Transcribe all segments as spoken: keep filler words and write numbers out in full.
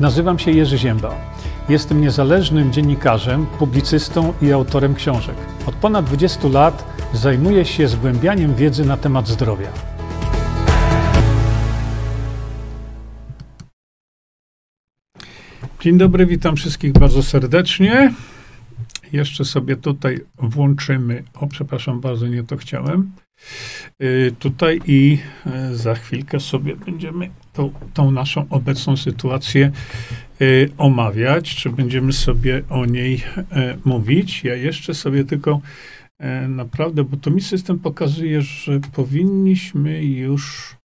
Nazywam się Jerzy Zięba. Jestem niezależnym dziennikarzem, publicystą i autorem książek. Od ponad dwudziestu lat zajmuję się zgłębianiem wiedzy na temat zdrowia. Dzień dobry, witam wszystkich bardzo serdecznie. Jeszcze sobie tutaj włączymy, o przepraszam bardzo, nie to chciałem. Yy, tutaj i yy, za chwilkę sobie będziemy tą, tą naszą obecną sytuację yy, omawiać, czy będziemy sobie o niej yy, mówić. Ja jeszcze sobie tylko yy, naprawdę, bo to mi system pokazuje, że powinniśmy już,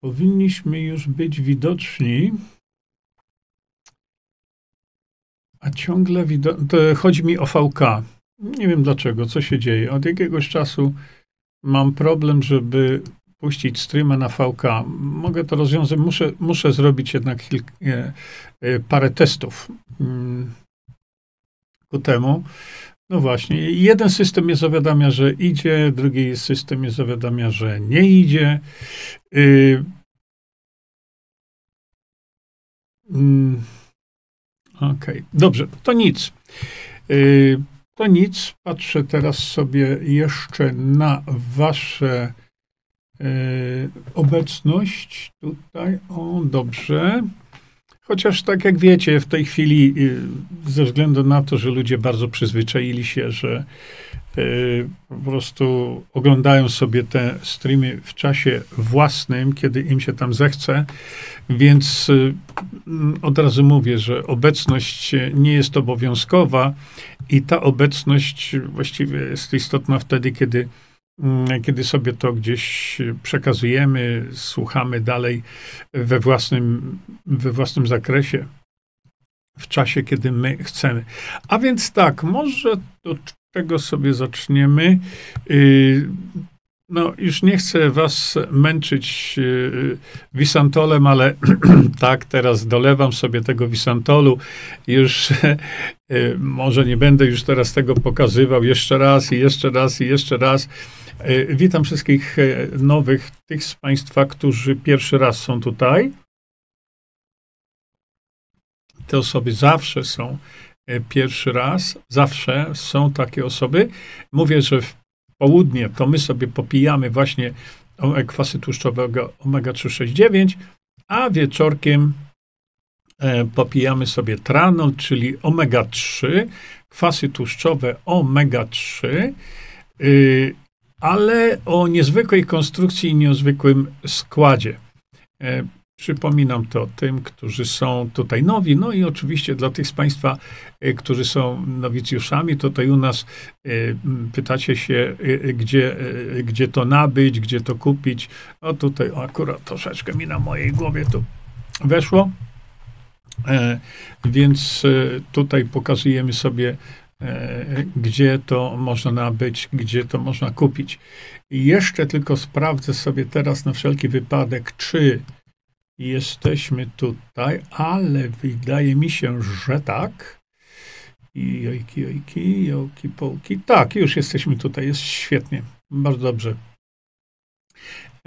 powinniśmy już być widoczni. A ciągle widać, chodzi mi o V K. Nie wiem dlaczego, co się dzieje. Od jakiegoś czasu mam problem, żeby puścić streama na V K. Mogę to rozwiązać, muszę, muszę zrobić jednak parę testów ku temu. No właśnie, jeden system mnie zawiadamia, że idzie, drugi system mnie zawiadamia, że nie idzie. Yy. Yy. Okej, okay. Dobrze, to nic. Yy, to nic. Patrzę teraz sobie jeszcze na wasze yy, obecność tutaj. O, dobrze. Chociaż tak jak wiecie, w tej chwili yy, ze względu na to, że ludzie bardzo przyzwyczaili się, że yy, po prostu oglądają sobie te streamy w czasie własnym, kiedy im się tam zechce, więc yy, od razu mówię, że obecność nie jest obowiązkowa i ta obecność właściwie jest istotna wtedy, kiedy, kiedy sobie to gdzieś przekazujemy, słuchamy dalej we własnym, we własnym zakresie, w czasie, kiedy my chcemy. A więc tak, może do czego sobie zaczniemy. Yy, No, już nie chcę was męczyć yy, wisantolem, ale tak, teraz dolewam sobie tego wisantolu. Już yy, może nie będę już teraz tego pokazywał jeszcze raz i jeszcze raz i jeszcze raz. Yy, witam wszystkich nowych, tych z państwa, którzy pierwszy raz są tutaj. Te osoby zawsze są yy, pierwszy raz. Zawsze są takie osoby. Mówię, że w południe, to my sobie popijamy właśnie kwasy tłuszczowego omega trzy sześćdziesiąt dziewięć, a wieczorkiem e, popijamy sobie tranol, czyli omega trzy, kwasy tłuszczowe omega trzy, y, ale o niezwykłej konstrukcji i niezwykłym składzie. E, Przypominam to tym, którzy są tutaj nowi, no i oczywiście dla tych z państwa, którzy są nowicjuszami, tutaj u nas pytacie się, gdzie, gdzie to nabyć, gdzie to kupić. No tutaj akurat troszeczkę mi na mojej głowie tu weszło, więc tutaj pokazujemy sobie, gdzie to można nabyć, gdzie to można kupić. I jeszcze tylko sprawdzę sobie teraz na wszelki wypadek, czy jesteśmy tutaj, ale wydaje mi się, że tak. I jojki, jojki, jojki, połki. Tak, już jesteśmy tutaj, jest świetnie, bardzo dobrze.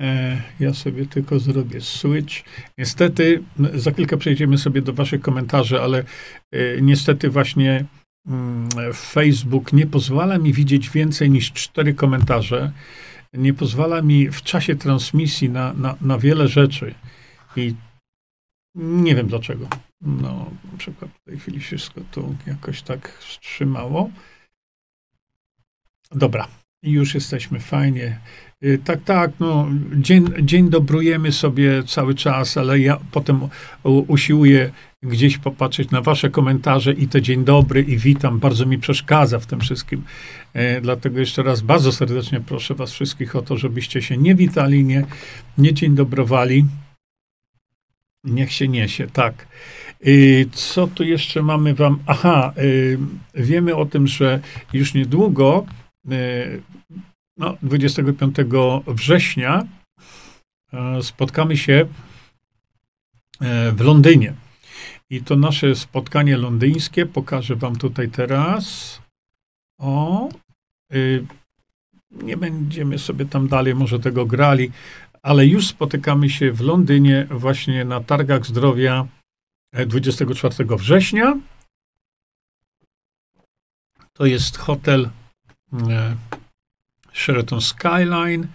E, ja sobie tylko zrobię switch. Niestety, za chwilkę przejdziemy sobie do waszych komentarzy, ale e, niestety właśnie mm, Facebook nie pozwala mi widzieć więcej niż cztery komentarze. Nie pozwala mi w czasie transmisji na, na, na wiele rzeczy. I nie wiem dlaczego. No, na przykład w tej chwili wszystko tu jakoś tak wstrzymało. Dobra, już jesteśmy, fajnie. Yy, tak, tak, no, dzień, dzień dobrujemy sobie cały czas, ale ja potem u, usiłuję gdzieś popatrzeć na wasze komentarze i te dzień dobry i witam, bardzo mi przeszkadza w tym wszystkim. E, dlatego jeszcze raz bardzo serdecznie proszę was wszystkich o to, żebyście się nie witali, nie, nie dzień dobrowali. Niech się niesie, tak. Yy, co tu jeszcze mamy wam? Aha, yy, wiemy o tym, że już niedługo, yy, no, dwudziestego piątego września yy, spotkamy się yy, w Londynie. I to nasze spotkanie londyńskie, pokażę wam tutaj teraz. O, yy, nie będziemy sobie tam dalej może tego grali, ale już spotykamy się w Londynie właśnie na Targach Zdrowia dwudziestego czwartego września. To jest hotel Sheraton Skyline.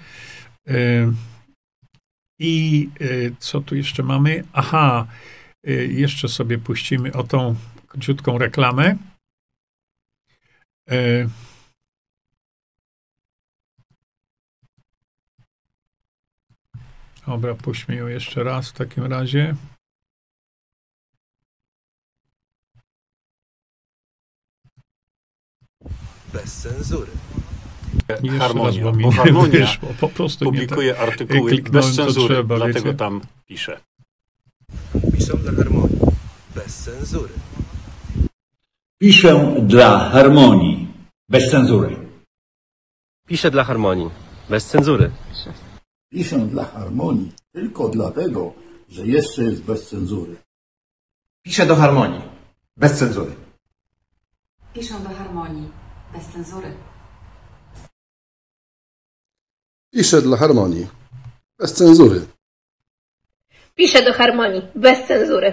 I co tu jeszcze mamy? Aha, jeszcze sobie puścimy o tą króciutką reklamę. Dobra, puśćmy ją jeszcze raz w takim razie. Bez cenzury. Nie, Harmonia, raz, bo, bo Harmonia wyszło, po prostu publikuje nie tak artykuły bez cenzury, trzeba, dlatego wiecie? Tam pisze. Piszę dla Harmonii, bez cenzury. Piszę dla Harmonii, bez cenzury. Piszę dla Harmonii, bez cenzury. Piszę dla Harmonii, tylko dlatego, że jeszcze jest bez cenzury. Piszę do Harmonii, bez cenzury. Piszę do Harmonii, bez cenzury. Piszę dla Harmonii, bez cenzury. Piszę do Harmonii, bez cenzury.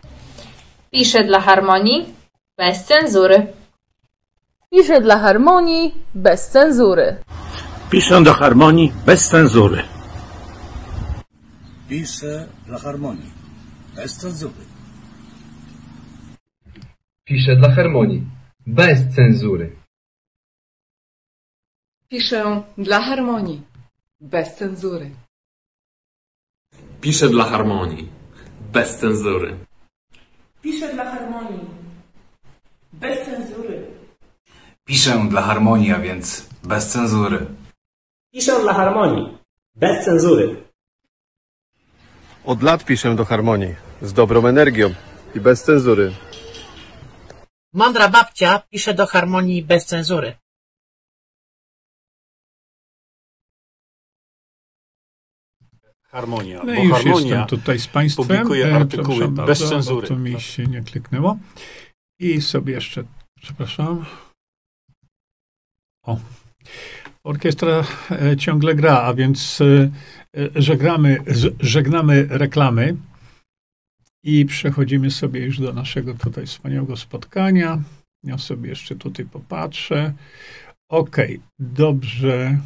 Piszę dla Harmonii, bez cenzury. Piszę dla Harmonii, bez cenzury. Piszę do Harmonii, bez cenzury. Piszę dla Harmonii, bez cenzury. Piszę dla Harmonii, bez cenzury. Piszę dla Harmonii, bez cenzury. Piszę dla Harmonii, bez cenzury. Piszę dla Harmonii, bez cenzury. Piszę dla Harmonii, a więc bez cenzury. Piszę dla Harmonii, bez cenzury. Od lat piszę do Harmonii, z dobrą energią i bez cenzury. Mądra babcia pisze do Harmonii bez cenzury. Harmonia, no bo już Harmonia jestem tutaj z Państwem. Publikuje artykuły e, bez bardzo, cenzury. To mi się nie kliknęło. I sobie jeszcze, przepraszam. O. Orkiestra e, ciągle gra, a więc e, żegnamy, z, żegnamy reklamy i przechodzimy sobie już do naszego tutaj wspaniałego spotkania. Ja sobie jeszcze tutaj popatrzę. OK, dobrze.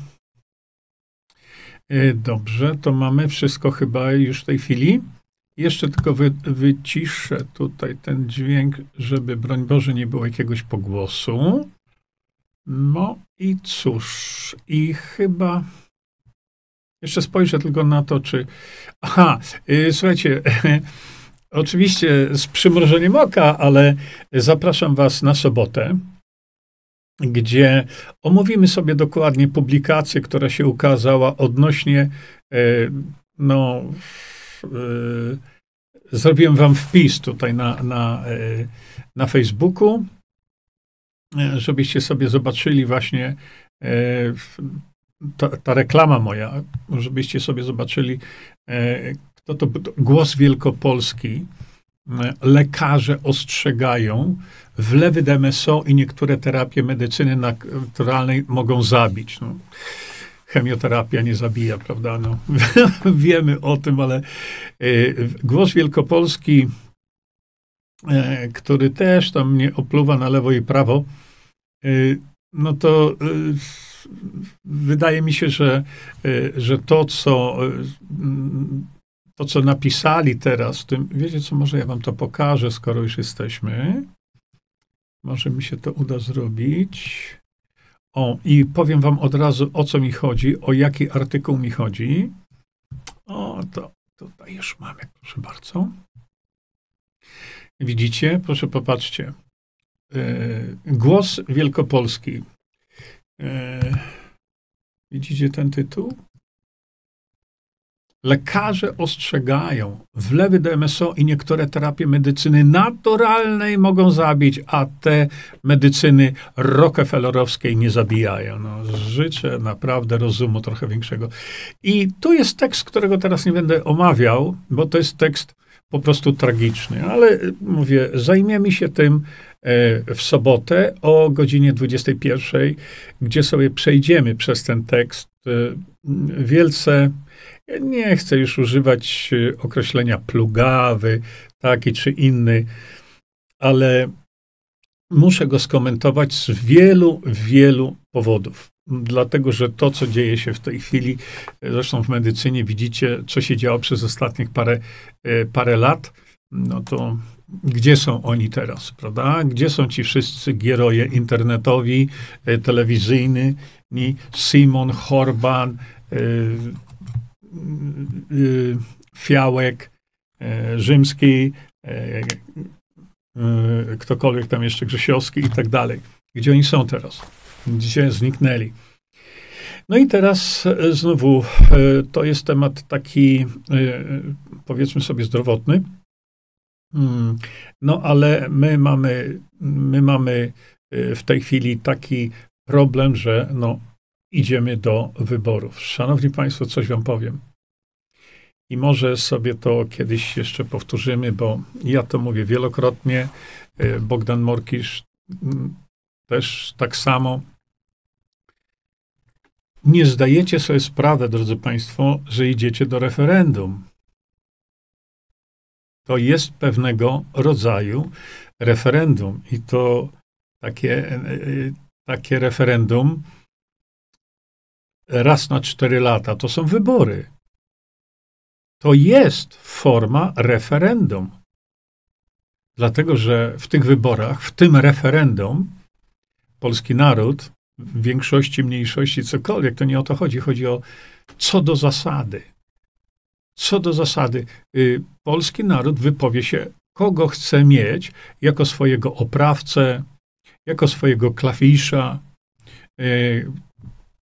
E, dobrze, to mamy wszystko chyba już w tej chwili. Jeszcze tylko wy, wyciszę tutaj ten dźwięk, żeby broń Boże nie było jakiegoś pogłosu. No i cóż, i chyba jeszcze spojrzę tylko na to, czy... Aha, yy, słuchajcie, yy, oczywiście z przymrużeniem oka, ale zapraszam was na sobotę, gdzie omówimy sobie dokładnie publikację, która się ukazała odnośnie, yy, no, yy, zrobiłem wam wpis tutaj na, na, yy, na Facebooku, żebyście sobie zobaczyli właśnie e, ta, ta reklama moja, żebyście sobie zobaczyli, e, kto to, to Głos Wielkopolski, e, lekarze ostrzegają, wlewy D M S O i niektóre terapie medycyny naturalnej mogą zabić. No, chemioterapia nie zabija, prawda? No, wiemy o tym, ale e, Głos Wielkopolski, który też tam mnie opluwa na lewo i prawo, no to wydaje mi się, że, że to, co, to, co napisali teraz, tym, wiecie co, może ja wam to pokażę, skoro już jesteśmy. Może mi się to uda zrobić. O, i powiem wam od razu, o co mi chodzi, o jaki artykuł mi chodzi. O, to tutaj już mamy, proszę bardzo. Widzicie? Proszę popatrzcie. Yy, Głos Wielkopolski. Yy, widzicie ten tytuł? Lekarze ostrzegają, wlewy D M S O i niektóre terapie medycyny naturalnej mogą zabić, a te medycyny rockefellerowskiej nie zabijają. No, życzę naprawdę rozumu trochę większego. I tu jest tekst, którego teraz nie będę omawiał, bo to jest tekst po prostu tragiczny, ale mówię, zajmiemy się tym w sobotę o godzinie dwudziestej pierwszej, gdzie sobie przejdziemy przez ten tekst wielce, nie chcę już używać określenia plugawy, taki czy inny, ale muszę go skomentować z wielu, wielu powodów. Dlatego, że to, co dzieje się w tej chwili, zresztą w medycynie widzicie, co się działo przez ostatnich parę, parę lat, no to gdzie są oni teraz, prawda? Gdzie są ci wszyscy gieroje internetowi, telewizyjni, Simon, Horban, Fiałek, Rzymski, ktokolwiek tam jeszcze, Grzesiowski i tak dalej. Gdzie oni są teraz? Gdzie zniknęli? No i teraz znowu to jest temat taki, powiedzmy sobie, zdrowotny. No ale my mamy, my mamy w tej chwili taki problem, że no, idziemy do wyborów. Szanowni Państwo, coś wam powiem. I może sobie to kiedyś jeszcze powtórzymy, bo ja to mówię wielokrotnie. Bohdan Morkisz też tak samo. Nie zdajecie sobie sprawy, drodzy Państwo, że idziecie do referendum. To jest pewnego rodzaju referendum. I to takie, takie referendum raz na cztery lata to są wybory. To jest forma referendum. Dlatego, że w tych wyborach, w tym referendum polski naród, w większości, mniejszości, cokolwiek, to nie o to chodzi. Chodzi o co do zasady. Co do zasady. Y, polski naród wypowie się, kogo chce mieć jako swojego oprawcę, jako swojego klawisza. Y,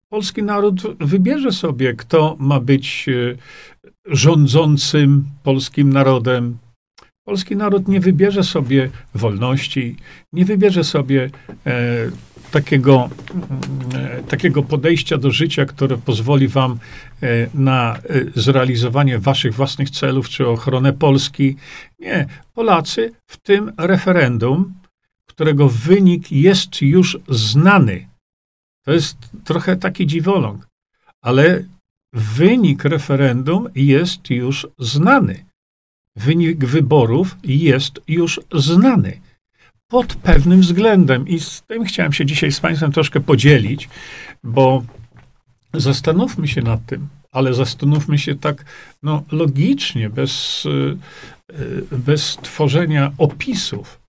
polski naród wybierze sobie, kto ma być y, rządzącym polskim narodem. Polski naród nie wybierze sobie wolności, nie wybierze sobie e, takiego, e, takiego podejścia do życia, które pozwoli wam e, na e, zrealizowanie waszych własnych celów czy ochronę Polski. Nie. Polacy w tym referendum, którego wynik jest już znany. To jest trochę taki dziwoląg, ale wynik referendum jest już znany. Wynik wyborów jest już znany. Pod pewnym względem. I z tym chciałem się dzisiaj z Państwem troszkę podzielić, bo zastanówmy się nad tym, ale zastanówmy się tak no, logicznie, bez, bez tworzenia opisów.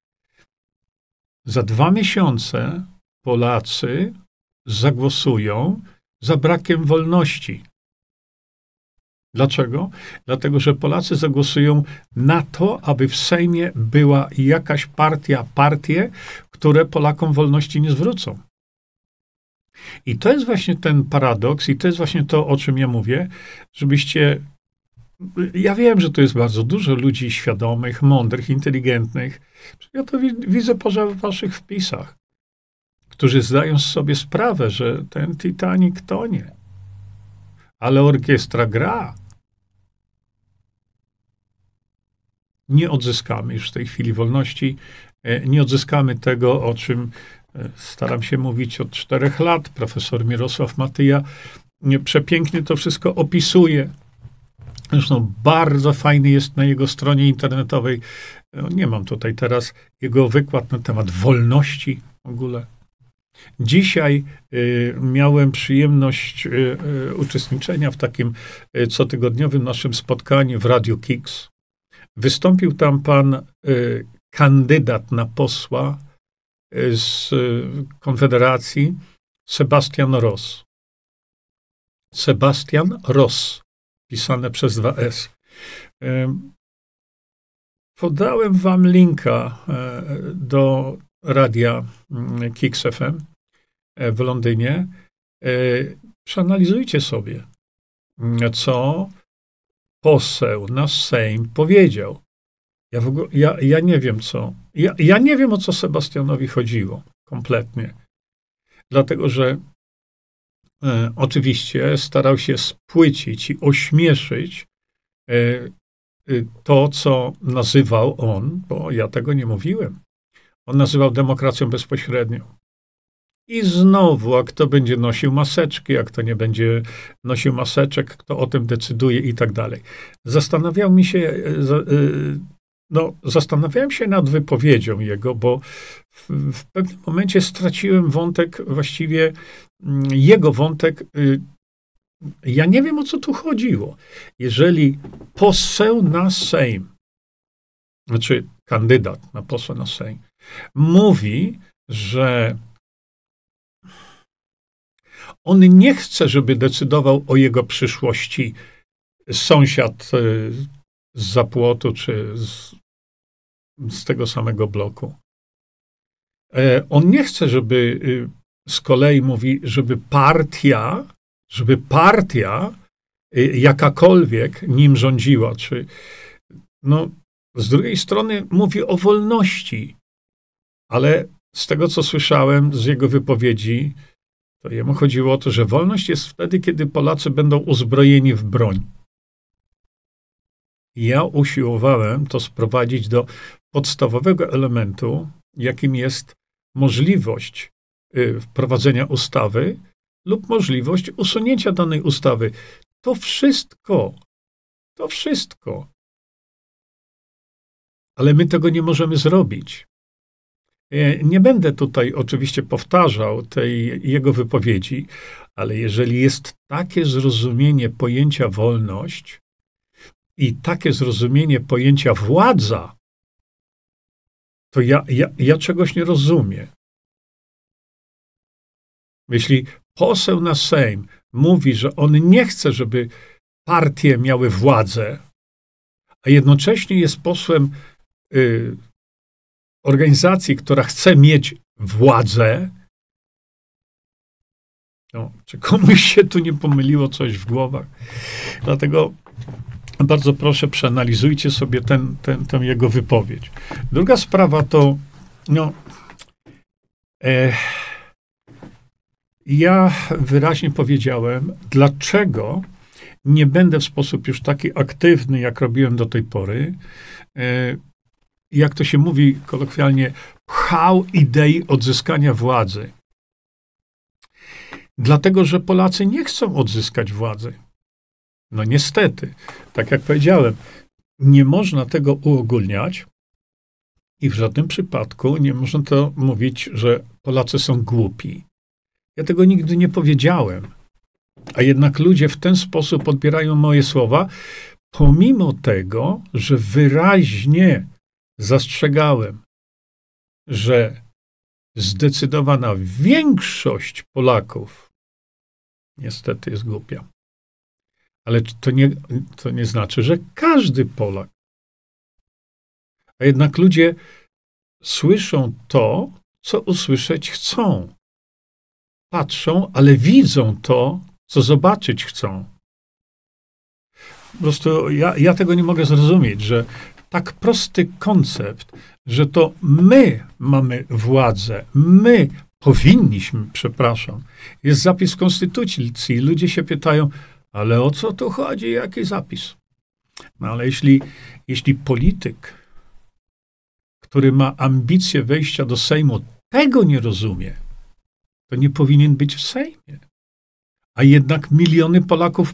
Za dwa miesiące Polacy zagłosują za brakiem wolności. Dlaczego? Dlatego, że Polacy zagłosują na to, aby w Sejmie była jakaś partia, partie, które Polakom wolności nie zwrócą. I to jest właśnie ten paradoks i to jest właśnie to, o czym ja mówię, żebyście... Ja wiem, że to jest bardzo dużo ludzi świadomych, mądrych, inteligentnych. Ja to widzę poza waszych wpisach, którzy zdają sobie sprawę, że ten Titanic tonie. Ale orkiestra gra. Nie odzyskamy już w tej chwili wolności. Nie odzyskamy tego, o czym staram się mówić od czterech lat. Profesor Mirosław Matyja przepięknie to wszystko opisuje. Zresztą bardzo fajny jest na jego stronie internetowej. Nie mam tutaj teraz jego wykład na temat wolności w ogóle. Dzisiaj y, miałem przyjemność y, y, uczestniczenia w takim y, cotygodniowym naszym spotkaniu w Radio Kiks. Wystąpił tam pan y, kandydat na posła y, z y, Konfederacji, Sebastian Ross. Sebastian Ross, pisane przez dwa S. Y, podałem wam linka y, do Radia Kix F M w Londynie. Przeanalizujcie sobie, co poseł na Sejm powiedział. Ja, w ogóle, ja, ja nie wiem, co... Ja, ja nie wiem, o co Sebastianowi chodziło. Kompletnie. Dlatego, że e, oczywiście starał się spłycić i ośmieszyć e, e, to, co nazywał on, bo ja tego nie mówiłem. On nazywał demokracją bezpośrednią. I znowu, a kto będzie nosił maseczki, a kto nie będzie nosił maseczek, kto o tym decyduje i tak dalej. Zastanawiał mi się, No, zastanawiałem się nad wypowiedzią jego, bo w, w pewnym momencie straciłem wątek, właściwie jego wątek. Ja nie wiem, o co tu chodziło. Jeżeli poseł na Sejm, znaczy kandydat na posła na Sejm, mówi, że on nie chce, żeby decydował o jego przyszłości sąsiad z za płotu, czy z, z tego samego bloku. On nie chce, żeby z kolei mówi, żeby partia, żeby partia jakakolwiek nim rządziła. Czy, no, z drugiej strony mówi o wolności, ale z tego, co słyszałem z jego wypowiedzi, to jemu chodziło o to, że wolność jest wtedy, kiedy Polacy będą uzbrojeni w broń. Ja usiłowałem to sprowadzić do podstawowego elementu, jakim jest możliwość wprowadzenia ustawy lub możliwość usunięcia danej ustawy. To wszystko, to wszystko. Ale my tego nie możemy zrobić. Nie będę tutaj oczywiście powtarzał tej jego wypowiedzi, ale jeżeli jest takie zrozumienie pojęcia wolność i takie zrozumienie pojęcia władza, to ja, ja, ja czegoś nie rozumiem. Jeśli poseł na Sejm mówi, że on nie chce, żeby partie miały władzę, a jednocześnie jest posłem y, organizacji, która chce mieć władzę, no, czy komuś się tu nie pomyliło coś w głowach? Dlatego bardzo proszę, przeanalizujcie sobie ten, ten, tę jego wypowiedź. Druga sprawa to, no, e, ja wyraźnie powiedziałem, dlaczego nie będę w sposób już taki aktywny, jak robiłem do tej pory, e, jak to się mówi kolokwialnie, pchał idei odzyskania władzy. Dlatego, że Polacy nie chcą odzyskać władzy. No niestety, tak jak powiedziałem, nie można tego uogólniać i w żadnym przypadku nie można to mówić, że Polacy są głupi. Ja tego nigdy nie powiedziałem, a jednak ludzie w ten sposób odbierają moje słowa, pomimo tego, że wyraźnie zastrzegałem, że zdecydowana większość Polaków niestety jest głupia. Ale to nie, to nie znaczy, że każdy Polak. A jednak ludzie słyszą to, co usłyszeć chcą. Patrzą, ale widzą to, co zobaczyć chcą. Po prostu ja, ja tego nie mogę zrozumieć, że tak prosty koncept, że to my mamy władzę, my powinniśmy, przepraszam. Jest zapis w Konstytucji, ludzie się pytają, ale o co tu chodzi, jaki zapis? No ale jeśli, jeśli polityk, który ma ambicje wejścia do Sejmu, tego nie rozumie, to nie powinien być w Sejmie. A jednak miliony Polaków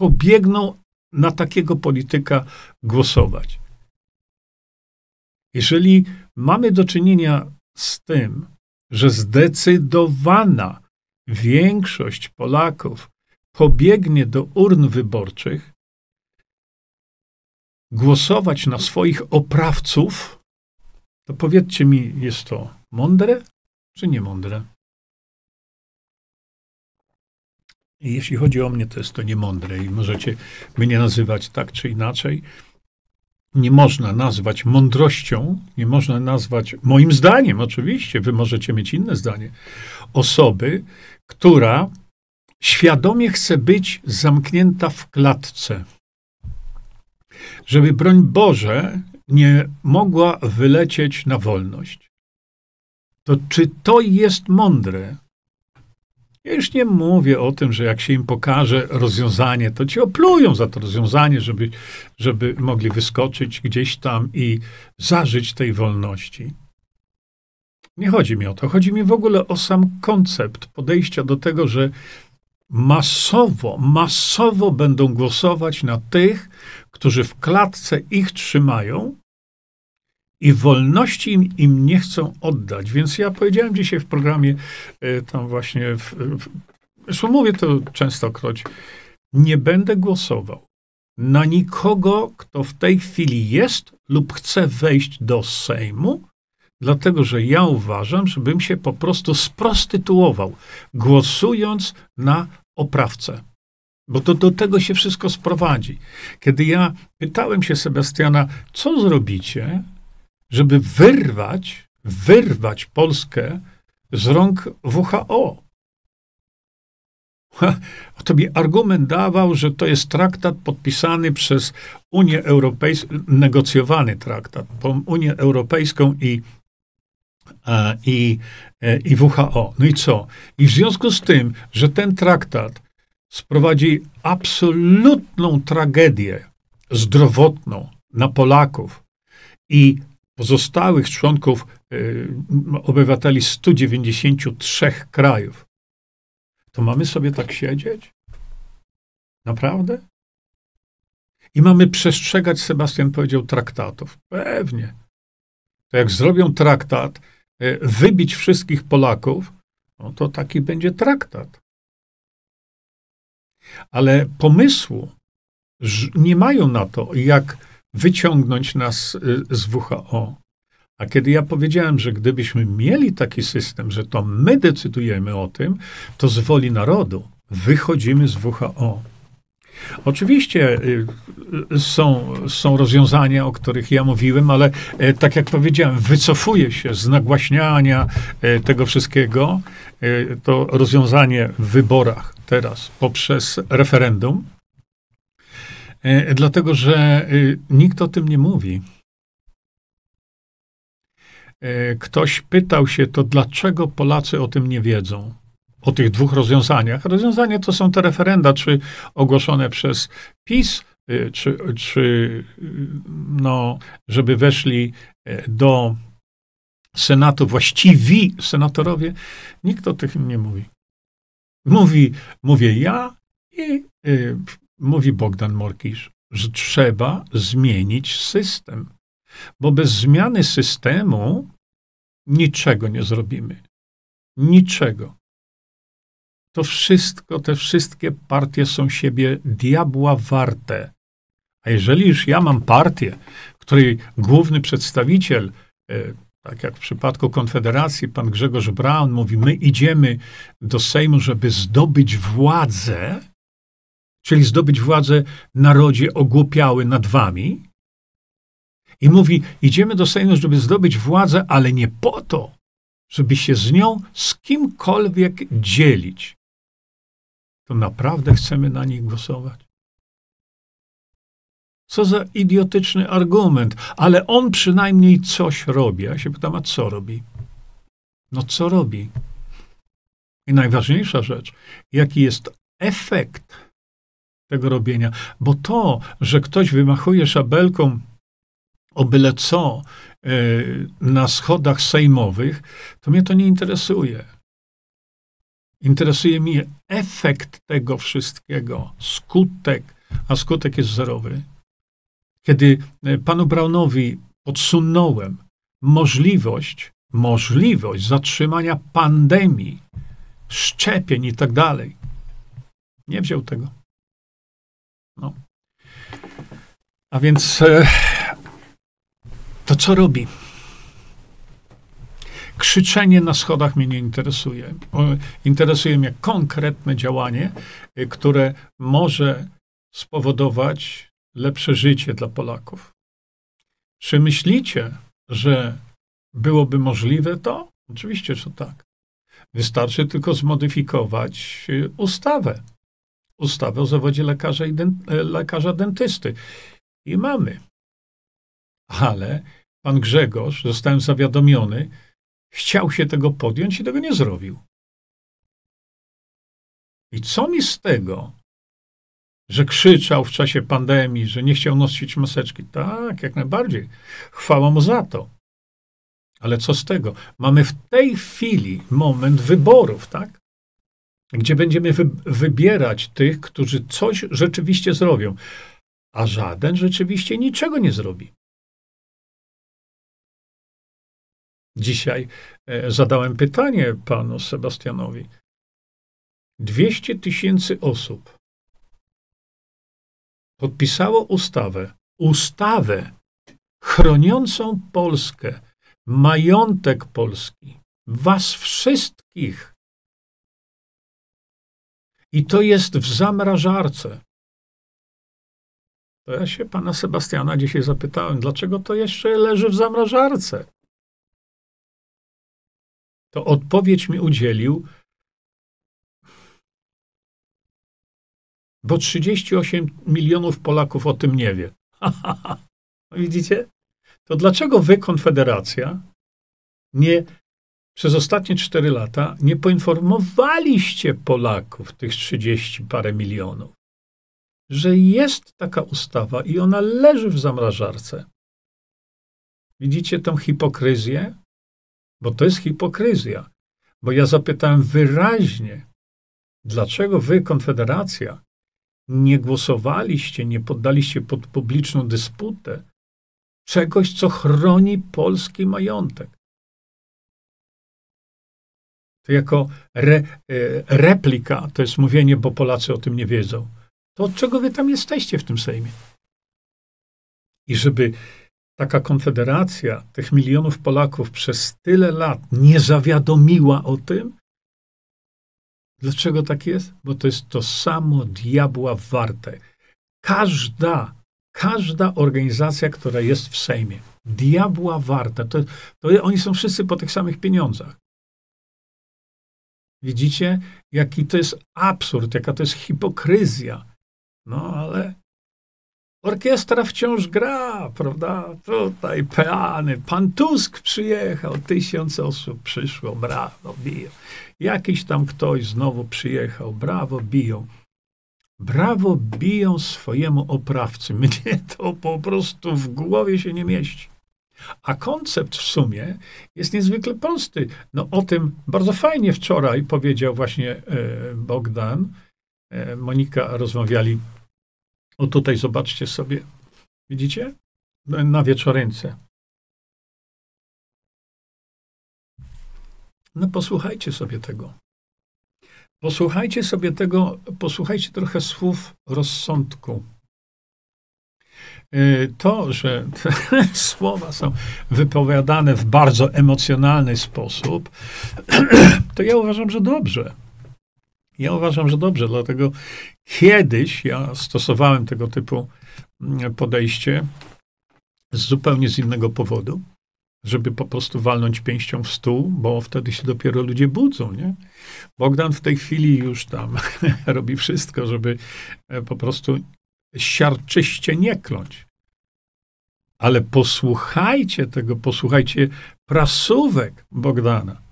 pobiegną na takiego polityka głosować. Jeżeli mamy do czynienia z tym, że zdecydowana większość Polaków pobiegnie do urn wyborczych głosować na swoich oprawców, to powiedzcie mi, jest to mądre czy nie mądre? I jeśli chodzi o mnie, to jest to niemądre i możecie mnie nazywać tak czy inaczej. Nie można nazwać mądrością, nie można nazwać, moim zdaniem oczywiście, wy możecie mieć inne zdanie, osoby, która świadomie chce być zamknięta w klatce, żeby, broń Boże, nie mogła wylecieć na wolność. To czy to jest mądre? Ja już nie mówię o tym, że jak się im pokaże rozwiązanie, to ci oplują za to rozwiązanie, żeby, żeby mogli wyskoczyć gdzieś tam i zażyć tej wolności. Nie chodzi mi o to. Chodzi mi w ogóle o sam koncept podejścia do tego, że masowo, masowo będą głosować na tych, którzy w klatce ich trzymają I wolności im, im nie chcą oddać. Więc ja powiedziałem dzisiaj w programie, y, tam właśnie, w, w, zresztą mówię to częstokroć, nie będę głosował na nikogo, kto w tej chwili jest lub chce wejść do Sejmu, dlatego że ja uważam, żebym się po prostu sprostytuował, głosując na oprawcę. Bo to do tego się wszystko sprowadzi. Kiedy ja pytałem się Sebastiana, co zrobicie, żeby wyrwać, wyrwać Polskę z rąk W H O. A to mi argument dawał, że to jest traktat podpisany przez Unię Europejską, negocjowany traktat, Unię Europejską i, i, i W H O. No i co? I w związku z tym, że ten traktat sprowadzi absolutną tragedię zdrowotną na Polaków i pozostałych członków y, obywateli stu dziewięćdziesięciu trzech krajów, to mamy sobie tak siedzieć? Naprawdę? I mamy przestrzegać, Sebastian powiedział, traktatów. Pewnie. To jak zrobią traktat, y, wybić wszystkich Polaków, no to taki będzie traktat. Ale pomysłu nie mają na to, jak wyciągnąć nas z W H O. A kiedy ja powiedziałem, że gdybyśmy mieli taki system, że to my decydujemy o tym, to z woli narodu wychodzimy z W H O. Oczywiście są, są rozwiązania, o których ja mówiłem, ale tak jak powiedziałem, wycofuję się z nagłaśniania tego wszystkiego. To rozwiązanie w wyborach teraz poprzez referendum, dlatego że nikt o tym nie mówi. Ktoś pytał się, to dlaczego Polacy o tym nie wiedzą? O tych dwóch rozwiązaniach. Rozwiązania to są te referenda, czy ogłoszone przez PiS, czy, czy no, żeby weszli do Senatu właściwi senatorowie. Nikt o tym nie mówi. Mówi, mówię ja i y, mówi Bohdan Morkisz, że trzeba zmienić system, bo bez zmiany systemu niczego nie zrobimy. Niczego. To wszystko, te wszystkie partie są siebie diabła warte. A jeżeli już ja mam partię, której główny przedstawiciel, tak jak w przypadku Konfederacji, pan Grzegorz Braun mówi, my idziemy do Sejmu, żeby zdobyć władzę, czyli zdobyć władzę narodzie ogłupiały nad wami. I mówi, idziemy do Sejmu, żeby zdobyć władzę, ale nie po to, żeby się z nią z kimkolwiek dzielić. To naprawdę chcemy na nich głosować? Co za idiotyczny argument, ale on przynajmniej coś robi. Ja się pytam, a co robi? No co robi? I najważniejsza rzecz, jaki jest efekt tego robienia. Bo to, że ktoś wymachuje szabelką o byle co yy, na schodach sejmowych, to mnie to nie interesuje. Interesuje mnie efekt tego wszystkiego, skutek, a skutek jest zerowy. Kiedy panu Braunowi podsunąłem możliwość, możliwość zatrzymania pandemii, szczepień i tak dalej, nie wziął tego. No. A więc e, to co robi? Krzyczenie na schodach mnie nie interesuje. Interesuje mnie konkretne działanie, które może spowodować lepsze życie dla Polaków. Czy myślicie, że byłoby możliwe to? Oczywiście, że tak. Wystarczy tylko zmodyfikować ustawę. Ustawę o zawodzie lekarza, i lekarza dentysty. I mamy. Ale pan Grzegorz, zostałem zawiadomiony, chciał się tego podjąć i tego nie zrobił. I co mi z tego, że krzyczał w czasie pandemii, że nie chciał nosić maseczki? Tak, jak najbardziej. Chwała mu za to. Ale co z tego? Mamy w tej chwili moment wyborów, tak? Gdzie będziemy wy- wybierać tych, którzy coś rzeczywiście zrobią. A żaden rzeczywiście niczego nie zrobi. dzisiaj zadałem pytanie panu Sebastianowi. dwieście tysięcy osób podpisało ustawę, ustawę chroniącą Polskę, majątek Polski, was wszystkich. I to jest w zamrażarce. To ja się pana Sebastiana dzisiaj zapytałem, dlaczego to jeszcze leży w zamrażarce? To odpowiedź mi udzielił, bo trzydzieści osiem milionów Polaków o tym nie wie. Widzicie? To dlaczego wy, Konfederacja, nie, przez ostatnie cztery lata nie poinformowaliście Polaków, tych trzydzieści parę milionów, że jest taka ustawa i ona leży w zamrażarce? Widzicie tą hipokryzję? Bo to jest hipokryzja. Bo ja zapytałem wyraźnie, dlaczego wy, Konfederacja, nie głosowaliście, nie poddaliście pod publiczną dysputę czegoś, co chroni polski majątek. To jako re, replika, to jest mówienie, bo Polacy o tym nie wiedzą. To od czego wy tam jesteście w tym Sejmie? I żeby taka Konfederacja tych milionów Polaków przez tyle lat nie zawiadomiła o tym, dlaczego tak jest? Bo to jest to samo diabła warte. Każda, każda organizacja, która jest w Sejmie, diabła warta. To, to oni są wszyscy po tych samych pieniądzach. Widzicie, jaki to jest absurd, jaka to jest hipokryzja. No, ale orkiestra wciąż gra, prawda? Tutaj peany, pan Tusk przyjechał, tysiąc osób przyszło, brawo, biją. Jakiś tam ktoś znowu przyjechał, brawo, biją. Brawo, biją swojemu oprawcy. Mnie to po prostu w głowie się nie mieści. A koncept w sumie jest niezwykle prosty. No o tym bardzo fajnie wczoraj powiedział właśnie e, Bohdan. E, Monika rozmawiali. O tutaj zobaczcie sobie. Widzicie? Na wieczorynce. No posłuchajcie sobie tego. Posłuchajcie sobie tego, posłuchajcie trochę słów rozsądku. To, że te słowa są wypowiadane w bardzo emocjonalny sposób, to ja uważam, że dobrze. Ja uważam, że dobrze, dlatego kiedyś ja stosowałem tego typu podejście z zupełnie z innego powodu, żeby po prostu walnąć pięścią w stół, bo wtedy się dopiero ludzie budzą, nie? Bohdan w tej chwili już tam robi wszystko, żeby po prostu siarczyście nie kląć. Ale posłuchajcie tego, posłuchajcie prasówek Bohdana.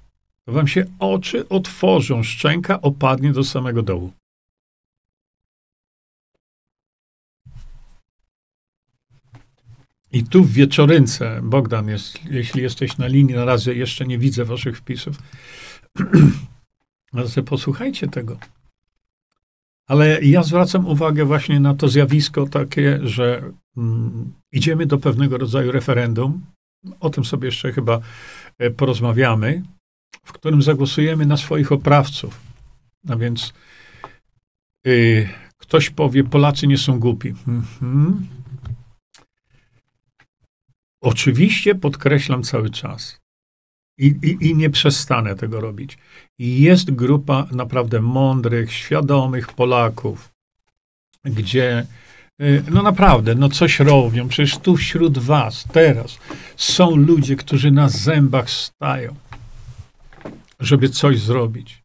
To wam się oczy otworzą, szczęka opadnie do samego dołu. I tu w wieczorynce, Bohdan, jest, jeśli jesteś na linii, na razie jeszcze nie widzę waszych wpisów, ale posłuchajcie tego. Ale ja zwracam uwagę właśnie na to zjawisko takie, że mm, idziemy do pewnego rodzaju referendum, o tym sobie jeszcze chyba porozmawiamy, w którym zagłosujemy na swoich oprawców. A więc yy, ktoś powie, Polacy nie są głupi. Mhm. Oczywiście podkreślam cały czas i, i, i nie przestanę tego robić. Jest grupa naprawdę mądrych, świadomych Polaków, gdzie yy, no naprawdę, no coś robią. Przecież tu wśród was teraz są ludzie, którzy na zębach stają, żeby coś zrobić.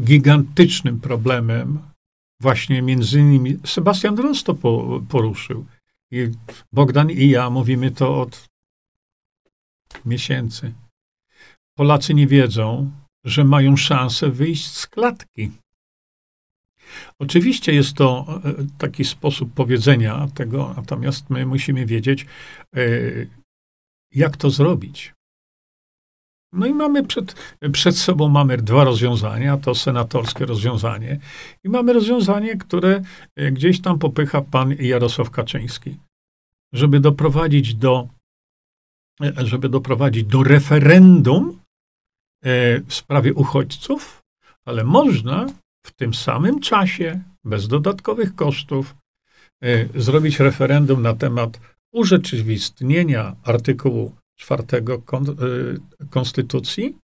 Gigantycznym problemem właśnie między innymi Sebastian Ross to po, poruszył. I Bohdan i ja mówimy to od miesięcy. Polacy nie wiedzą, że mają szansę wyjść z klatki. Oczywiście jest to taki sposób powiedzenia tego, natomiast my musimy wiedzieć, jak to zrobić. No i mamy przed, przed sobą mamy dwa rozwiązania, to senatorskie rozwiązanie i mamy rozwiązanie, które gdzieś tam popycha pan Jarosław Kaczyński, żeby doprowadzić do żeby doprowadzić do referendum w sprawie uchodźców, ale można w tym samym czasie, bez dodatkowych kosztów, zrobić referendum na temat urzeczywistnienia artykułu czwartego Konstytucji,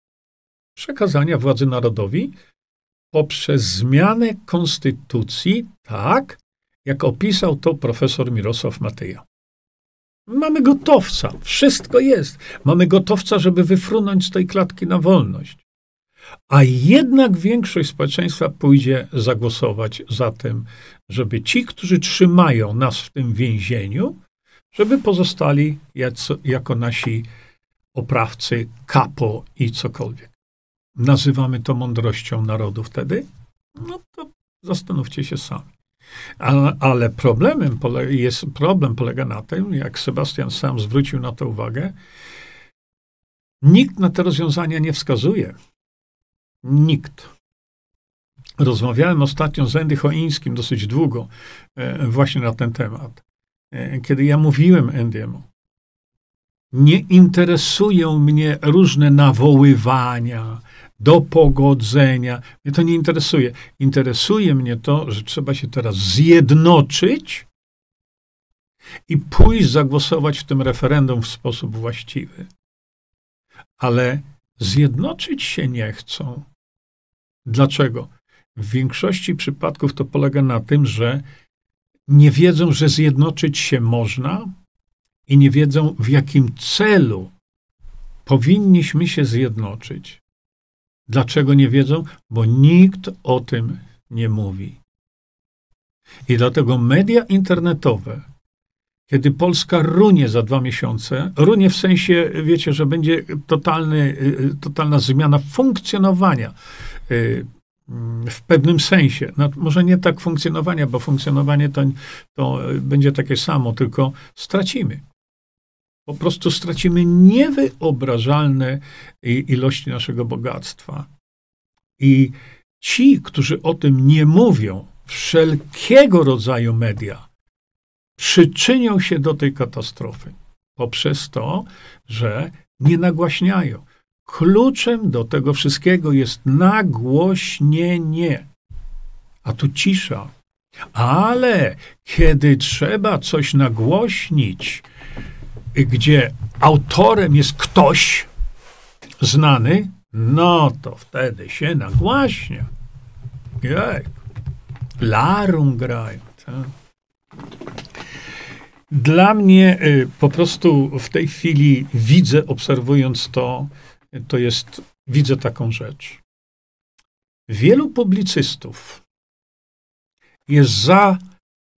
przekazania władzy narodowi poprzez zmianę Konstytucji, tak jak opisał to profesor Mirosław Matyja. Mamy gotowca, wszystko jest. Mamy gotowca, żeby wyfrunąć z tej klatki na wolność. A jednak większość społeczeństwa pójdzie zagłosować za tym, żeby ci, którzy trzymają nas w tym więzieniu, żeby pozostali jako nasi oprawcy, kapo i cokolwiek. Nazywamy to mądrością narodu wtedy? No to zastanówcie się sami. Ale, ale problemem pole, jest, problem polega na tym, jak Sebastian sam zwrócił na to uwagę, nikt na te rozwiązania nie wskazuje. Nikt. Rozmawiałem ostatnio z Zendy Chojńskim dosyć długo e, właśnie na ten temat. E, kiedy ja mówiłem Endiemu, nie interesują mnie różne nawoływania do pogodzenia. Mnie to nie interesuje. Interesuje mnie to, że trzeba się teraz zjednoczyć i pójść zagłosować w tym referendum w sposób właściwy. Ale zjednoczyć się nie chcą. Dlaczego? W większości przypadków to polega na tym, że nie wiedzą, że zjednoczyć się można i nie wiedzą, w jakim celu powinniśmy się zjednoczyć. Dlaczego nie wiedzą? Bo nikt o tym nie mówi. I dlatego media internetowe, kiedy Polska runie za dwa miesiące, runie w sensie, wiecie, że będzie totalny, totalna zmiana funkcjonowania w pewnym sensie. No, może nie tak funkcjonowania, bo funkcjonowanie to, to będzie takie samo, tylko stracimy. Po prostu stracimy niewyobrażalne ilości naszego bogactwa. I ci, którzy o tym nie mówią, wszelkiego rodzaju media, przyczynią się do tej katastrofy poprzez to, że nie nagłaśniają. Kluczem do tego wszystkiego jest nagłośnienie. A tu cisza. Ale kiedy trzeba coś nagłośnić, gdzie autorem jest ktoś znany, no to wtedy się nagłaśnia. Jej. Larum grają. Tak? Dla mnie y, po prostu w tej chwili widzę, obserwując to, to jest, widzę taką rzecz. Wielu publicystów jest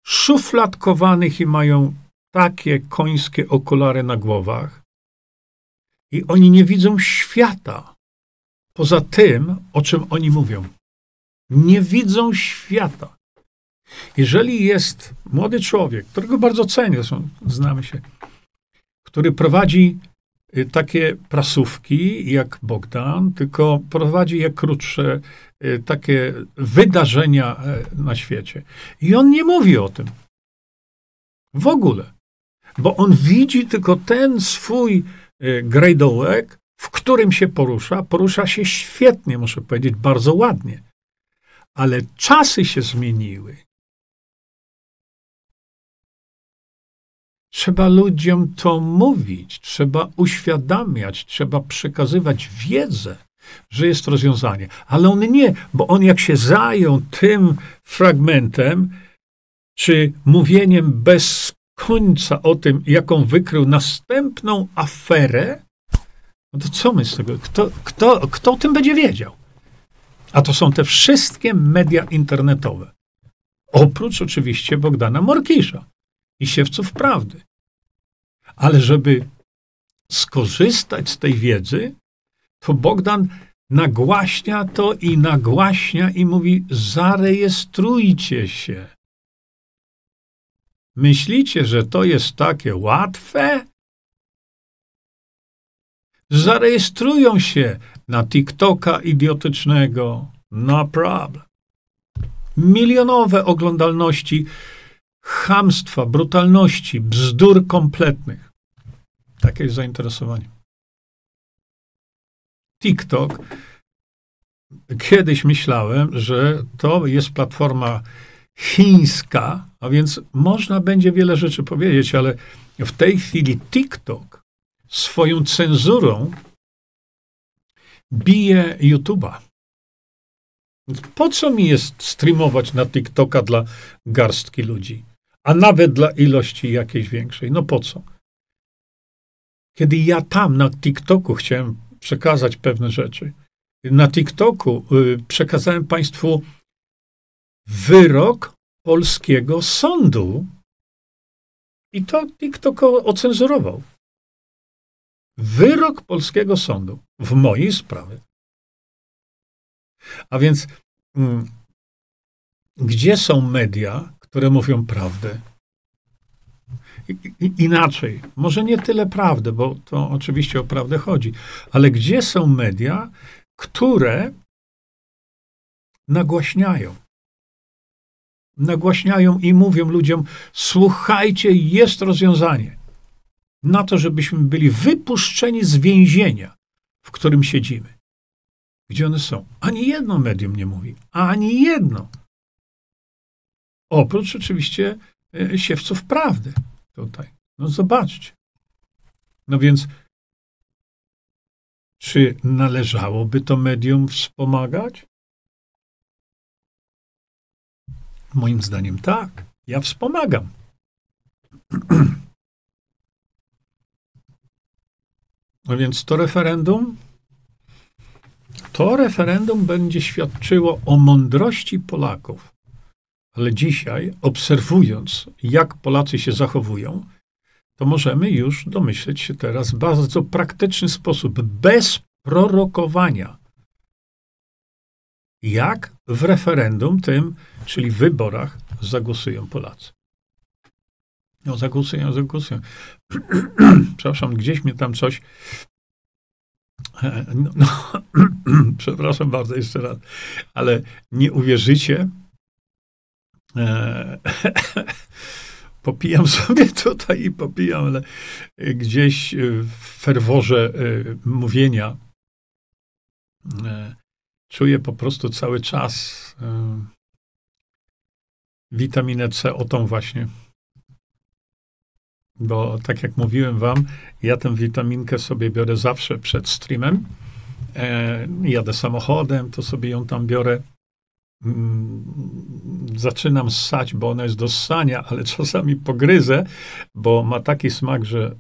zaszufladkowanych i mają takie końskie okulary na głowach i oni nie widzą świata poza tym, o czym oni mówią. Nie widzą świata. Jeżeli jest młody człowiek, którego bardzo cenię, zresztą znamy się, który prowadzi takie prasówki jak Bohdan, tylko prowadzi je krótsze, takie wydarzenia na świecie. I on nie mówi o tym. W ogóle. Bo on widzi tylko ten swój grajdołek, w którym się porusza. Porusza się świetnie, muszę powiedzieć, bardzo ładnie. Ale czasy się zmieniły. Trzeba ludziom to mówić, trzeba uświadamiać, trzeba przekazywać wiedzę, że jest rozwiązanie. Ale on nie, bo on jak się zajął tym fragmentem, czy mówieniem bez końca o tym, jaką wykrył następną aferę, no to co my z tego? Kto, kto, kto o tym będzie wiedział? A to są te wszystkie media internetowe. Oprócz oczywiście Bohdana Morkisza i Siewców Prawdy. Ale żeby skorzystać z tej wiedzy, to Bohdan nagłaśnia to i nagłaśnia i mówi, zarejestrujcie się. Myślicie, że to jest takie łatwe? Zarejestrują się na TikToka idiotycznego. No problem. Milionowe oglądalności, chamstwa, brutalności, bzdur kompletnych. Takie jest zainteresowanie. TikTok. Kiedyś myślałem, że to jest platforma chińska, a więc można będzie wiele rzeczy powiedzieć, ale w tej chwili TikTok swoją cenzurą bije YouTube'a. Po co mi jest streamować na TikToka dla garstki ludzi? A nawet dla ilości jakiejś większej. No po co? Kiedy ja tam na TikToku chciałem przekazać pewne rzeczy, na TikToku przekazałem państwu wyrok polskiego sądu i to TikTok ocenzurował. Wyrok polskiego sądu w mojej sprawie. A więc mm, gdzie są media, które mówią prawdę? I, i, inaczej, może nie tyle prawdę, bo to oczywiście o prawdę chodzi, ale gdzie są media, które nagłaśniają? Nagłaśniają i mówią ludziom, słuchajcie, jest rozwiązanie na to, żebyśmy byli wypuszczeni z więzienia, w którym siedzimy. Gdzie one są? Ani jedno medium nie mówi. Ani jedno. Oprócz oczywiście Siewców Prawdy tutaj. No zobaczcie. No więc czy należałoby to medium wspomagać? Moim zdaniem tak. Ja wspomagam. No więc to referendum to referendum będzie świadczyło o mądrości Polaków. Ale dzisiaj, obserwując, jak Polacy się zachowują, to możemy już domyśleć się teraz w bardzo praktyczny sposób, bez prorokowania, jak w referendum tym, czyli w wyborach, zagłosują Polacy. No zagłosują, zagłosują. Przepraszam, gdzieś mnie tam coś... No, no, przepraszam bardzo jeszcze raz, ale nie uwierzycie. E, popijam sobie tutaj i popijam, ale gdzieś w ferworze mówienia czuję po prostu cały czas witaminę C, o tą właśnie. Bo tak jak mówiłem wam, ja tę witaminkę sobie biorę zawsze przed streamem. E, jadę samochodem, to sobie ją tam biorę. Mm, zaczynam ssać, bo ona jest do ssania, ale czasami pogryzę, bo ma taki smak, że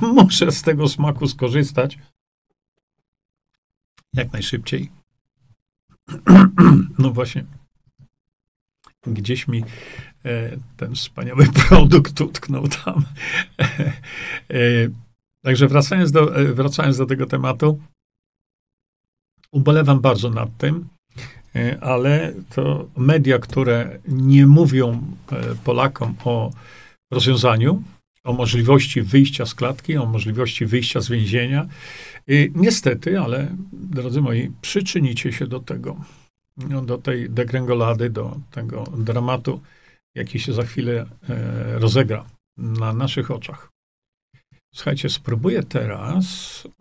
muszę z tego smaku skorzystać jak najszybciej. No właśnie. Gdzieś mi e, ten wspaniały produkt utknął tam. E, e, także wracając do, wracając do tego tematu, ubolewam bardzo nad tym, e, ale to media, które nie mówią e, Polakom o rozwiązaniu, o możliwości wyjścia z klatki, o możliwości wyjścia z więzienia, e, niestety, ale drodzy moi, przyczynicie się do tego. No, do tej degrengolady, do tego dramatu, jaki się za chwilę e, rozegra na naszych oczach. Słuchajcie, spróbuję teraz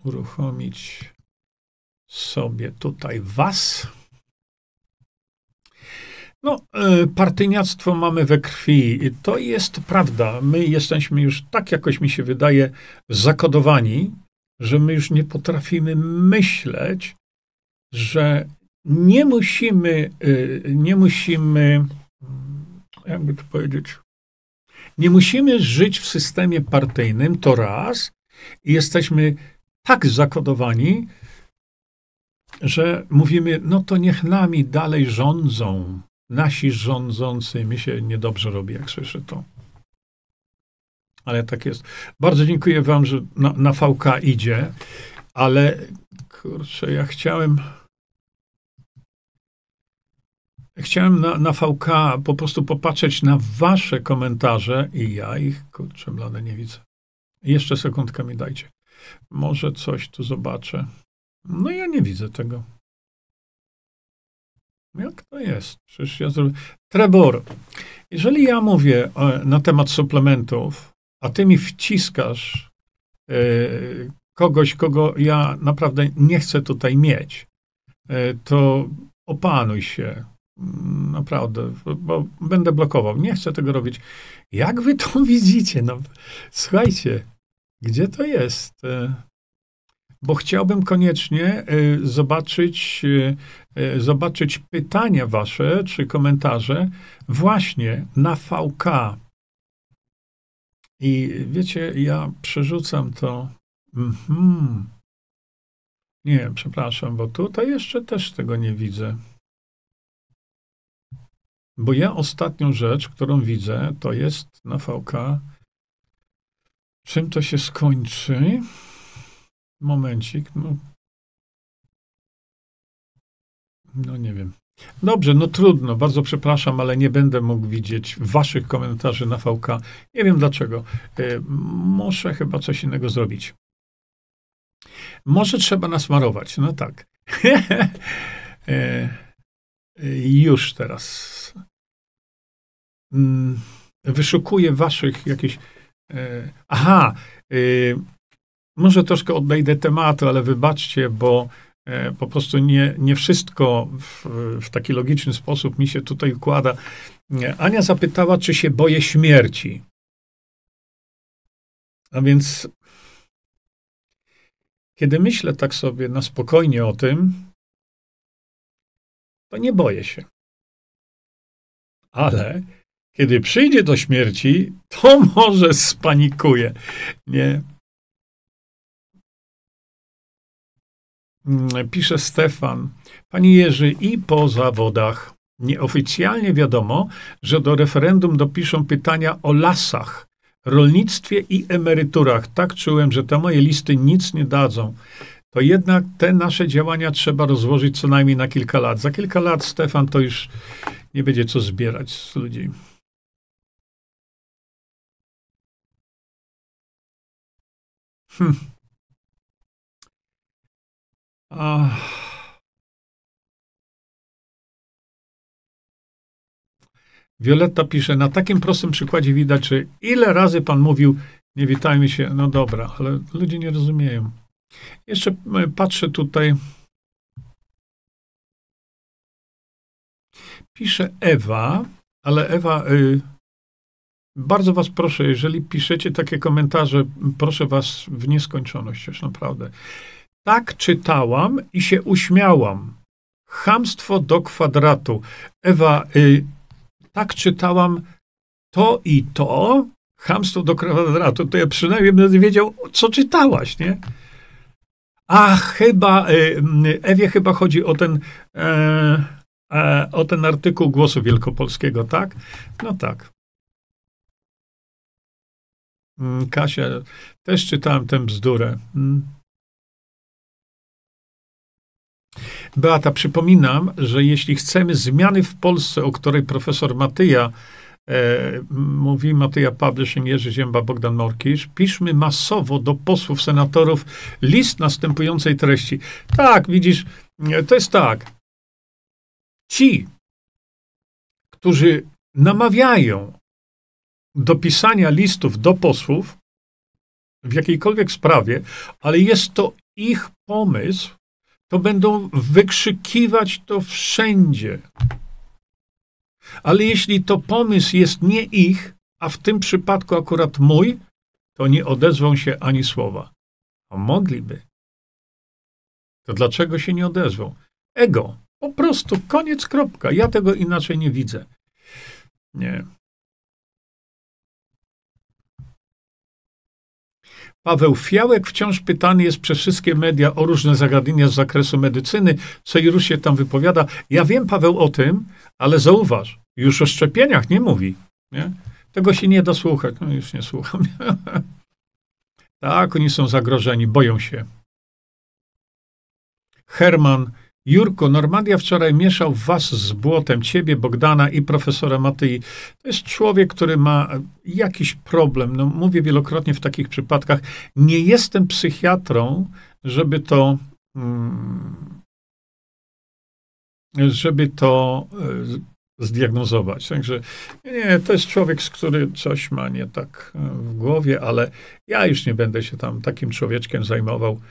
uruchomić sobie tutaj was. No, e, partyjniactwo mamy we krwi. To jest prawda. My jesteśmy już, tak jakoś mi się wydaje, zakodowani, że my już nie potrafimy myśleć, że Nie musimy, nie musimy, jakby to powiedzieć, nie musimy żyć w systemie partyjnym, to raz, i jesteśmy tak zakodowani, że mówimy, no to niech nami dalej rządzą, nasi rządzący. Mi się niedobrze robi, jak słyszę to. Ale tak jest. Bardzo dziękuję wam, że na, na V K idzie, ale kurczę, ja chciałem... Chciałem na, na V K po prostu popatrzeć na wasze komentarze i ja ich, kurczę, blane, nie widzę. Jeszcze sekundkę mi dajcie. Może coś tu zobaczę. No ja nie widzę tego. Jak to jest? Przecież ja zrobię... Trebor, jeżeli ja mówię na temat suplementów, a ty mi wciskasz kogoś, kogo ja naprawdę nie chcę tutaj mieć, to opanuj się. Naprawdę, bo będę blokował. Nie chcę tego robić. Jak wy to widzicie? No, słuchajcie, gdzie to jest? Bo chciałbym koniecznie zobaczyć, zobaczyć pytania wasze, czy komentarze właśnie na V K. I wiecie, ja przerzucam to. Mm-hmm. Nie, przepraszam, bo tutaj jeszcze też tego nie widzę. Bo ja ostatnią rzecz, którą widzę, to jest na V K. Czym to się skończy? Momencik. No, no nie wiem. Dobrze, no trudno. Bardzo przepraszam, ale nie będę mógł widzieć waszych komentarzy na V K. Nie wiem dlaczego. Yy, muszę chyba coś innego zrobić. Może trzeba nasmarować. No tak. yy. Już teraz. Wyszukuję waszych jakichś... Aha! Może troszkę odejdę tematu, ale wybaczcie, bo po prostu nie, nie wszystko w, w taki logiczny sposób mi się tutaj układa. Ania zapytała, czy się boję śmierci. A więc kiedy myślę tak sobie na spokojnie o tym, to nie boję się. Ale kiedy przyjdzie do śmierci, to może spanikuję. Nie? Pisze Stefan. Panie Jerzy, i po zawodach nieoficjalnie wiadomo, że do referendum dopiszą pytania o lasach, rolnictwie i emeryturach. Tak czułem, że te moje listy nic nie dadzą. To jednak te nasze działania trzeba rozłożyć co najmniej na kilka lat. Za kilka lat, Stefan, to już nie będzie co zbierać z ludzi. Hm. Wioletta pisze, na takim prostym przykładzie widać, że ile razy pan mówił, nie witajmy się, no dobra, ale ludzie nie rozumieją. Jeszcze patrzę tutaj. Pisze Ewa, ale Ewa, y, bardzo was proszę, jeżeli piszecie takie komentarze, proszę was w nieskończoność, już naprawdę. Tak czytałam i się uśmiałam. Chamstwo do kwadratu. Ewa, y, tak czytałam to i to, chamstwo do kwadratu. To ja przynajmniej będę wiedział, co czytałaś, nie? A chyba, Ewie chyba chodzi o ten, e, e, o ten artykuł Głosu Wielkopolskiego, tak? No tak. Kasia, też czytałem tę bzdurę. Beata, przypominam, że jeśli chcemy zmiany w Polsce, o której profesor Matyja E, mówi Matyja Publishing, Jerzy Zięba, Bohdan Morkisz, piszmy masowo do posłów, senatorów list następującej treści. Tak, widzisz, to jest tak. Ci, którzy namawiają do pisania listów do posłów w jakiejkolwiek sprawie, ale jest to ich pomysł, to będą wykrzykiwać to wszędzie. Ale jeśli to pomysł jest nie ich, a w tym przypadku akurat mój, to nie odezwą się ani słowa. A mogliby. To dlaczego się nie odezwą? Ego. Po prostu koniec, kropka. Ja tego inaczej nie widzę. Nie. Paweł Fiałek wciąż pytany jest przez wszystkie media o różne zagadnienia z zakresu medycyny, co i już się tam wypowiada. Ja wiem, Paweł, o tym, ale zauważ, już o szczepieniach nie mówi. Nie? Tego się nie da słuchać. No już nie słucham. Tak, oni są zagrożeni, boją się. Herman, Jurko, Normandia wczoraj mieszał was z błotem, ciebie, Bohdana i profesora Matyi. To jest człowiek, który ma jakiś problem. No, mówię wielokrotnie w takich przypadkach. Nie jestem psychiatrą, żeby to żeby to zdiagnozować. Także nie, to jest człowiek, który coś ma nie tak w głowie, ale ja już nie będę się tam takim człowieczkiem zajmował.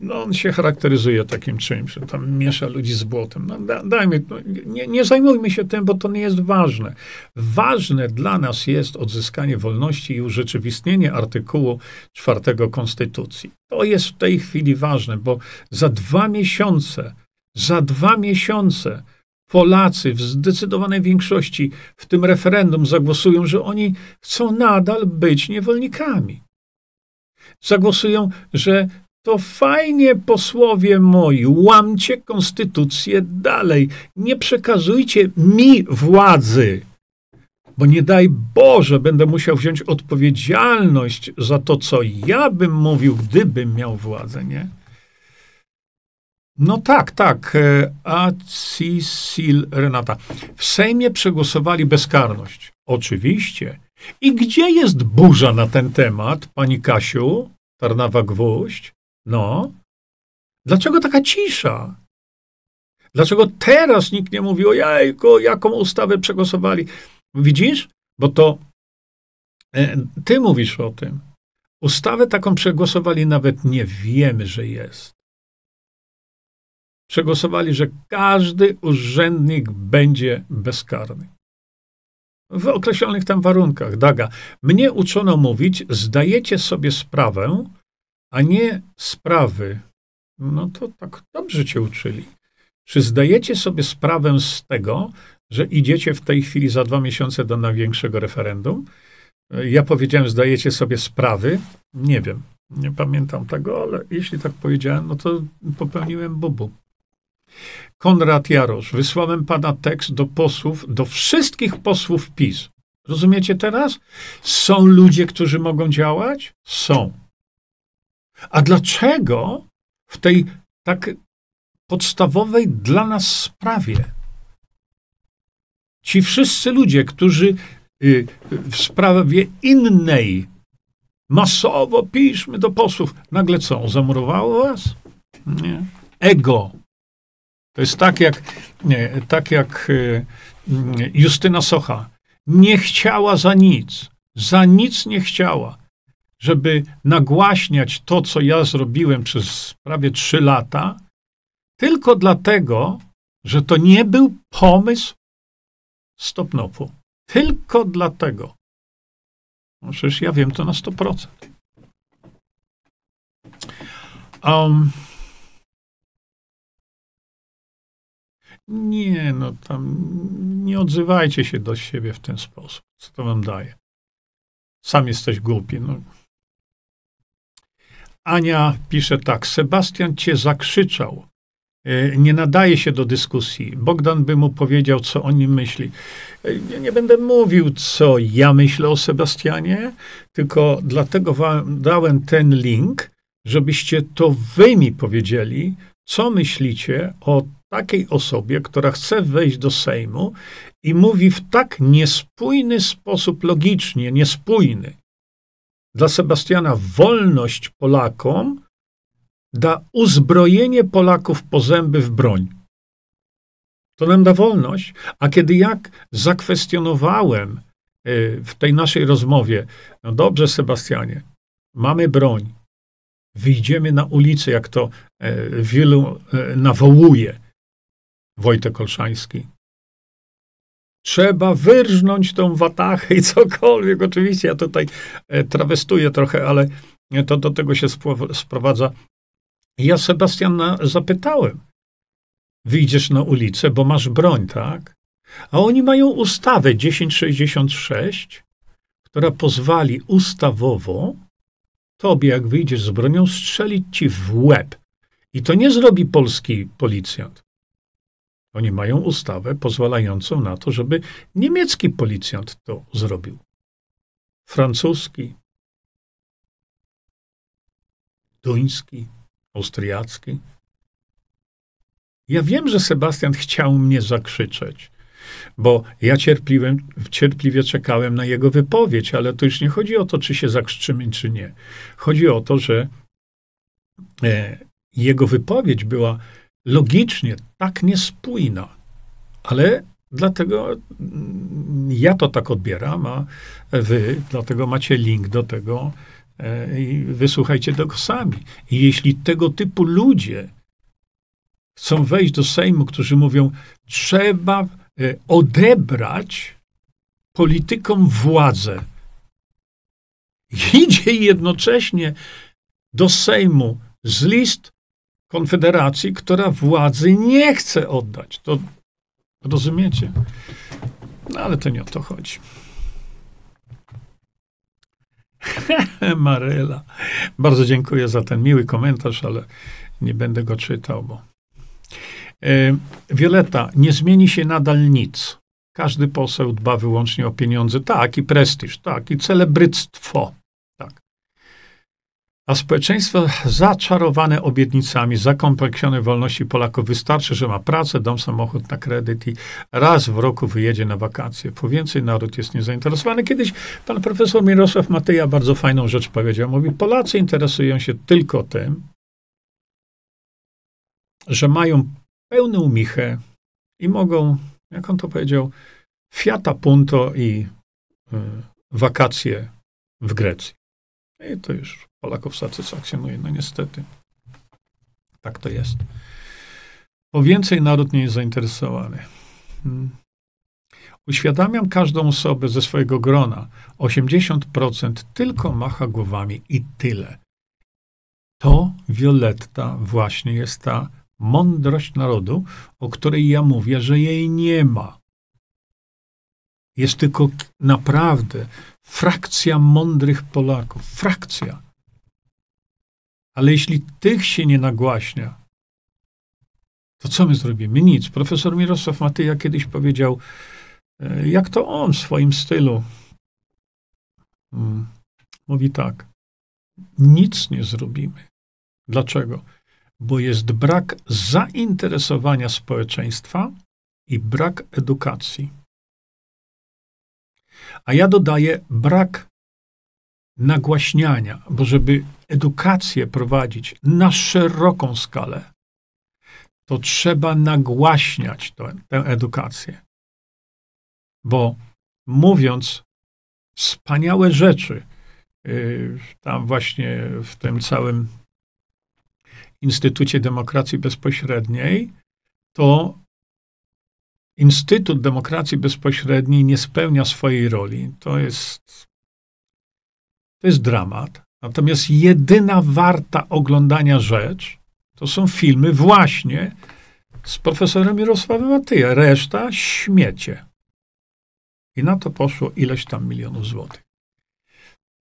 No, on się charakteryzuje takim czymś, że tam miesza ludzi z błotem. No, da, dajmy, no, nie, nie zajmujmy się tym, bo to nie jest ważne. Ważne dla nas jest odzyskanie wolności i urzeczywistnienie artykułu czwartego Konstytucji. To jest w tej chwili ważne, bo za dwa miesiące, za dwa miesiące Polacy w zdecydowanej większości w tym referendum zagłosują, że oni chcą nadal być niewolnikami. Zagłosują, że to fajnie, posłowie moi, łamcie konstytucję dalej. Nie przekazujcie mi władzy, bo nie daj Boże, będę musiał wziąć odpowiedzialność za to, co ja bym mówił, gdybym miał władzę, nie? No tak, tak. Acisil Renata. W Sejmie przegłosowali bezkarność. Oczywiście. I gdzie jest burza na ten temat, pani Kasiu? Tarnawa-Gwóźdź? No. Dlaczego taka cisza? Dlaczego teraz nikt nie mówi, o jajko, jaką ustawę przegłosowali? Widzisz? Bo to e, ty mówisz o tym. Ustawę taką przegłosowali, nawet nie wiemy, że jest. Przegłosowali, że każdy urzędnik będzie bezkarny. W określonych tam warunkach. Daga, mnie uczono mówić, zdajecie sobie sprawę, a nie sprawy. No to tak dobrze cię uczyli. Czy zdajecie sobie sprawę z tego, że idziecie w tej chwili za dwa miesiące do największego referendum? Ja powiedziałem, zdajecie sobie sprawy? Nie wiem. Nie pamiętam tego, ale jeśli tak powiedziałem, no to popełniłem bubu. Konrad Jarosz, wysłałem pana tekst do posłów, do wszystkich posłów PiS. Rozumiecie teraz? Są ludzie, którzy mogą działać? Są. A dlaczego w tej tak podstawowej dla nas sprawie ci wszyscy ludzie, którzy w sprawie innej masowo piszmy do posłów, nagle co? Zamurowało was? Nie. Ego. To jest tak jak, nie, tak jak Justyna Socha. Nie chciała za nic. Za nic nie chciała, żeby nagłaśniać to, co ja zrobiłem przez prawie trzy lata, tylko dlatego, że to nie był pomysł Stopnopu. Tylko dlatego. No przecież ja wiem to na sto procent. Um, nie, no tam nie odzywajcie się do siebie w ten sposób. Co to wam daje? Sam jesteś głupi. No. Ania pisze tak. Sebastian cię zakrzyczał. Nie nadaje się do dyskusji. Bohdan by mu powiedział, co o nim myśli. Ja nie będę mówił, co ja myślę o Sebastianie, tylko dlatego wam dałem ten link, żebyście to wy mi powiedzieli, co myślicie o takiej osobie, która chce wejść do Sejmu i mówi w tak niespójny sposób, logicznie niespójny. Dla Sebastiana wolność Polakom da uzbrojenie Polaków po zęby w broń. To nam da wolność. A kiedy jak zakwestionowałem w tej naszej rozmowie, no dobrze Sebastianie, mamy broń, wyjdziemy na ulicę, jak to wielu nawołuje Wojtek Olszański. Trzeba wyrżnąć tą watachę i cokolwiek. Oczywiście ja tutaj trawestuję trochę, ale to do tego się sprowadza. Ja Sebastiana zapytałem, wyjdziesz na ulicę, bo masz broń, tak? A oni mają ustawę tysiąc sześćdziesiąt sześć, która pozwoli ustawowo tobie, jak wyjdziesz z bronią, strzelić ci w łeb. I to nie zrobi polski policjant. Oni mają ustawę pozwalającą na to, żeby niemiecki policjant to zrobił. Francuski. Duński. Austriacki. Ja wiem, że Sebastian chciał mnie zakrzyczeć, bo ja cierpliwym, cierpliwie czekałem na jego wypowiedź, ale to już nie chodzi o to, czy się zakrzyczymy, czy nie. Chodzi o to, że e, jego wypowiedź była logicznie tak niespójna, Ale dlatego ja to tak odbieram, a wy dlatego macie link do tego i wysłuchajcie tego sami. I jeśli tego typu ludzie chcą wejść do Sejmu, którzy mówią, trzeba odebrać politykom władzę, idzie jednocześnie do Sejmu z list Konfederacji, która władzy nie chce oddać. To rozumiecie? No ale to nie o to chodzi. Maryla. Bardzo dziękuję za ten miły komentarz, ale nie będę go czytał, bo... Yy, Wioleta, nie zmieni się nadal nic. Każdy poseł dba wyłącznie o pieniądze. Tak, i prestiż, tak, i celebryctwo. Tak. A społeczeństwo zaczarowane obietnicami, zakompleksione wolności Polaków. Wystarczy, że ma pracę, dom, samochód na kredyt i raz w roku wyjedzie na wakacje. Po więcej naród jest niezainteresowany. Kiedyś pan profesor Mirosław Matyja bardzo fajną rzecz powiedział. Mówi, Polacy interesują się tylko tym, że mają pełną michę i mogą, jak on to powiedział, fiata punto i y, wakacje w Grecji. I to już Polaków satysfakcjonuje, no niestety. Tak to jest. Po więcej naród nie jest zainteresowany. Hmm. Uświadamiam każdą osobę ze swojego grona. osiemdziesiąt procent tylko macha głowami i tyle. To Wioletta właśnie jest ta mądrość narodu, o której ja mówię, że jej nie ma. Jest tylko naprawdę frakcja mądrych Polaków. Frakcja. Ale jeśli tych się nie nagłaśnia, to co my zrobimy? Nic. Profesor Mirosław Matyja kiedyś powiedział, jak to on w swoim stylu. Mówi tak. Nic nie zrobimy. Dlaczego? Bo jest brak zainteresowania społeczeństwa i brak edukacji. A ja dodaję brak nagłaśniania, bo żeby edukację prowadzić na szeroką skalę, to trzeba nagłaśniać tę, tę edukację. Bo mówiąc wspaniałe rzeczy, yy, tam właśnie w tym całym Instytucie Demokracji Bezpośredniej, to Instytut Demokracji Bezpośredniej nie spełnia swojej roli. To jest, to jest dramat. Natomiast jedyna warta oglądania rzecz to są filmy właśnie z profesorem Mirosławem Matyją. Reszta śmiecie. I na to poszło ileś tam milionów złotych.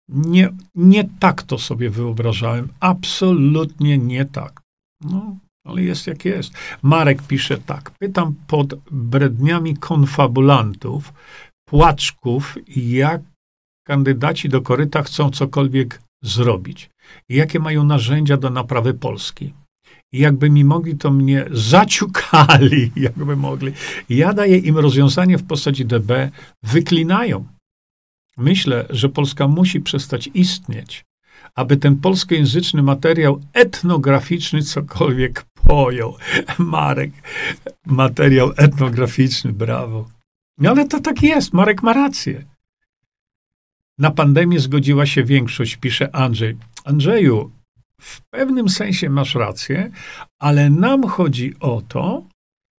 Nie, nie tak to sobie wyobrażałem. Absolutnie nie tak. No, ale jest jak jest. Marek pisze tak. Pytam pod bredniami konfabulantów, płaczków, jak kandydaci do koryta chcą cokolwiek zrobić. Jakie mają narzędzia do naprawy Polski. Jakby mi mogli, to mnie zaciukali. Jakby mogli. Ja daję im rozwiązanie w postaci D B. Wyklinają. Myślę, że Polska musi przestać istnieć, aby ten polskojęzyczny materiał etnograficzny cokolwiek pojął. Marek, materiał etnograficzny, brawo. No ale to tak jest, Marek ma rację. Na pandemię zgodziła się większość, pisze Andrzej. Andrzeju, w pewnym sensie masz rację, ale nam chodzi o to,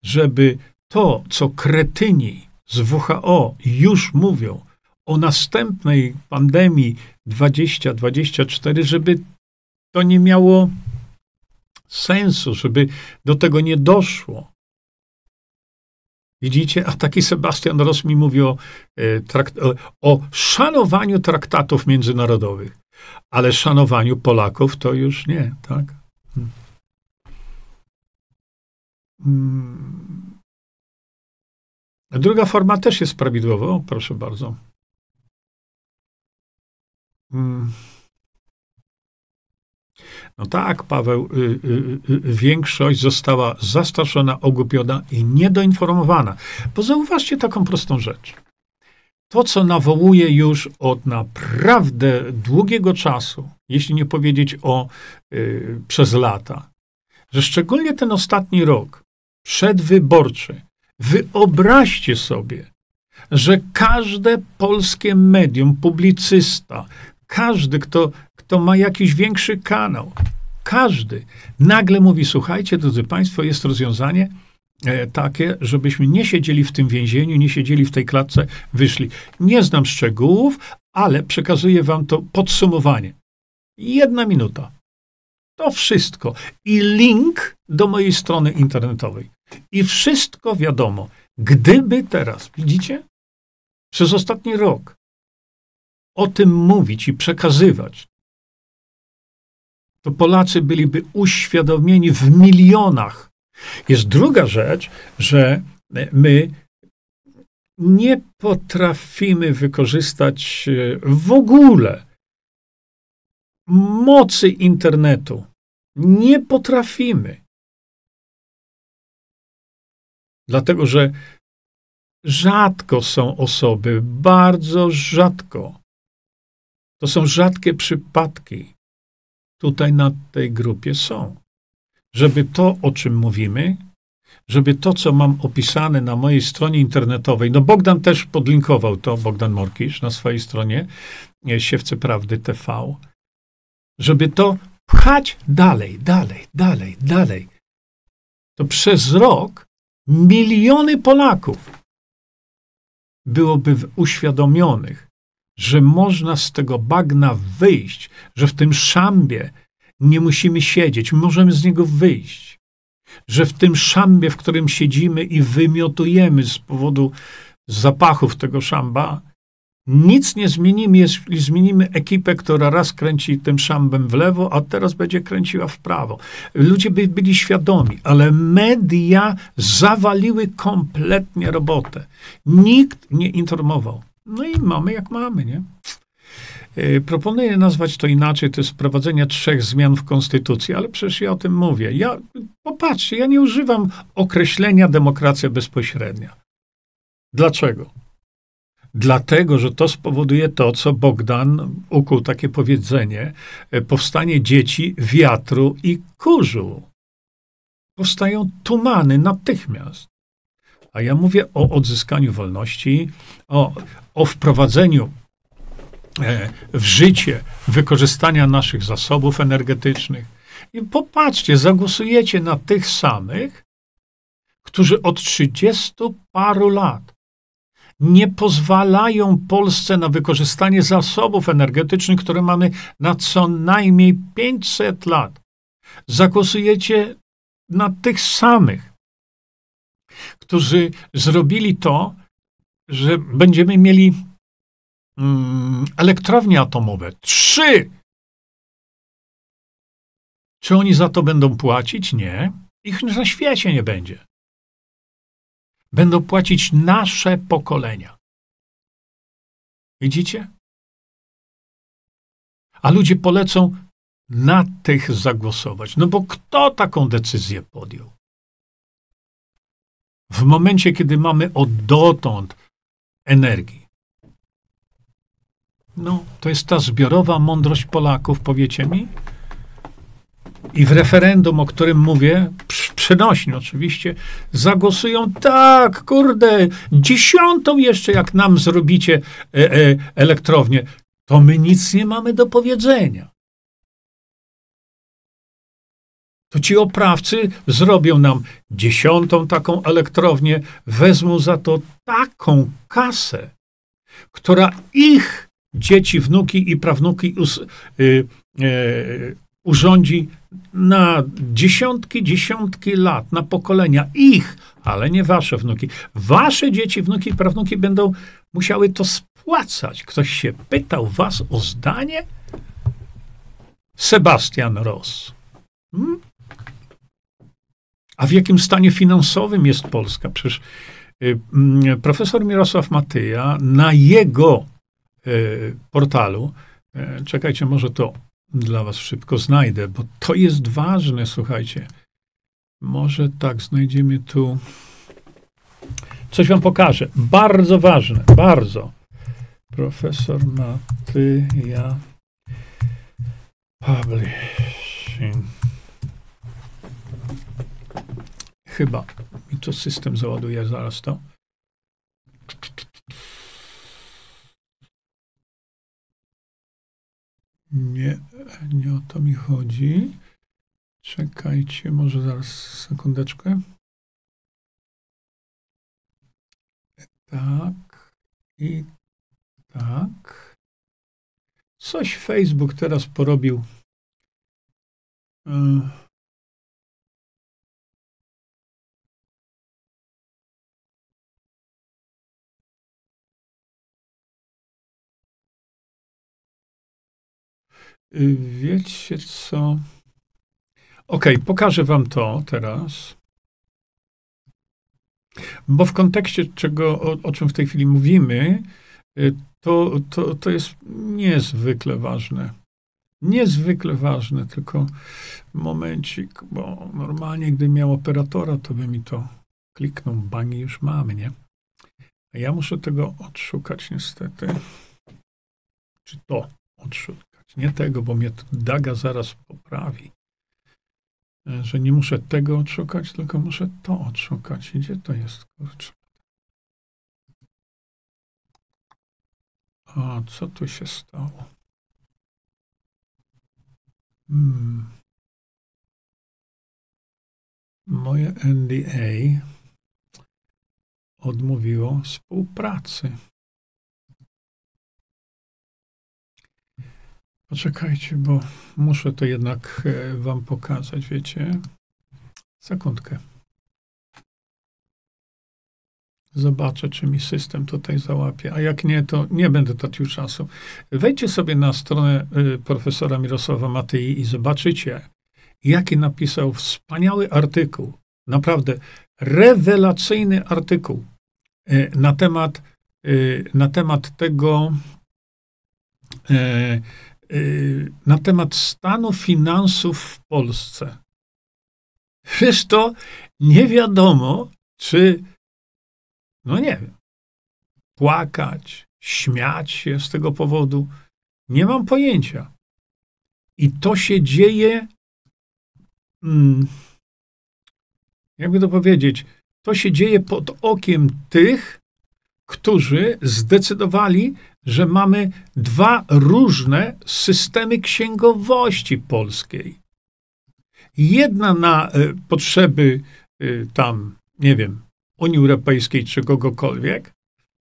żeby to, co kretyni z W H O już mówią, o następnej pandemii dwudziestej dwudziestej czwartej, żeby to nie miało sensu, żeby do tego nie doszło. Widzicie? A taki Sebastian Ross mi mówi o, y, trakt, o, o szanowaniu traktatów międzynarodowych, ale szanowaniu Polaków to już nie, tak? Hmm. Hmm. Druga forma też jest prawidłowa, o, proszę bardzo. No tak, Paweł, y, y, y, większość została zastraszona, ogłupiona i niedoinformowana. Bo zauważcie taką prostą rzecz. To, co nawołuje już od naprawdę długiego czasu, jeśli nie powiedzieć o y, przez lata, że szczególnie ten ostatni rok przedwyborczy Wyobraźcie sobie, że każde polskie medium, publicysta, każdy, kto, kto ma jakiś większy kanał, każdy nagle mówi, słuchajcie, drodzy państwo, jest rozwiązanie takie, żebyśmy nie siedzieli w tym więzieniu, nie siedzieli w tej klatce, wyszli. Nie znam szczegółów, ale przekazuję wam to podsumowanie. Jedna minuta. To wszystko. I link do mojej strony internetowej. I wszystko wiadomo. Gdyby teraz, widzicie? Przez ostatni rok o tym mówić i przekazywać, to Polacy byliby uświadomieni w milionach. Jest druga rzecz, że my nie potrafimy wykorzystać w ogóle mocy internetu. Nie potrafimy. Dlatego, że rzadko są osoby, bardzo rzadko. To są rzadkie przypadki. Tutaj na tej grupie są. Żeby to, o czym mówimy, żeby to, co mam opisane na mojej stronie internetowej, no Bohdan też podlinkował to, Bohdan Morkisz, na swojej stronie Siewcy Prawdy T V, żeby to pchać dalej, dalej, dalej, dalej. To przez rok miliony Polaków byłoby uświadomionych, że można z tego bagna wyjść, że w tym szambie nie musimy siedzieć, możemy z niego wyjść. Że w tym szambie, w którym siedzimy i wymiotujemy z powodu zapachów tego szamba, nic nie zmienimy, jeśli zmienimy ekipę, która raz kręci tym szambem w lewo, a teraz będzie kręciła w prawo. Ludzie by byli świadomi, ale media zawaliły kompletnie robotę. Nikt nie informował. No i mamy jak mamy, nie? Proponuję nazwać to inaczej, to jest wprowadzenie trzech zmian w Konstytucji, ale przecież ja o tym mówię. Ja, popatrzcie, ja nie używam określenia demokracja bezpośrednia. Dlaczego? Dlatego, że to spowoduje to, co Bohdan ukuł takie powiedzenie, powstanie dzieci wiatru i kurzu. Powstają tumany natychmiast. A ja mówię o odzyskaniu wolności, o, o wprowadzeniu w życie wykorzystania naszych zasobów energetycznych. I popatrzcie, zagłosujecie na tych samych, którzy od trzydziestu paru lat nie pozwalają Polsce na wykorzystanie zasobów energetycznych, które mamy na co najmniej pięćset lat. Zagłosujecie na tych samych, którzy zrobili to, że będziemy mieli mm, elektrownie atomowe. Trzy! Czy oni za to będą płacić? Nie. Ich na świecie nie będzie. Będą płacić nasze pokolenia. Widzicie? A ludzie polecą na tych zagłosować. No bo kto taką decyzję podjął? W momencie, kiedy mamy od dotąd energii. No, to jest ta zbiorowa mądrość Polaków, powiecie mi? I w referendum, o którym mówię, przenośnie oczywiście, zagłosują tak, kurde, dziesiątą jeszcze, jak nam zrobicie e, e, elektrownię, to my nic nie mamy do powiedzenia. To ci oprawcy zrobią nam dziesiątą taką elektrownię, wezmą za to taką kasę, która ich dzieci, wnuki i prawnuki us, y, y, urządzi na dziesiątki, dziesiątki lat, na pokolenia ich, ale nie wasze wnuki. Wasze dzieci, wnuki i prawnuki będą musiały to spłacać. Ktoś się pytał was o zdanie? Sebastian Ross. Hmm? A w jakim stanie finansowym jest Polska? Przecież y, y, profesor Mirosław Matyja na jego y, portalu, y, czekajcie, może to dla was szybko znajdę, bo to jest ważne, słuchajcie. Może tak, znajdziemy tu. Coś wam pokażę. Bardzo ważne, bardzo. Profesor Matyja Publishing. Chyba mi To system załaduje zaraz to. Nie, nie o to mi chodzi. Czekajcie, może zaraz sekundeczkę. Tak i tak. Coś Facebook teraz porobił. Yy. Wiecie co? Ok, pokażę wam to teraz. Bo w kontekście czego, o, o czym w tej chwili mówimy, to, to, to jest niezwykle ważne. Niezwykle ważne, tylko momencik, bo normalnie gdybym miał operatora, to by mi to kliknął, bang i już mamy, nie? A ja muszę tego odszukać niestety. Czy to odszukać? Nie tego, bo mnie Daga zaraz poprawi. Że nie muszę tego odszukać, tylko muszę to odszukać. Gdzie to jest? Kurczę. A, co tu się stało? Hmm. Moje N D A odmówiło współpracy. Poczekajcie, bo muszę to jednak wam pokazać, wiecie. Sekundkę. Zobaczę, czy mi system tutaj załapie, a jak nie, to nie będę tracił czasu. Wejdźcie sobie na stronę profesora Mirosława Matyi i zobaczycie, jaki napisał wspaniały artykuł, naprawdę rewelacyjny artykuł na temat, na temat tego, na temat stanu finansów w Polsce. Wiesz to, nie wiadomo, czy, no nie wiem, płakać, śmiać się z tego powodu. Nie mam pojęcia. I to się dzieje, jakby to powiedzieć, to się dzieje pod okiem tych, którzy zdecydowali, że mamy dwa różne systemy księgowości polskiej. Jedna na y, potrzeby y, tam, nie wiem, Unii Europejskiej czy kogokolwiek,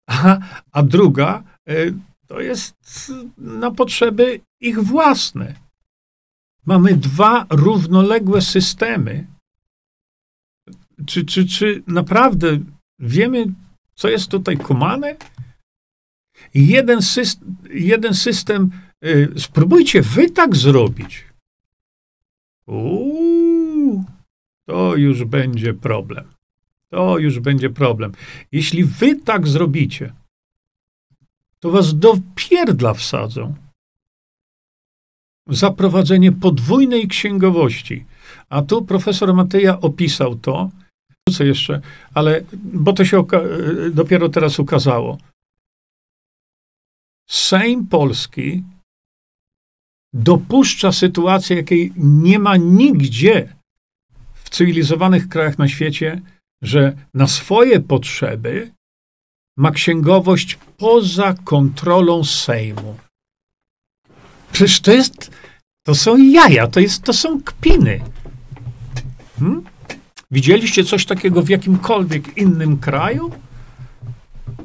a, a druga y, to jest na potrzeby ich własne. Mamy dwa równoległe systemy. Czy, czy, czy naprawdę wiemy, co jest tutaj kumane? Jeden system, jeden system y, spróbujcie wy tak zrobić. Uuu, to już będzie problem. To już będzie problem. Jeśli wy tak zrobicie, to was do pierdla wsadzą. Zaprowadzenie podwójnej księgowości. A tu profesor Matyja opisał to, co jeszcze, ale, bo to się dopiero teraz ukazało. Sejm Polski dopuszcza sytuację, jakiej nie ma nigdzie w cywilizowanych krajach na świecie, że na swoje potrzeby ma księgowość poza kontrolą Sejmu. Przecież to jest, to są jaja, to jest, to są kpiny. Hmm? Widzieliście coś takiego w jakimkolwiek innym kraju?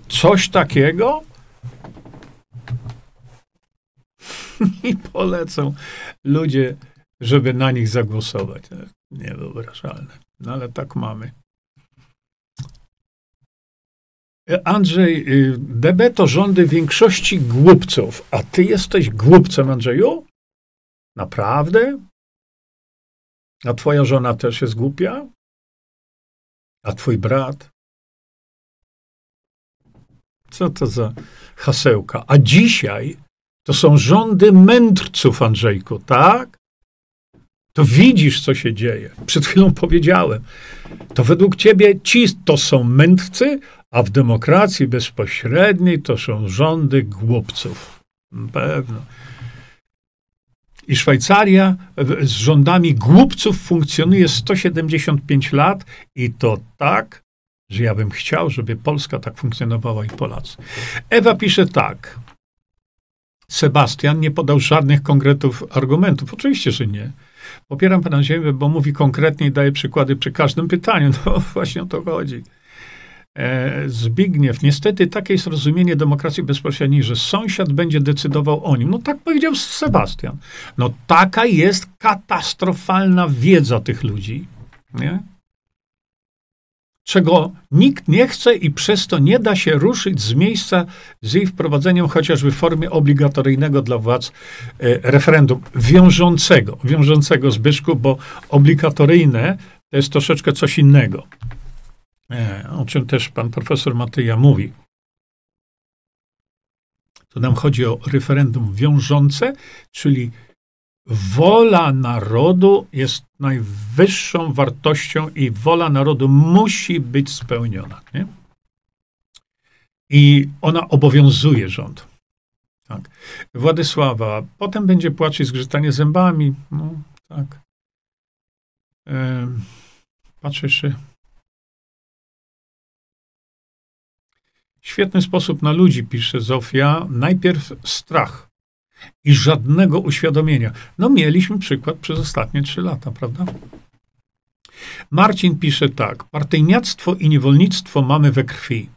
Coś takiego? I polecą ludzie, żeby na nich zagłosować. Niewyobrażalne. No ale tak mamy. Andrzej, D B to rządy większości głupców. A ty jesteś głupcem, Andrzeju? Naprawdę? A twoja żona też jest głupia? A twój brat? Co to za hasełka? A dzisiaj to są rządy mędrców, Andrzejku, tak? To widzisz, co się dzieje. Przed chwilą powiedziałem. To według ciebie ci to są mędrcy, a w demokracji bezpośredniej to są rządy głupców. Pewno. I Szwajcaria z rządami głupców funkcjonuje sto siedemdziesiąt pięć lat i to tak, że ja bym chciał, żeby Polska tak funkcjonowała i Polacy. Ewa pisze tak. Sebastian nie podał żadnych konkretów argumentów. Oczywiście, że nie. Popieram pana Ziębę, bo mówi konkretnie i daje przykłady przy każdym pytaniu. No właśnie o to chodzi. E, Zbigniew. Niestety takie jest rozumienie demokracji bezpośredniej, że sąsiad będzie decydował o nim. No tak powiedział Sebastian. No taka jest katastrofalna wiedza tych ludzi. Nie? Czego nikt nie chce i przez to nie da się ruszyć z miejsca z jej wprowadzeniem chociażby w formie obligatoryjnego dla władz e, referendum wiążącego. Wiążącego, Zbyszku, bo obligatoryjne to jest troszeczkę coś innego. E, o czym też pan profesor Matyja mówi. To nam chodzi o referendum wiążące, czyli wola narodu jest najwyższą wartością i wola narodu musi być spełniona. Nie? I ona obowiązuje rząd. Tak. Władysława. Potem będzie płacz i zgrzytanie zębami. No, tak. E, patrzę jeszcze. Świetny sposób na ludzi, pisze Zofia. Najpierw strach. I żadnego uświadomienia. No mieliśmy przykład przez ostatnie trzy lata, prawda? Marcin pisze tak. Partyjniactwo i niewolnictwo mamy we krwi.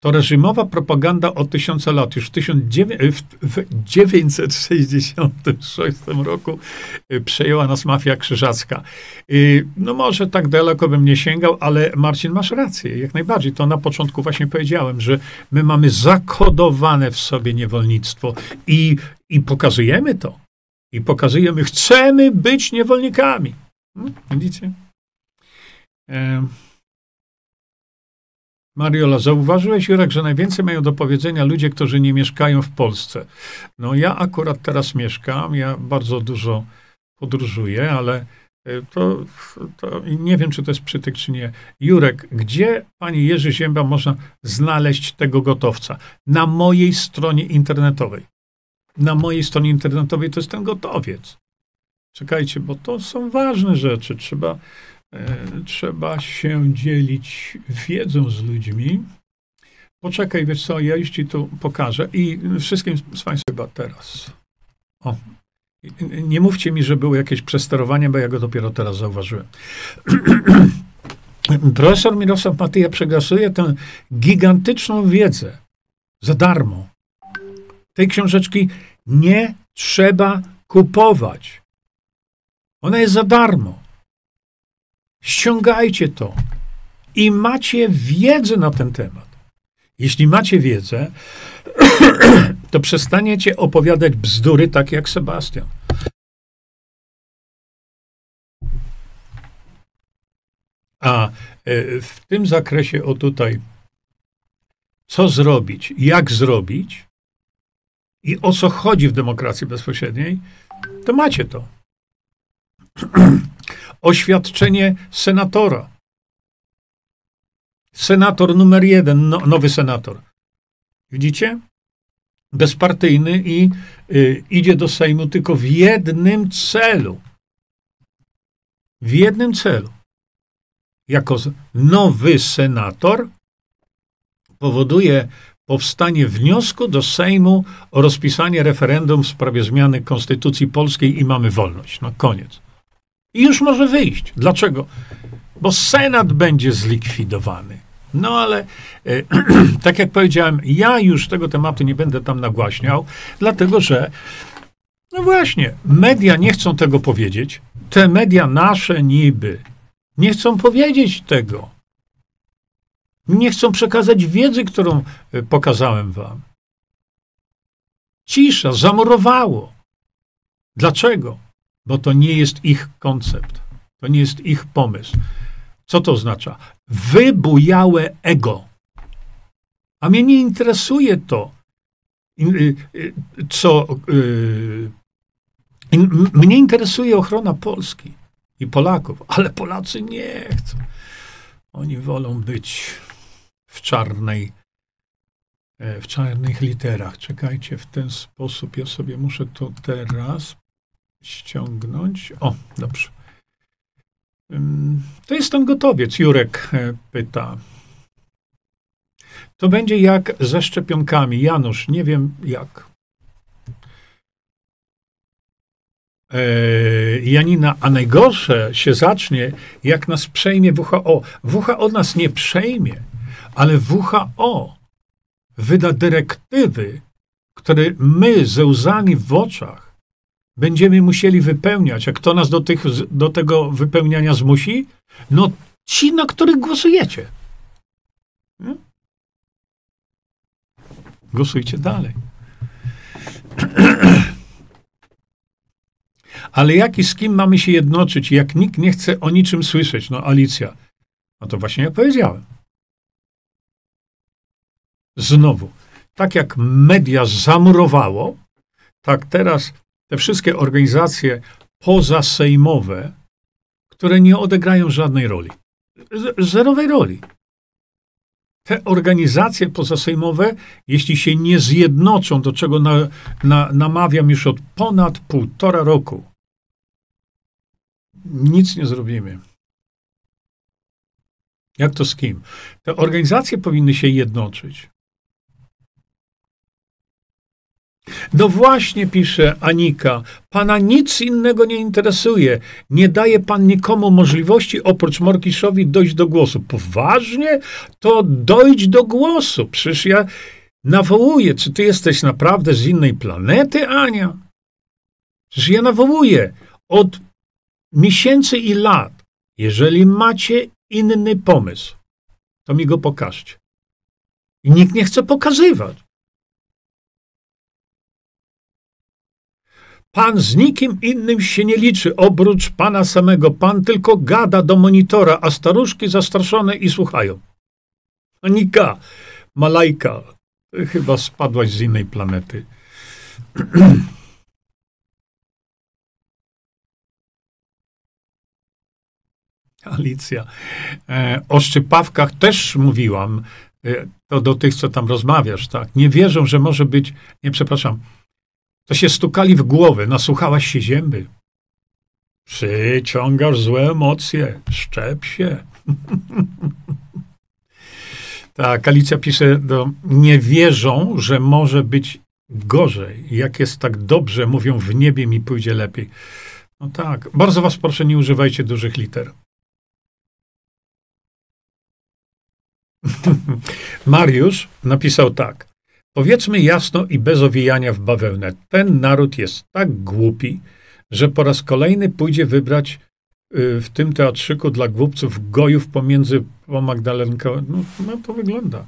To reżimowa propaganda od tysiąca lat. Już w tysiąc dziewięćset sześćdziesiątym szóstym roku przejęła nas mafia krzyżacka. No może tak daleko bym nie sięgał, ale Marcin, masz rację. Jak najbardziej. To na początku właśnie powiedziałem, że my mamy zakodowane w sobie niewolnictwo i, i pokazujemy to. I pokazujemy, chcemy być niewolnikami. No, widzicie? Ehm. Mariola, zauważyłeś, Jurek, że najwięcej mają do powiedzenia ludzie, którzy nie mieszkają w Polsce. No ja akurat teraz mieszkam, ja bardzo dużo podróżuję, ale to, to nie wiem, czy to jest przytyk, czy nie. Jurek, gdzie, panie Jerzy Zięba, można znaleźć tego gotowca? Na mojej stronie internetowej. Na mojej stronie internetowej to jest ten gotowiec. Czekajcie, bo to są ważne rzeczy, trzeba... Trzeba się dzielić wiedzą z ludźmi. Poczekaj, wiesz co, ja już ci to pokażę. I wszystkim z państwa chyba teraz. O. Nie mówcie mi, że było jakieś przesterowanie, bo ja go dopiero teraz zauważyłem. Profesor Mirosław Matyja przegasuje tę gigantyczną wiedzę za darmo. Tej książeczki nie trzeba kupować. Ona jest za darmo. Ściągajcie to i macie wiedzę na ten temat. Jeśli macie wiedzę, to przestaniecie opowiadać bzdury, tak jak Sebastian. A w tym zakresie, o tutaj, co zrobić, jak zrobić i o co chodzi w demokracji bezpośredniej, to macie to. Oświadczenie senatora. Senator numer jeden, no, nowy senator. Widzicie? Bezpartyjny i y, idzie do Sejmu tylko w jednym celu. W jednym celu. Jako nowy senator powoduje powstanie wniosku do Sejmu o rozpisanie referendum w sprawie zmiany Konstytucji Polskiej i mamy wolność. No koniec. I już może wyjść. Dlaczego? Bo Senat będzie zlikwidowany. No ale, e, tak jak powiedziałem, ja już tego tematu nie będę tam nagłaśniał, dlatego że, no właśnie, media nie chcą tego powiedzieć. Te media nasze niby nie chcą powiedzieć tego. Nie chcą przekazać wiedzy, którą pokazałem wam. Cisza, zamurowało. Dlaczego? Bo to nie jest ich koncept. To nie jest ich pomysł. Co to oznacza? Wybujałe ego. A mnie nie interesuje to, co... Mnie interesuje ochrona Polski i Polaków, ale Polacy nie chcą. Oni wolą być w czarnej, w czarnych literach. Czekajcie, w ten sposób ja sobie muszę to teraz ściągnąć. O, dobrze. To jest ten gotowiec. Jurek pyta. To będzie jak ze szczepionkami. Janusz, nie wiem jak. Janina, a najgorsze się zacznie, jak nas przejmie W H O. W H O nas nie przejmie, ale W H O wyda dyrektywy, które my ze łzami w oczach będziemy musieli wypełniać. A kto nas do, tych, do tego wypełniania zmusi? No ci, na których głosujecie. Nie? Głosujcie dalej. Ale jak i z kim mamy się jednoczyć, jak nikt nie chce o niczym słyszeć? No Alicja, no to właśnie ja powiedziałem. Znowu, tak jak media zamurowało, tak teraz te wszystkie organizacje pozasejmowe, które nie odegrają żadnej roli, zerowej roli. Te organizacje pozasejmowe, jeśli się nie zjednoczą, do czego na, na, namawiam już od ponad półtora roku, nic nie zrobimy. Jak to z kim? Te organizacje powinny się jednoczyć. No właśnie, pisze Anika, pana nic innego nie interesuje. Nie daje pan nikomu możliwości, oprócz Morkiszowi, dojść do głosu. Poważnie? To dojdź do głosu. Przecież ja nawołuję. Czy ty jesteś naprawdę z innej planety, Ania? Przecież ja nawołuję od miesięcy i lat. Jeżeli macie inny pomysł, to mi go pokażcie. I nikt nie chce pokazywać. Pan z nikim innym się nie liczy, oprócz pana samego. Pan tylko gada do monitora, a staruszki zastraszone i słuchają. Anika, Malajka, ty chyba spadłaś z innej planety. Alicja, e, o szczypawkach też mówiłam, e, to do tych, co tam rozmawiasz, tak? Nie wierzą, że może być, nie, przepraszam, to się stukali w głowę. Nasłuchałaś się Zięby. Przyciągasz złe emocje. Szczep się. Tak, Alicja pisze, do, nie wierzą, że może być gorzej. Jak jest tak dobrze, mówią, w niebie mi pójdzie lepiej. No tak. Bardzo was proszę, nie używajcie dużych liter. Mariusz napisał tak. Powiedzmy jasno i bez owijania w bawełnę. Ten naród jest tak głupi, że po raz kolejny pójdzie wybrać y, w tym teatrzyku dla głupców gojów pomiędzy Magdalenką. No, no to wygląda.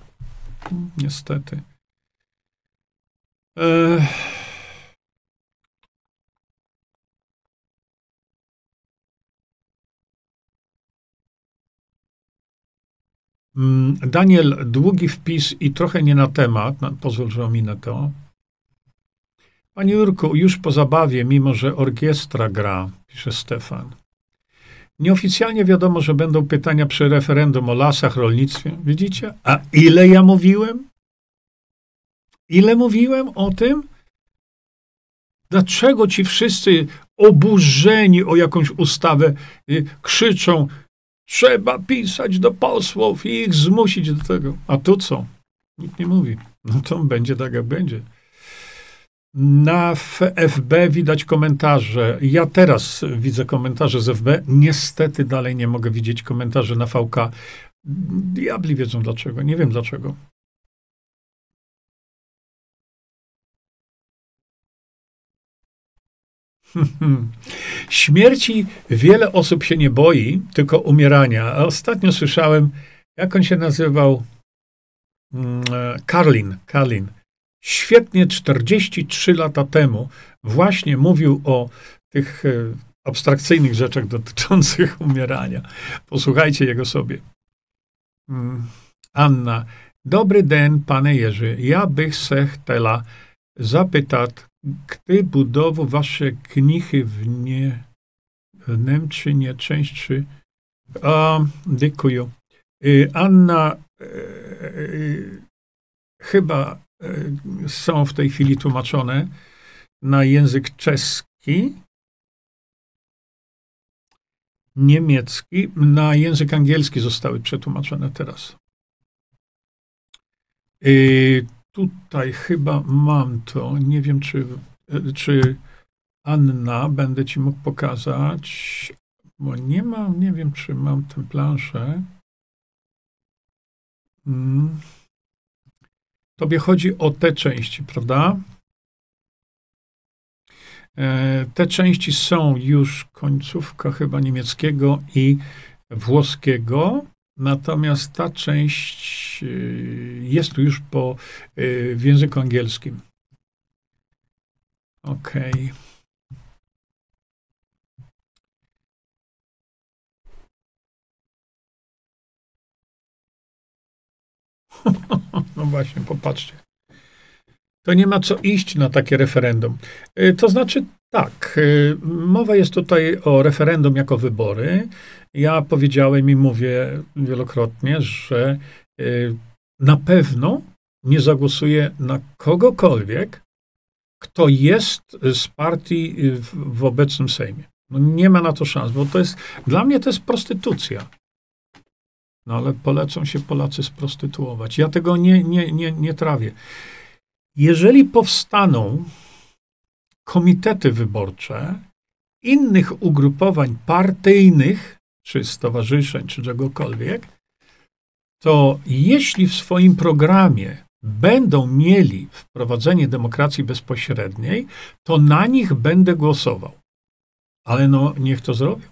Niestety. E... Daniel, długi wpis i trochę nie na temat. Pozwól, że ominę to. Panie Jurku, już po zabawie, mimo że orkiestra gra, pisze Stefan. Nieoficjalnie wiadomo, że będą pytania przy referendum o lasach, rolnictwie. Widzicie? A ile ja mówiłem? Ile mówiłem o tym? Dlaczego ci wszyscy oburzeni o jakąś ustawę y, krzyczą, trzeba pisać do posłów i ich zmusić do tego. A tu co? Nikt nie mówi. No to będzie tak, jak będzie. Na F B widać komentarze. Ja teraz widzę komentarze z F B. Niestety dalej nie mogę widzieć komentarzy na V K. Diabli wiedzą dlaczego. Nie wiem dlaczego. Śmierci wiele osób się nie boi, tylko umierania. A ostatnio słyszałem, jak on się nazywał, Karlin, Karlin. Świetnie czterdzieści trzy lata temu właśnie mówił o tych abstrakcyjnych rzeczach dotyczących umierania. Posłuchajcie jego sobie. Anna. Dobry den, panie Jerzy. Ja bych se chtela zapytać, gdy budował wasze knichy w, nie, w Niemczynie, części... A, dziękuję. Anna, e, e, chyba e, są w tej chwili tłumaczone na język czeski niemiecki, na język angielski zostały przetłumaczone teraz. Yy, tutaj chyba mam to, nie wiem, czy, czy Anna, będę ci mógł pokazać, bo nie mam, nie wiem, czy mam tę planszę. Hmm. Tobie chodzi o te części, prawda? E, te części są już końcówka chyba niemieckiego i włoskiego, natomiast ta część jest tu już po, w języku angielskim. Okej. Okay. No właśnie, popatrzcie. To nie ma co iść na takie referendum. To znaczy tak, mowa jest tutaj o referendum jako wybory. Ja powiedziałem i mówię wielokrotnie, że na pewno nie zagłosuję na kogokolwiek, kto jest z partii w obecnym Sejmie. No nie ma na to szans, bo to jest, dla mnie to jest prostytucja. No ale polecą się Polacy sprostytuować. Ja tego nie, nie, nie, nie trawię. Jeżeli powstaną komitety wyborcze innych ugrupowań partyjnych, czy stowarzyszeń, czy czegokolwiek, to jeśli w swoim programie będą mieli wprowadzenie demokracji bezpośredniej, to na nich będę głosował. Ale no, niech to zrobią.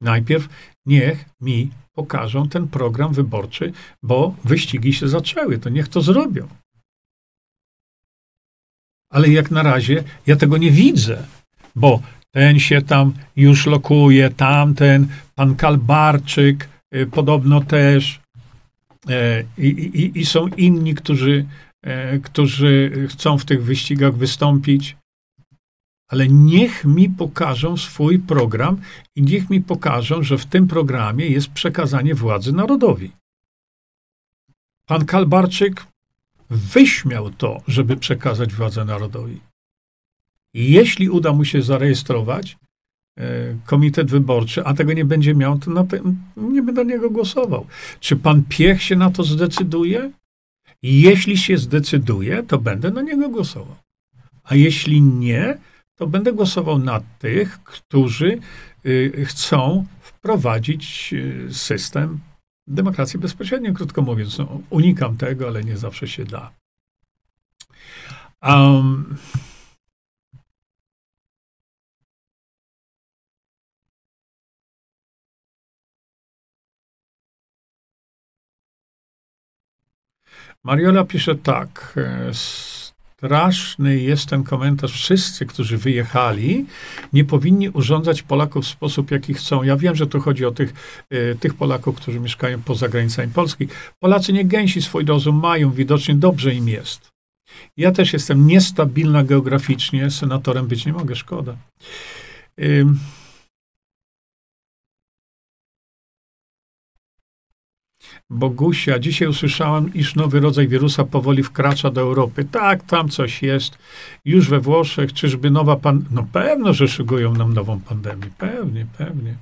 Najpierw niech mi pokażą ten program wyborczy, bo wyścigi się zaczęły, to niech to zrobią. Ale jak na razie ja tego nie widzę, bo ten się tam już lokuje, tamten, pan Kalbarczyk y, podobno też i y, y, y, y są inni, którzy, y, którzy chcą w tych wyścigach wystąpić. Ale niech mi pokażą swój program i niech mi pokażą, że w tym programie jest przekazanie władzy narodowi. Pan Kalbarczyk wyśmiał to, żeby przekazać władzę narodowi. I jeśli uda mu się zarejestrować e, komitet wyborczy, a tego nie będzie miał, to na ten, nie będę na niego głosował. Czy pan Piech się na to zdecyduje? Jeśli się zdecyduje, to będę na niego głosował. A jeśli nie, to będę głosował na tych, którzy y, chcą wprowadzić y, system demokracji bezpośredniej, krótko mówiąc. No, unikam tego, ale nie zawsze się da. Um, Mariola pisze tak. Y, Straszny jest ten komentarz. Wszyscy, którzy wyjechali, nie powinni urządzać Polaków w sposób, jaki chcą. Ja wiem, że tu chodzi o tych, y, tych Polaków, którzy mieszkają poza granicami Polski. Polacy nie gęsi swój rozum mają, widocznie dobrze im jest. Ja też jestem niestabilna geograficznie, senatorem być nie mogę, szkoda. Y, Bogusia, dzisiaj usłyszałem, iż nowy rodzaj wirusa powoli wkracza do Europy. Tak, tam coś jest. Już we Włoszech, czyżby nowa pan... No pewno, że szykują nam nową pandemię. Pewnie, pewnie.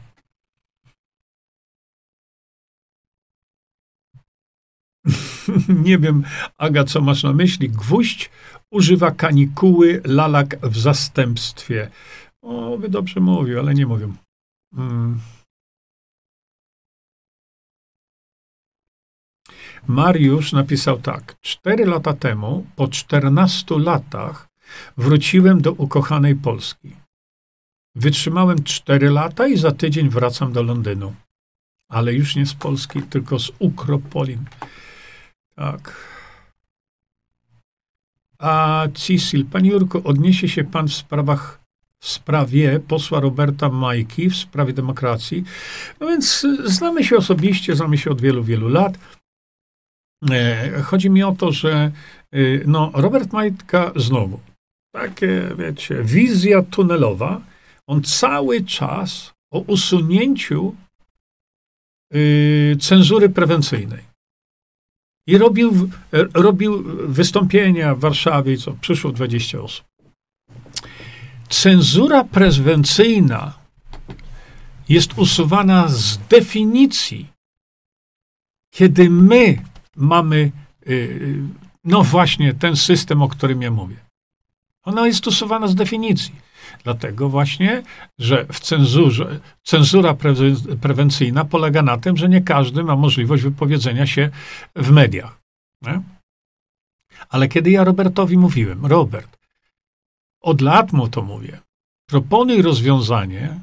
Nie wiem, Aga, co masz na myśli? Gwóźdź używa kanikuły, lalak w zastępstwie. O, by dobrze mówił, ale nie mówią. Hmm. Mariusz napisał tak. Cztery lata temu, po czternastu latach, wróciłem do ukochanej Polski. Wytrzymałem cztery lata i za tydzień wracam do Londynu. Ale już nie z Polski, tylko z Ukropolin. Tak. A Cisil, Panie Jurku, odniesie się Pan w sprawach w sprawie posła Roberta Majtki, w sprawie demokracji. No więc znamy się osobiście, znamy się od wielu, wielu lat. Chodzi mi o to, że no, Robert Majtka znowu, takie, wiecie, wizja tunelowa, on cały czas o usunięciu y, cenzury prewencyjnej. I robił, robił wystąpienia w Warszawie, co przyszło dwadzieścia osób. Cenzura prewencyjna jest usuwana z definicji. Kiedy my mamy, no właśnie, ten system, o którym ja mówię. Ona jest usuwana z definicji. Dlatego właśnie, że w cenzurze, cenzura prewencyjna polega na tym, że nie każdy ma możliwość wypowiedzenia się w mediach. Nie? Ale kiedy ja Robertowi mówiłem, Robert, od lat mu to mówię, proponuj rozwiązanie,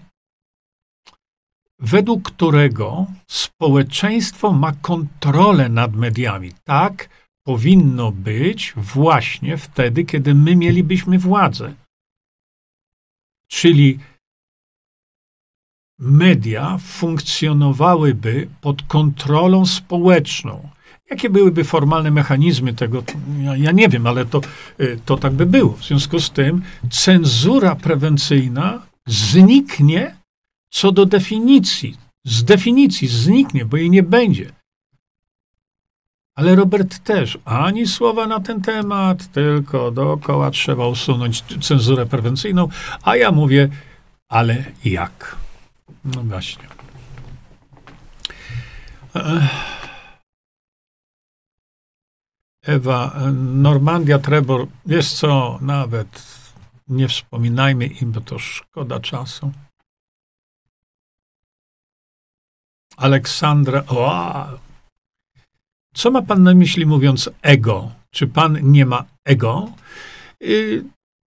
według którego społeczeństwo ma kontrolę nad mediami. Tak powinno być właśnie wtedy, kiedy my mielibyśmy władzę. Czyli media funkcjonowałyby pod kontrolą społeczną. Jakie byłyby formalne mechanizmy tego? Ja, ja nie wiem, ale to, to tak by było. W związku z tym cenzura prewencyjna zniknie co do definicji. Z definicji zniknie, bo jej nie będzie. Ale Robert też. Ani słowa na ten temat, tylko dookoła trzeba usunąć cenzurę prewencyjną. A ja mówię, ale jak? No właśnie. Ech. Ewa, Normandia, Trebor, wiesz co, nawet nie wspominajmy im, bo to szkoda czasu. Aleksandra, o, co ma pan na myśli mówiąc ego? Czy pan nie ma ego? Yy,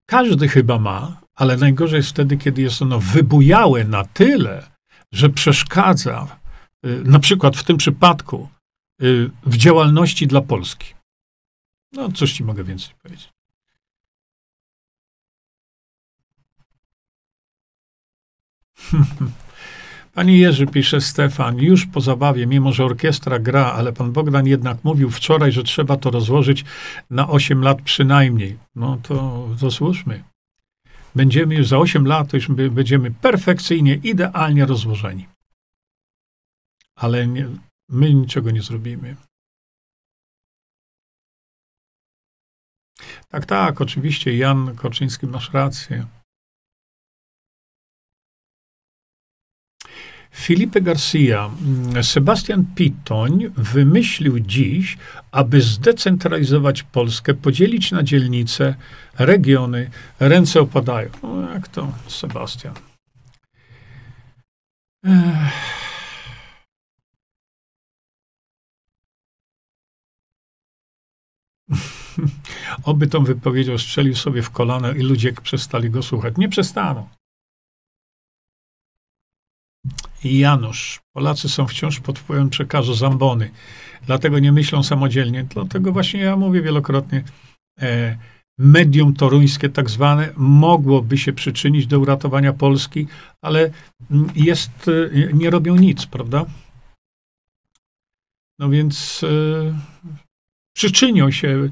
każdy chyba ma, ale najgorzej jest wtedy, kiedy jest ono wybujałe na tyle, że przeszkadza, yy, na przykład w tym przypadku, yy, w działalności dla Polski. No, coś ci mogę więcej powiedzieć. Pani Jerzy, pisze Stefan, już po zabawie, mimo że orkiestra gra, ale pan Bohdan jednak mówił wczoraj, że trzeba to rozłożyć na osiem lat przynajmniej. No to zasłużmy. Będziemy już za osiem lat, to już będziemy perfekcyjnie, idealnie rozłożeni. Ale nie, my niczego nie zrobimy. Tak, tak, oczywiście, Jan Kaczyński, masz rację. Felipe Garcia. Sebastian Pitoń wymyślił dziś, aby zdecentralizować Polskę, podzielić na dzielnice, regiony, ręce opadają. No jak to, Sebastian? Ech. Oby tą wypowiedzią strzelił sobie w kolano i ludzie przestali go słuchać. Nie przestaną. Janusz. Polacy są wciąż pod wpływem przekazu Zambony. Dlatego nie myślą samodzielnie. Dlatego właśnie ja mówię wielokrotnie, e, medium toruńskie tak zwane mogłoby się przyczynić do uratowania Polski, ale jest, nie robią nic, prawda? No więc... E, Przyczynią się,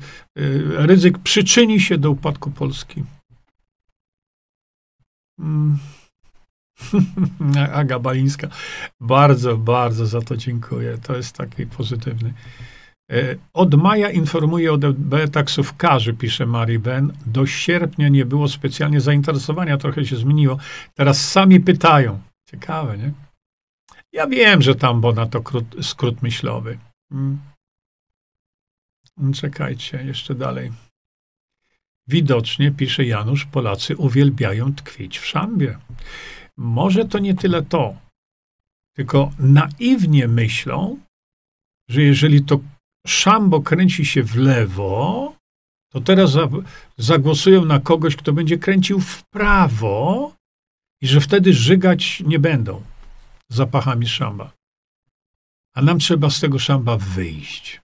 ryzyk przyczyni się do upadku Polski. Mm. Aga Balińska, bardzo, bardzo za to dziękuję. To jest taki pozytywny. Od maja informuję o D B taksówkarzy, pisze Marii Ben. Do sierpnia nie było specjalnie zainteresowania, trochę się zmieniło. Teraz sami pytają. Ciekawe, nie? Ja wiem, że tam Bona to krót, skrót myślowy. Mm. Czekajcie, jeszcze dalej. Widocznie, pisze Janusz, Polacy uwielbiają tkwić w szambie. Może to nie tyle to, tylko naiwnie myślą, że jeżeli to szambo kręci się w lewo, to teraz zagłosują na kogoś, kto będzie kręcił w prawo i że wtedy żygać nie będą zapachami szamba. A nam trzeba z tego szamba wyjść.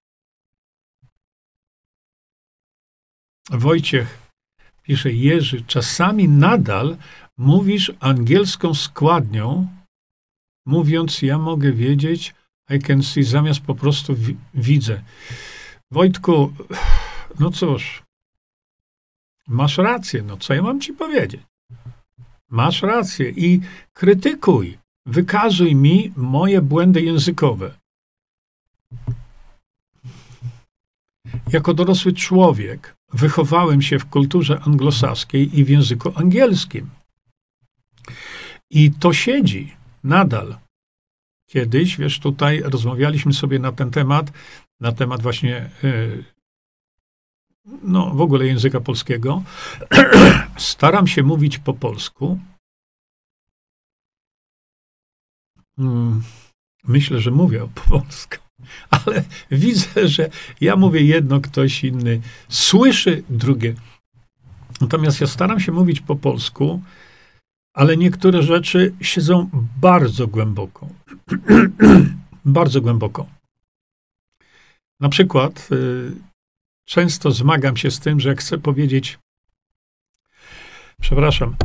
Wojciech pisze, Jerzy, czasami nadal mówisz angielską składnią, mówiąc, ja mogę wiedzieć, I can see, zamiast po prostu wi widzę. Wojtku, no cóż, masz rację, no co ja mam ci powiedzieć? Masz rację i krytykuj, wykazuj mi moje błędy językowe. Jako dorosły człowiek wychowałem się w kulturze anglosaskiej i w języku angielskim. I to siedzi. nadal. Kiedyś, wiesz, tutaj rozmawialiśmy sobie na ten temat, na temat właśnie, yy, no w ogóle języka polskiego. Staram się mówić po polsku. Hmm, myślę, że mówię po polsku, ale widzę, że ja mówię jedno, ktoś inny słyszy drugie. Natomiast ja staram się mówić po polsku, ale niektóre rzeczy siedzą bardzo głęboko. Bardzo głęboko. Na przykład y, często zmagam się z tym, że chcę powiedzieć, przepraszam,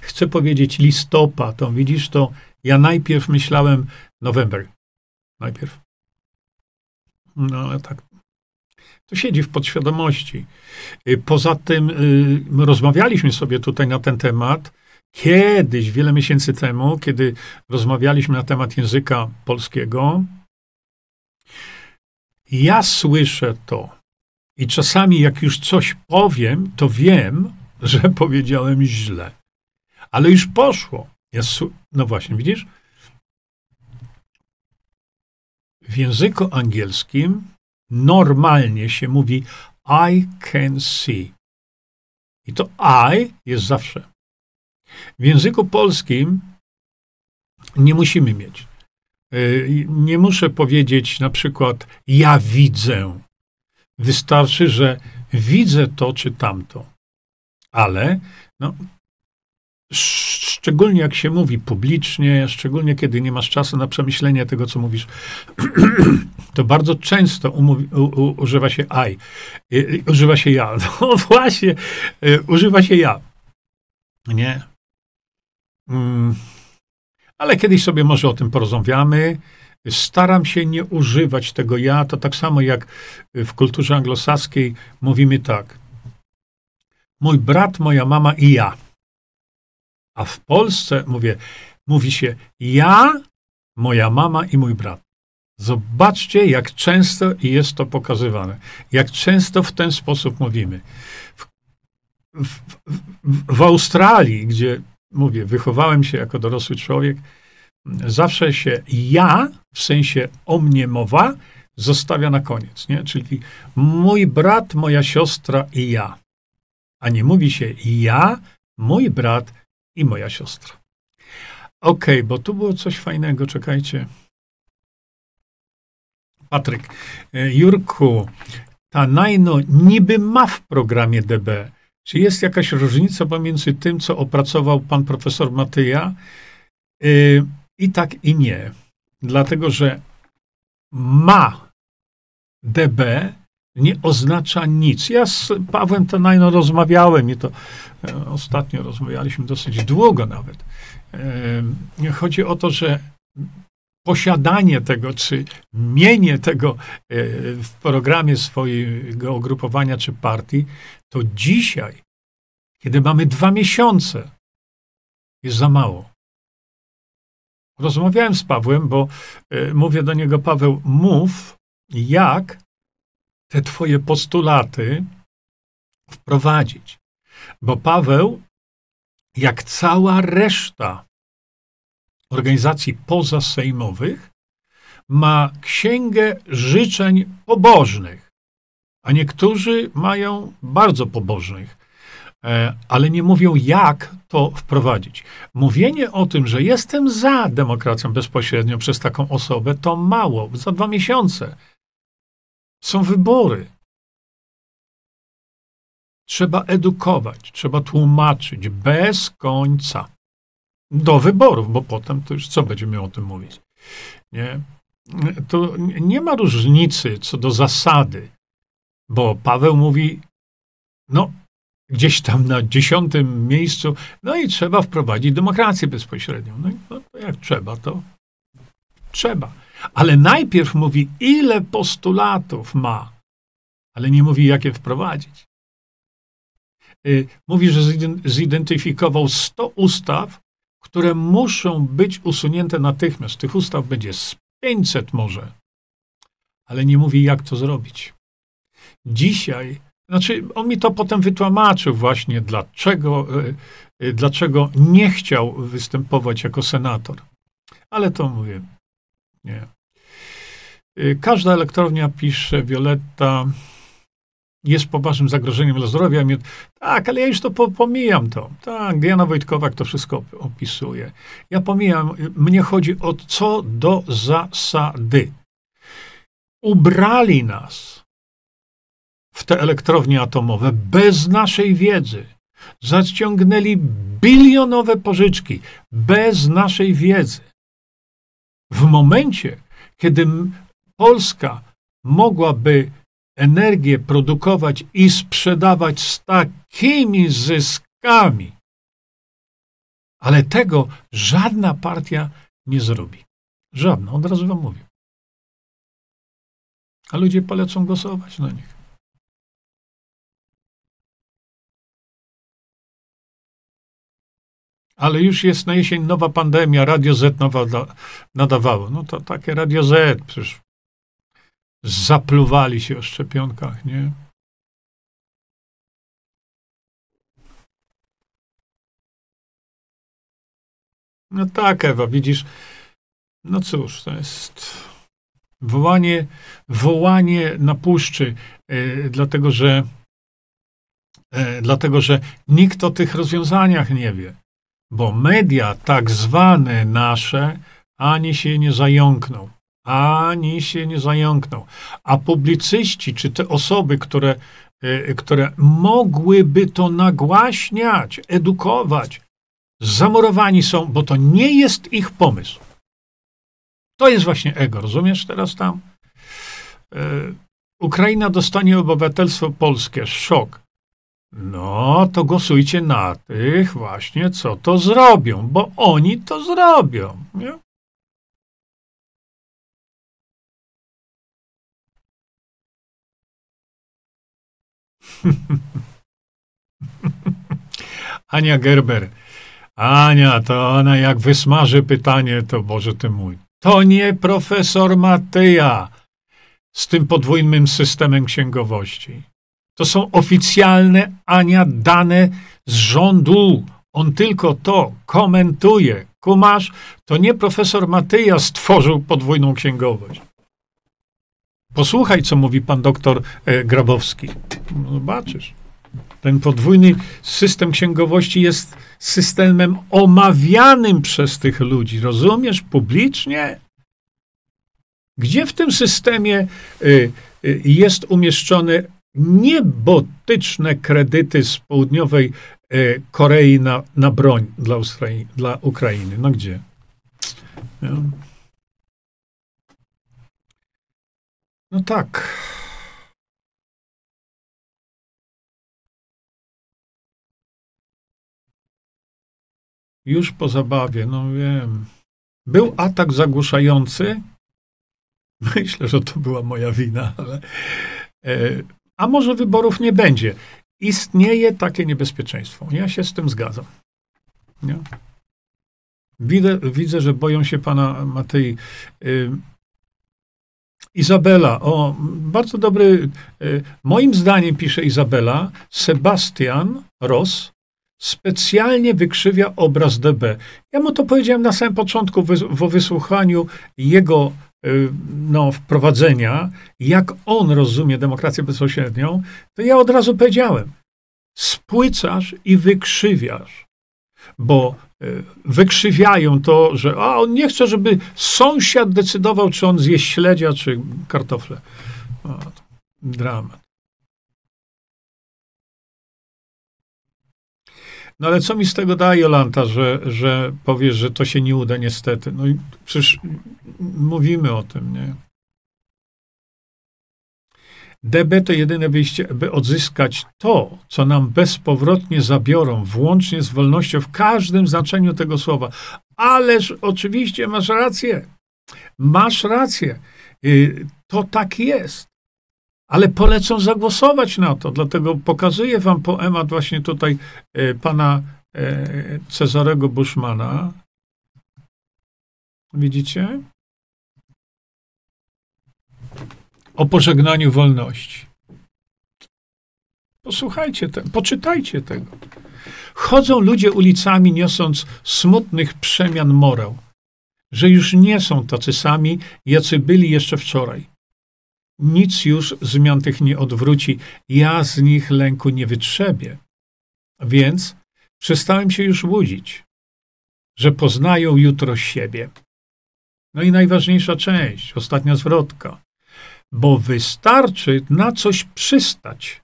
chcę powiedzieć listopad, to widzisz, to ja najpierw myślałem November. Najpierw. No ale tak. To siedzi w podświadomości. Poza tym y, my rozmawialiśmy sobie tutaj na ten temat kiedyś, wiele miesięcy temu, kiedy rozmawialiśmy na temat języka polskiego. Ja słyszę to i czasami jak już coś powiem, to wiem, że powiedziałem źle. Ale już poszło. Ja su- no właśnie, widzisz? W języku angielskim normalnie się mówi I can see. I to I jest zawsze. W języku polskim nie musimy mieć. Nie muszę powiedzieć na przykład ja widzę. Wystarczy, że widzę to czy tamto. Ale no, szczególnie jak się mówi publicznie, szczególnie kiedy nie masz czasu na przemyślenie tego, co mówisz, to bardzo często umówi, u, u, używa się I. I używa się ja. No właśnie, używa się ja. Nie? Mm. Ale kiedyś sobie może o tym porozmawiamy. Staram się nie używać tego ja. To tak samo jak w kulturze anglosaskiej mówimy tak. Mój brat, moja mama i ja. A w Polsce mówię, mówi się ja, moja mama i mój brat. Zobaczcie, jak często jest to pokazywane. Jak często w ten sposób mówimy. W, w, w, w Australii, gdzie, mówię, wychowałem się jako dorosły człowiek, zawsze się ja, w sensie o mnie mowa, zostawia na koniec. Nie? Czyli mój brat, moja siostra i ja. A nie mówi się ja, mój brat i moja siostra. Okej, okay, bo tu było coś fajnego, czekajcie. Patryk, Jurku, ta Najno niby ma w programie D B. Czy jest jakaś różnica pomiędzy tym, co opracował pan profesor Matyja? Yy, I tak, i nie. Dlatego, że ma D B nie oznacza nic. Ja z Pawłem Tanajno rozmawiałem i to e, ostatnio rozmawialiśmy dosyć długo nawet. E, chodzi o to, że posiadanie tego, czy mienie tego w programie swojego ugrupowania czy partii, to dzisiaj, kiedy mamy dwa miesiące, jest za mało. Rozmawiałem z Pawłem, bo mówię do niego, Paweł, mów, jak te twoje postulaty wprowadzić. Bo Paweł, jak cała reszta organizacji pozasejmowych, ma księgę życzeń pobożnych, a niektórzy mają bardzo pobożnych, ale nie mówią, jak to wprowadzić. Mówienie o tym, że jestem za demokracją bezpośrednią przez taką osobę, to mało, za dwa miesiące. Są wybory. Trzeba edukować, trzeba tłumaczyć bez końca. Do wyborów, bo potem to już co będziemy o tym mówić. Nie? To nie ma różnicy co do zasady, bo Paweł mówi, no gdzieś tam na dziesiątym miejscu, no i trzeba wprowadzić demokrację bezpośrednią. No i no, jak trzeba, to trzeba. Ale najpierw mówi, ile postulatów ma, ale nie mówi, jak je wprowadzić. Yy, mówi, że zidentyfikował sto ustaw, które muszą być usunięte natychmiast. Tych ustaw będzie z pięćset może. Ale nie mówi, jak to zrobić. Dzisiaj Znaczy, on mi to potem wytłumaczył właśnie, dlaczego, dlaczego nie chciał występować jako senator. Ale to mówię, nie. Każda elektrownia, pisze Violetta, jest poważnym zagrożeniem dla zdrowia. Tak, ale ja już to po, pomijam to. Tak, Diana Wojtkowak to wszystko opisuje. Ja pomijam, mnie chodzi o co do zasady. Ubrali nas w te elektrownie atomowe bez naszej wiedzy. Zaciągnęli bilionowe pożyczki bez naszej wiedzy. W momencie, kiedy Polska mogłaby energię produkować i sprzedawać z takimi zyskami, ale tego żadna partia nie zrobi. Żadna, od razu wam mówię. A ludzie polecą głosować na nich. Ale już jest na jesień nowa pandemia, Radio Z nowa da, nadawało. No to takie Radio Z, przecież zapluwali się o szczepionkach, nie? No tak, Ewa, widzisz, no cóż, to jest wołanie, wołanie na puszczy, yy, dlatego, że, yy, dlatego, że nikt o tych rozwiązaniach nie wie. Bo media tak zwane nasze ani się nie zająkną. Ani się nie zająkną. A publicyści, czy te osoby, które, y, które mogłyby to nagłaśniać, edukować, zamurowani są, bo to nie jest ich pomysł. To jest właśnie ego. Rozumiesz teraz tam? Y, Ukraina dostanie obywatelstwo polskie. Szok. No, to głosujcie na tych właśnie, co to zrobią, bo oni to zrobią. Nie? Ania Gerber. Ania, to ona jak wysmaży pytanie, to Boże ty mój. To nie profesor Matyja z tym podwójnym systemem księgowości. To są oficjalne, Ania, dane z rządu. On tylko to komentuje. Kumasz, to nie profesor Matyja stworzył podwójną księgowość. Posłuchaj, co mówi pan doktor Grabowski. Zobaczysz. Ten podwójny system księgowości jest systemem omawianym przez tych ludzi. Rozumiesz? Publicznie? Gdzie w tym systemie jest umieszczony niebotyczne kredyty z południowej y, Korei na, na broń dla, Ustrai- dla Ukrainy. No gdzie? No, no tak. Już po zabawie, no wiem. Był atak zagłuszający. Myślę, że to była moja wina, ale... Y, A może wyborów nie będzie. Istnieje takie niebezpieczeństwo. Ja się z tym zgadzam. Nie? Widzę, widzę, że boją się pana Matyi. Yy, Izabela. O, bardzo dobry. Yy, moim zdaniem, pisze Izabela, Sebastian Ross specjalnie wykrzywia obraz D B. Ja mu to powiedziałem na samym początku, w wysłuchaniu jego no, wprowadzenia, jak on rozumie demokrację bezpośrednią, to ja od razu powiedziałem, spłycasz i wykrzywiasz, bo wykrzywiają to, że a, on nie chce, żeby sąsiad decydował, czy on zje śledzia, czy kartofle. O, dramat. No ale co mi z tego da, Jolanta, że, że powiesz, że to się nie uda niestety. No i przecież mówimy o tym, nie? D B to jedyne wyjście, by odzyskać to, co nam bezpowrotnie zabiorą, włącznie z wolnością w każdym znaczeniu tego słowa. Ależ oczywiście masz rację. Masz rację. To tak jest. Ale polecą zagłosować na to. Dlatego pokazuję wam poemat właśnie tutaj y, pana y, Cezarego Bushmana. Widzicie? O pożegnaniu wolności. Posłuchajcie tego, poczytajcie tego. Chodzą ludzie ulicami, niosąc smutnych przemian morał, że już nie są tacy sami, jacy byli jeszcze wczoraj. Nic już zmian tych nie odwróci, ja z nich lęku nie wytrzebię. Więc przestałem się już łudzić, że poznają jutro siebie. No i najważniejsza część, ostatnia zwrotka. Bo wystarczy na coś przystać,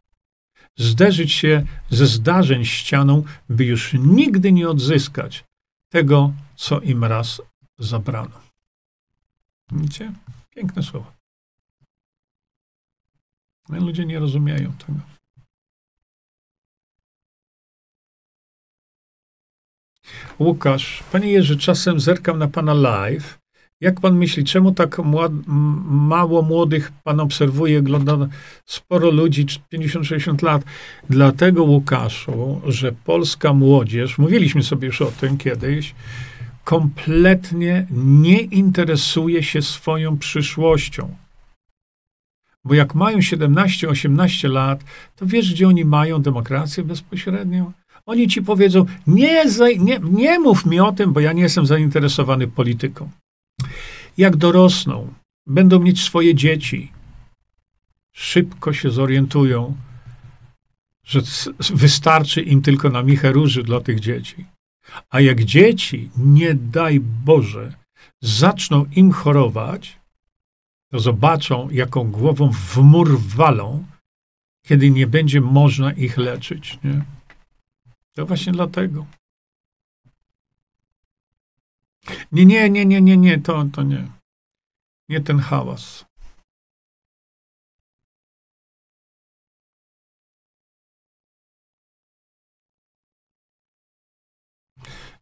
zderzyć się ze zdarzeń ścianą, by już nigdy nie odzyskać tego, co im raz zabrano. Widzicie? Piękne słowa. Ale ludzie nie rozumieją tego. Łukasz, panie Jerzy, czasem zerkam na pana live. Jak pan myśli, czemu tak młod, mało młodych pan obserwuje, ogląda sporo ludzi, pięćdziesiąt sześćdziesiąt lat? Dlatego, Łukaszu, że polska młodzież, mówiliśmy sobie już o tym kiedyś, kompletnie nie interesuje się swoją przyszłością. Bo jak mają siedemnaście osiemnaście lat, to wiesz, gdzie oni mają demokrację bezpośrednią? Oni ci powiedzą, nie, nie, nie mów mi o tym, bo ja nie jestem zainteresowany polityką. Jak dorosną, będą mieć swoje dzieci, szybko się zorientują, że wystarczy im tylko na michę róży dla tych dzieci. A jak dzieci, nie daj Boże, zaczną im chorować, to zobaczą, jaką głową w mur walą, kiedy nie będzie można ich leczyć. Nie? To właśnie dlatego. Nie, nie, nie, nie, nie, nie, to, to nie. Nie ten hałas.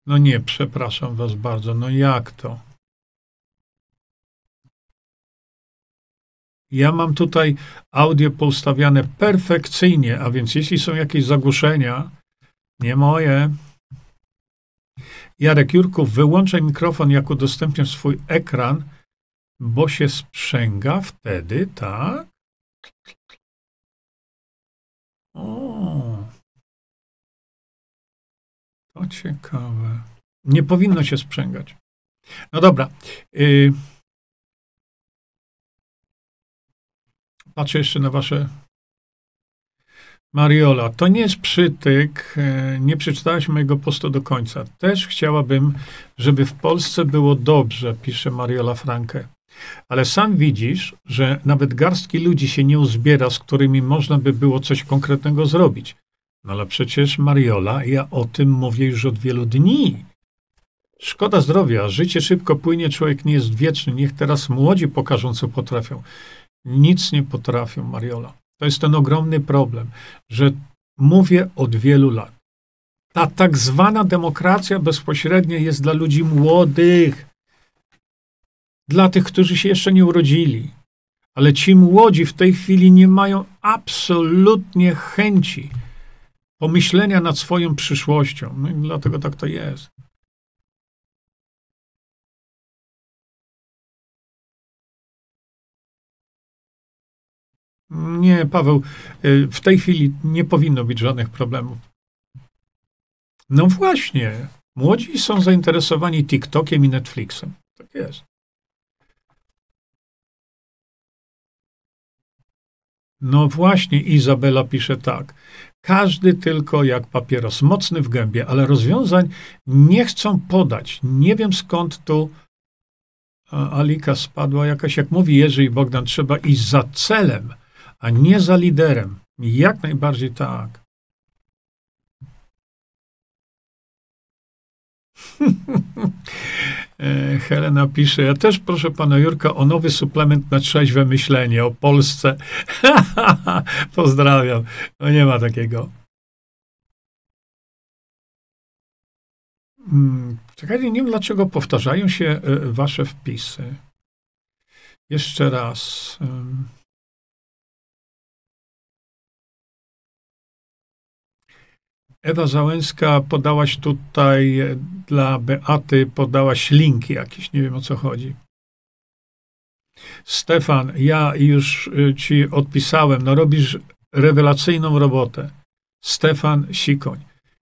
No nie, przepraszam was bardzo, no jak to? Ja mam tutaj audio poustawiane perfekcyjnie, a więc jeśli są jakieś zagłuszenia, nie moje. Jarek Jurków, wyłączaj mikrofon, jak udostępniam swój ekran, bo się sprzęga wtedy, tak? O, to ciekawe. Nie powinno się sprzęgać. No dobra. Yy. Patrzę jeszcze na wasze... Mariola, to nie jest przytyk, nie przeczytałaś mojego postu do końca. Też chciałabym, żeby w Polsce było dobrze, pisze Mariola Franke. Ale sam widzisz, że nawet garstki ludzi się nie uzbiera, z którymi można by było coś konkretnego zrobić. No ale przecież, Mariola, ja o tym mówię już od wielu dni. Szkoda zdrowia, życie szybko płynie, człowiek nie jest wieczny, niech teraz młodzi pokażą, co potrafią. Nic nie potrafią, Mariola. To jest ten ogromny problem, że mówię od wielu lat. Ta tak zwana demokracja bezpośrednia jest dla ludzi młodych. Dla tych, którzy się jeszcze nie urodzili. Ale ci młodzi w tej chwili nie mają absolutnie chęci pomyślenia nad swoją przyszłością. No i dlatego tak to jest. Nie, Paweł, w tej chwili nie powinno być żadnych problemów. No właśnie, młodzi są zainteresowani TikTokiem i Netflixem. Tak jest. No właśnie, Izabela pisze tak. Każdy tylko jak papieros, mocny w gębie, ale rozwiązań nie chcą podać. Nie wiem skąd tu... Alika spadła jakaś, jak mówi Jerzy i Bohdan, trzeba iść za celem, a nie za liderem. Jak najbardziej tak. Helena pisze, ja też proszę pana Jurka o nowy suplement na trzeźwe myślenie o Polsce. Pozdrawiam. No nie ma takiego. Hmm, czekajcie, nie wiem, dlaczego powtarzają się wasze wpisy. Jeszcze raz. Ewa Załęska, podałaś tutaj dla Beaty, podałaś linki jakieś, nie wiem o co chodzi. Stefan, ja już ci odpisałem, no robisz rewelacyjną robotę. Stefan Sikoń.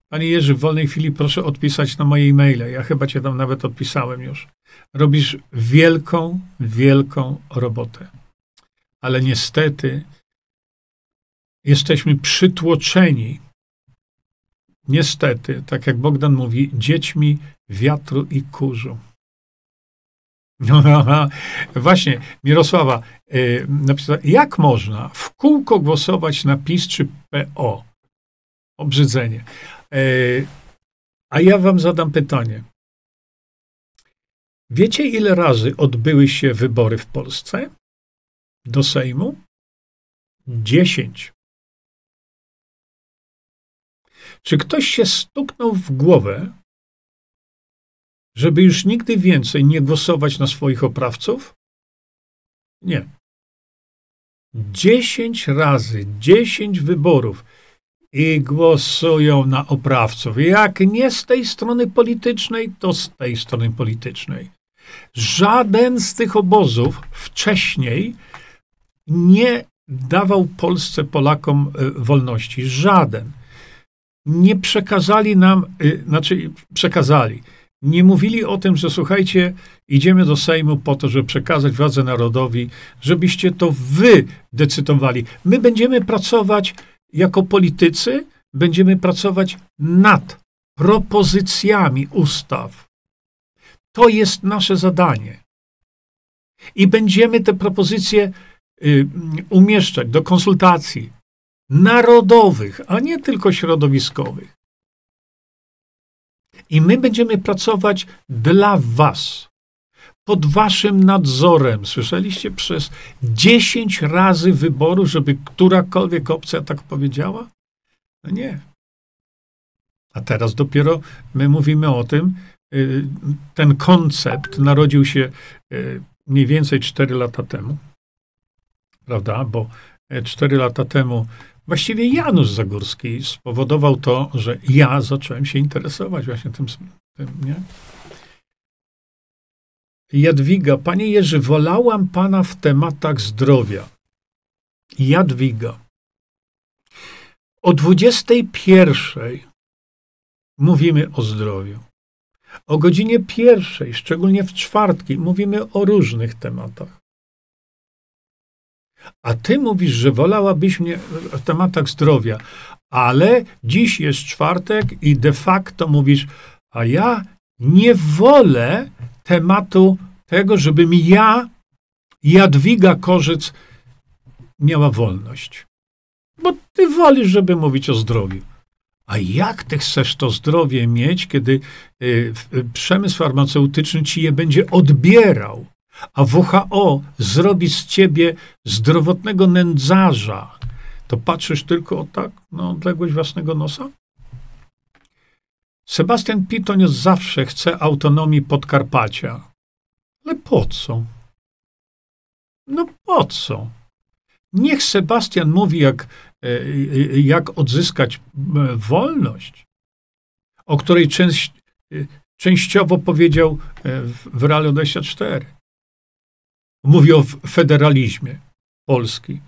Panie Jerzy, w wolnej chwili proszę odpisać na moje e-maile. Ja chyba cię tam nawet odpisałem już. Robisz wielką, wielką robotę. Ale niestety jesteśmy przytłoczeni, niestety, tak jak Bohdan mówi, dziećmi wiatru i kurzu. Właśnie, Mirosława yy, napisała, jak można w kółko głosować na PiS czy P O? Obrzydzenie. Yy, a ja wam zadam pytanie. Wiecie, ile razy odbyły się wybory w Polsce do Sejmu? Dziesięć. Czy ktoś się stuknął w głowę, żeby już nigdy więcej nie głosować na swoich oprawców? Nie. Dziesięć razy, dziesięć wyborów i głosują na oprawców. Jak nie z tej strony politycznej, to z tej strony politycznej. Żaden z tych obozów wcześniej nie dawał Polsce, Polakom wolności. Żaden. Nie przekazali nam, znaczy przekazali, nie mówili o tym, że słuchajcie, idziemy do Sejmu po to, żeby przekazać władzę narodowi, żebyście to wy decydowali. My będziemy pracować jako politycy, będziemy pracować nad propozycjami ustaw. To jest nasze zadanie. I będziemy te propozycje y, umieszczać do konsultacji narodowych, a nie tylko środowiskowych. I my będziemy pracować dla was, pod waszym nadzorem. Słyszeliście przez dziesięć razy wyboru, żeby którakolwiek opcja tak powiedziała? No nie. A teraz dopiero my mówimy o tym. Ten koncept narodził się mniej więcej cztery lata temu. Prawda? Bo cztery lata temu właściwie Janusz Zagórski spowodował to, że ja zacząłem się interesować właśnie tym, tym nie? Jadwiga, panie Jerzy, wolałam pana w tematach zdrowia. Jadwiga. O dwudziestej pierwszej mówimy o zdrowiu. O godzinie pierwszej, szczególnie w czwartki, mówimy o różnych tematach. A ty mówisz, że wolałabyś mnie w tematach zdrowia, ale dziś jest czwartek i de facto mówisz, a ja nie wolę tematu tego, żebym ja, Jadwiga Korzyc, miała wolność. Bo ty wolisz, żeby mówić o zdrowiu. A jak ty chcesz to zdrowie mieć, kiedy y, y, przemysł farmaceutyczny ci je będzie odbierał? A W H O zrobi z ciebie zdrowotnego nędzarza, to patrzysz tylko o tak na odległość własnego nosa? Sebastian Pitoń zawsze chce autonomii Podkarpacia. Ale po co? No po co? Niech Sebastian mówi, jak, jak odzyskać wolność, o której część, częściowo powiedział w Realu dwadzieścia cztery. Mówi o federalizmie Polski.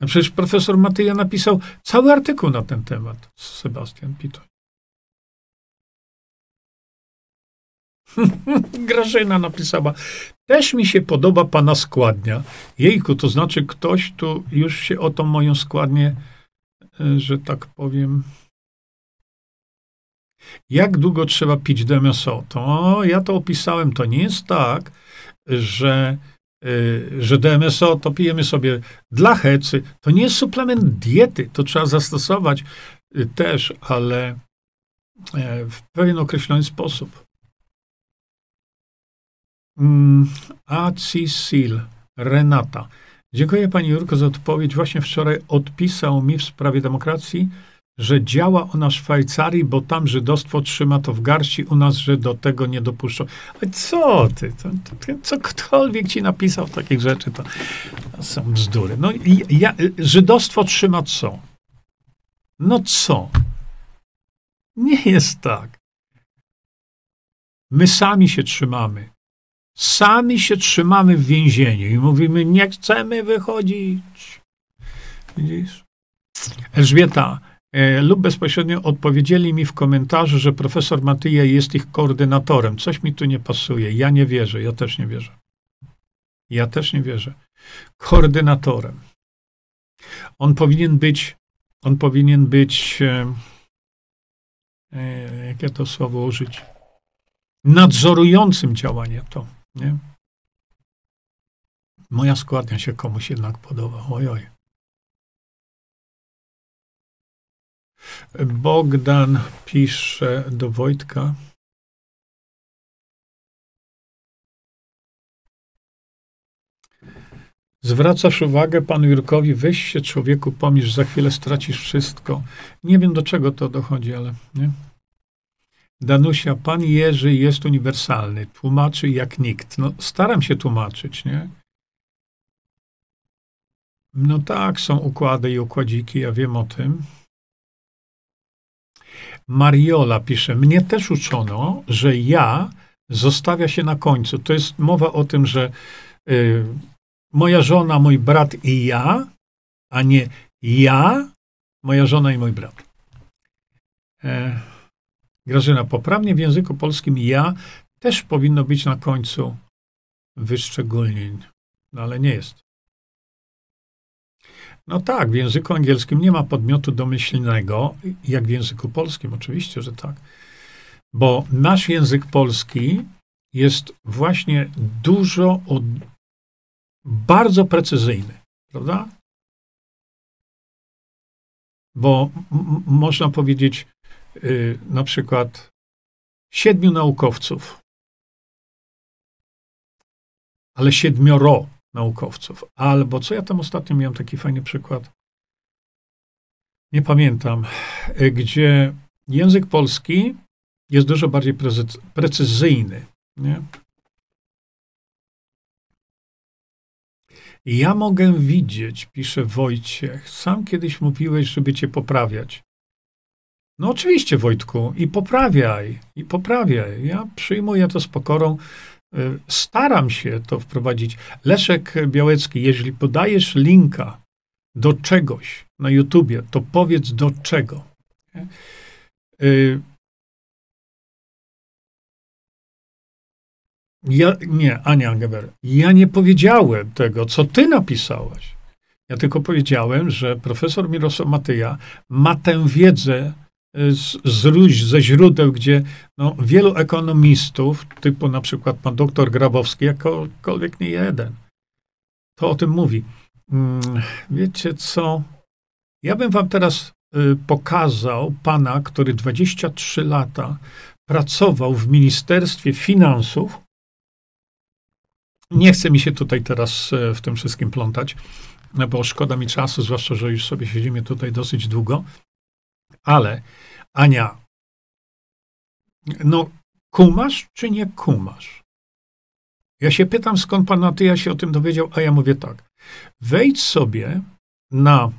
A przecież profesor Matyja napisał cały artykuł na ten temat z Sebastian Pitoń. Grażyna napisała, też mi się podoba pana składnia. Jejku, to znaczy ktoś tu już się o tą moją składnię, że tak powiem... Jak długo trzeba pić D M S O? To ja to opisałem, to nie jest tak, że, yy, że D M S O to pijemy sobie dla hecy. To nie jest suplement diety, to trzeba zastosować yy, też, ale yy, w pewien określony sposób. Mm, Acisil, Renata. Dziękuję pani Jurko za odpowiedź. Właśnie wczoraj odpisał mi w sprawie demokracji, że działa ona w Szwajcarii, bo tam żydostwo trzyma to w garści, u nas, że do tego nie dopuszczą. A co ty? To, to, co ktokolwiek ci napisał takich rzeczy, to, to są bzdury. No i ja, żydostwo trzyma co? No co? Nie jest tak. My sami się trzymamy. Sami się trzymamy w więzieniu i mówimy, nie chcemy wychodzić. Widzisz? Elżbieta, e, lub bezpośrednio odpowiedzieli mi w komentarzu, że profesor Matyja jest ich koordynatorem. Coś mi tu nie pasuje. Ja nie wierzę. Ja też nie wierzę. Ja też nie wierzę. Koordynatorem. On powinien być, on powinien być, e, e, jakie to słowo użyć, nadzorującym działanie to, nie? Moja składnia się komuś jednak podoba. Ojoj. Bohdan pisze do Wojtka. Zwracasz uwagę panu Jurkowi, weź się człowieku, pomyśl, za chwilę stracisz wszystko. Nie wiem, do czego to dochodzi, ale nie? Danusia, pan Jerzy jest uniwersalny. Tłumaczy jak nikt. No, staram się tłumaczyć, nie? No tak, są układy i układziki, ja wiem o tym. Mariola pisze, mnie też uczono, że ja zostawia się na końcu. To jest mowa o tym, że y, moja żona, mój brat i ja, a nie ja, moja żona i mój brat. E, Grażyna, poprawnie w języku polskim ja też powinno być na końcu wyszczególnień, no ale nie jest. No tak, w języku angielskim nie ma podmiotu domyślnego, jak w języku polskim, oczywiście, że tak. Bo nasz język polski jest właśnie dużo, od... bardzo precyzyjny, prawda? Bo m- można powiedzieć yy, na przykład siedmiu naukowców, ale siedmioro naukowców. Albo, co ja tam ostatnio miałem taki fajny przykład, nie pamiętam, gdzie język polski jest dużo bardziej precy- precyzyjny. Nie? Ja mogę widzieć, pisze Wojciech, sam kiedyś mówiłeś, żeby cię poprawiać. No oczywiście, Wojtku, i poprawiaj, i poprawiaj. Ja przyjmuję to z pokorą. Staram się to wprowadzić. Leszek Białecki, jeżeli podajesz linka do czegoś na YouTubie, to powiedz do czego. Ja, nie, Ania Angeber, ja nie powiedziałem tego, co ty napisałaś. Ja tylko powiedziałem, że profesor Mirosław Matyja ma tę wiedzę Z, z, ze źródeł, gdzie no, wielu ekonomistów, typu na przykład pan doktor Grabowski, jakkolwiek nie jeden, to o tym mówi. Hmm, wiecie co? Ja bym wam teraz y, pokazał pana, który dwadzieścia trzy lata pracował w Ministerstwie Finansów. Nie chce mi się tutaj teraz y, w tym wszystkim plątać, bo szkoda mi czasu, zwłaszcza, że już sobie siedzimy tutaj dosyć długo. Ale, Ania, no kumasz czy nie kumasz? Ja się pytam, skąd pan Matyja się o tym dowiedział, a ja mówię tak. Wejdź sobie na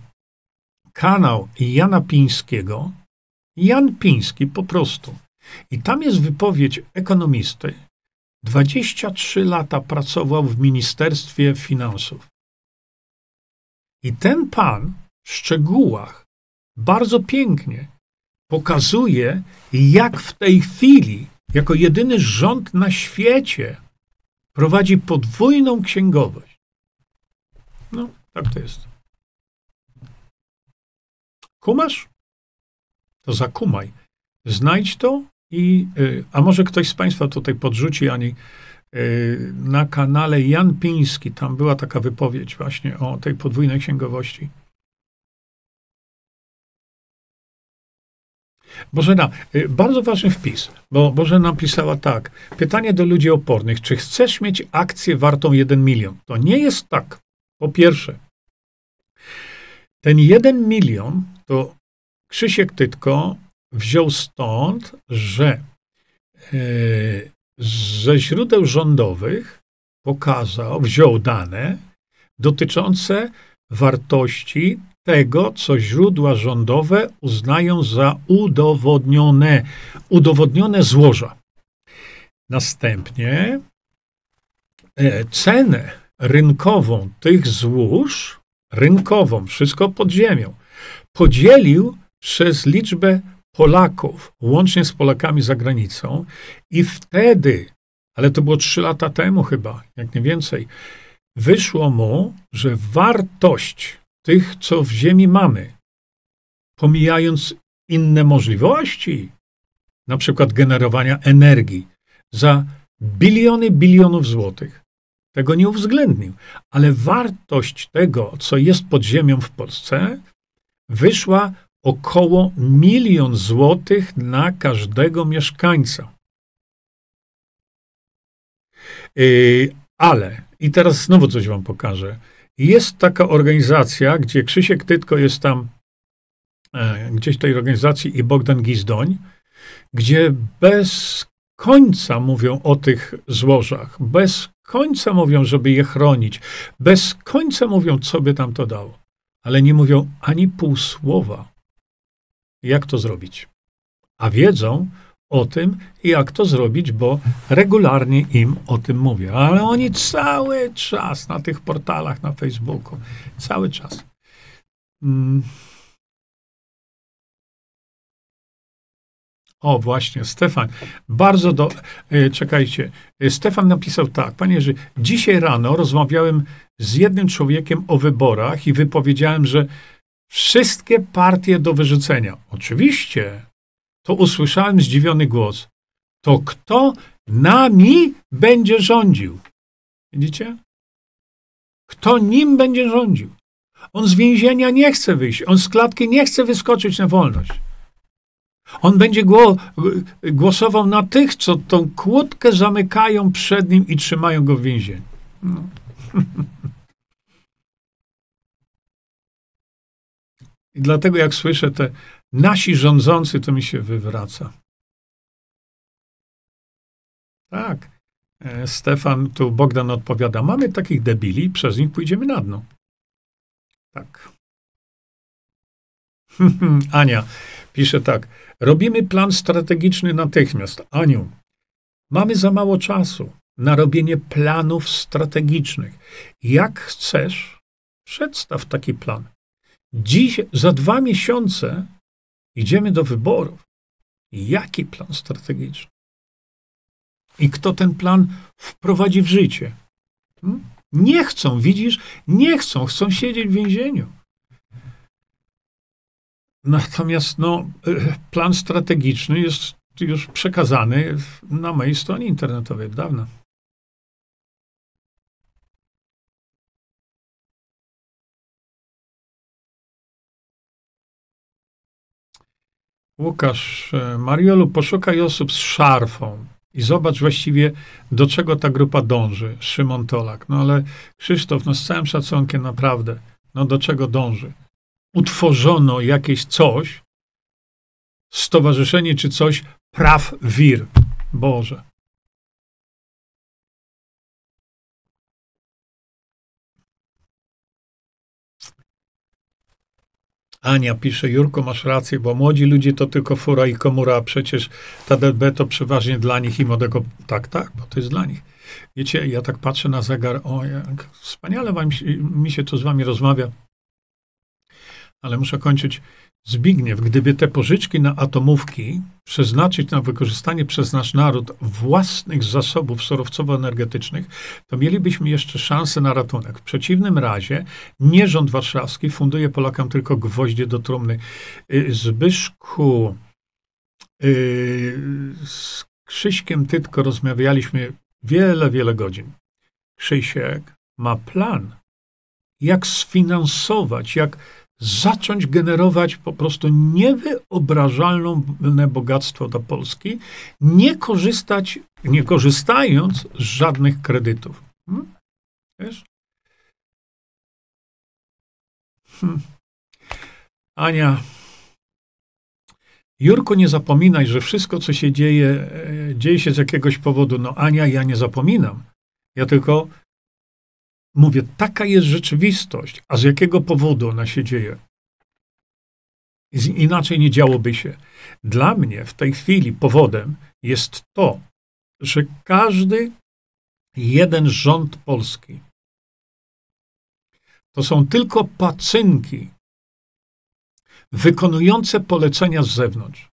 kanał Jana Pińskiego, Jan Piński po prostu. I tam jest wypowiedź ekonomisty. dwadzieścia trzy lata pracował w Ministerstwie Finansów. I ten pan w szczegółach bardzo pięknie pokazuje, jak w tej chwili, jako jedyny rząd na świecie, prowadzi podwójną księgowość. No, tak to jest. Kumasz? To zakumaj. Znajdź to i... Yy, a może ktoś z państwa tutaj podrzuci, Ani, yy, na kanale Jan Piński, tam była taka wypowiedź właśnie o tej podwójnej księgowości. Bożena, bardzo ważny wpis, bo Bożena pisała tak. Pytanie do ludzi opornych. Czy chcesz mieć akcję wartą jeden milion? To nie jest tak. Po pierwsze, ten jeden milion to Krzysiek Tytko wziął stąd, że yy, ze źródeł rządowych pokazał, wziął dane dotyczące wartości tego, co źródła rządowe uznają za udowodnione, udowodnione złoża. Następnie e, cenę rynkową tych złóż, rynkową, wszystko pod ziemią, podzielił przez liczbę Polaków, łącznie z Polakami za granicą, i wtedy, ale to było trzy lata temu chyba, jak nie więcej, wyszło mu, że wartość tych, co w ziemi mamy, pomijając inne możliwości, na przykład generowania energii, za biliony, bilionów złotych. Tego nie uwzględnił. Ale wartość tego, co jest pod ziemią w Polsce, wyszła około milion złotych na każdego mieszkańca. Yy, ale, i teraz znowu coś wam pokażę. Jest taka organizacja, gdzie Krzysiek Tytko jest tam, e, gdzieś w tej organizacji, i Bogdan Gizdoń, gdzie bez końca mówią o tych złożach, bez końca mówią, żeby je chronić, bez końca mówią, co by tam to dało, ale nie mówią ani pół słowa, jak to zrobić. A wiedzą o tym, jak to zrobić, bo regularnie im o tym mówię. Ale oni cały czas na tych portalach, na Facebooku, cały czas. Mm. O, właśnie, Stefan. Bardzo do... Czekajcie. Stefan napisał tak. Panie Jerzy, dzisiaj rano rozmawiałem z jednym człowiekiem o wyborach i wypowiedziałem, że wszystkie partie do wyrzucenia. Oczywiście. To usłyszałem zdziwiony głos. To kto nami będzie rządził? Widzicie? Kto nim będzie rządził? On z więzienia nie chce wyjść. On z klatki nie chce wyskoczyć na wolność. On będzie głosował na tych, co tą kłódkę zamykają przed nim i trzymają go w więzieniu. No. I dlatego jak słyszę te nasi rządzący, to mi się wywraca. Tak. Stefan, tu Bogdan odpowiada. Mamy takich debili, przez nich pójdziemy na dno. Tak. Ania pisze tak. Robimy plan strategiczny natychmiast. Aniu, mamy za mało czasu na robienie planów strategicznych. Jak chcesz, przedstaw taki plan. Dziś, za dwa miesiące idziemy do wyborów. Jaki plan strategiczny? I kto ten plan wprowadzi w życie? Hmm? Nie chcą, widzisz? Nie chcą. Chcą siedzieć w więzieniu. Natomiast no, plan strategiczny jest już przekazany na mojej stronie internetowej od dawna. Łukasz, Mariolu, poszukaj osób z szarfą i zobacz właściwie, do czego ta grupa dąży. Szymon Tolak. No ale Krzysztof, no z całym szacunkiem, naprawdę, no do czego dąży? Utworzono jakieś coś, stowarzyszenie czy coś, praw wir. Boże. Ania pisze, Jurko, masz rację, bo młodzi ludzie to tylko fura i komura, a przecież T D B to przeważnie dla nich i młodego... Tak, tak, bo to jest dla nich. Wiecie, ja tak patrzę na zegar, o, jak wspaniale wam, mi się to z wami rozmawia. Ale muszę kończyć. Zbigniew, gdyby te pożyczki na atomówki przeznaczyć na wykorzystanie przez nasz naród własnych zasobów surowcowo-energetycznych, to mielibyśmy jeszcze szansę na ratunek. W przeciwnym razie nie rząd warszawski funduje Polakom tylko gwoździe do trumny. Zbyszku, z Krzyśkiem Tytko rozmawialiśmy wiele, wiele godzin. Krzysiek ma plan, jak sfinansować, jak zacząć generować po prostu niewyobrażalne bogactwo dla Polski, nie korzystać, nie korzystając z żadnych kredytów. Hmm? Wiesz? Hmm. Ania, Jurku, nie zapominaj, że wszystko, co się dzieje, dzieje się z jakiegoś powodu. No Ania, ja nie zapominam. Ja tylko... Mówię, taka jest rzeczywistość, a z jakiego powodu ona się dzieje? Inaczej nie działoby się. Dla mnie w tej chwili powodem jest to, że każdy jeden rząd polski to są tylko pacynki wykonujące polecenia z zewnątrz.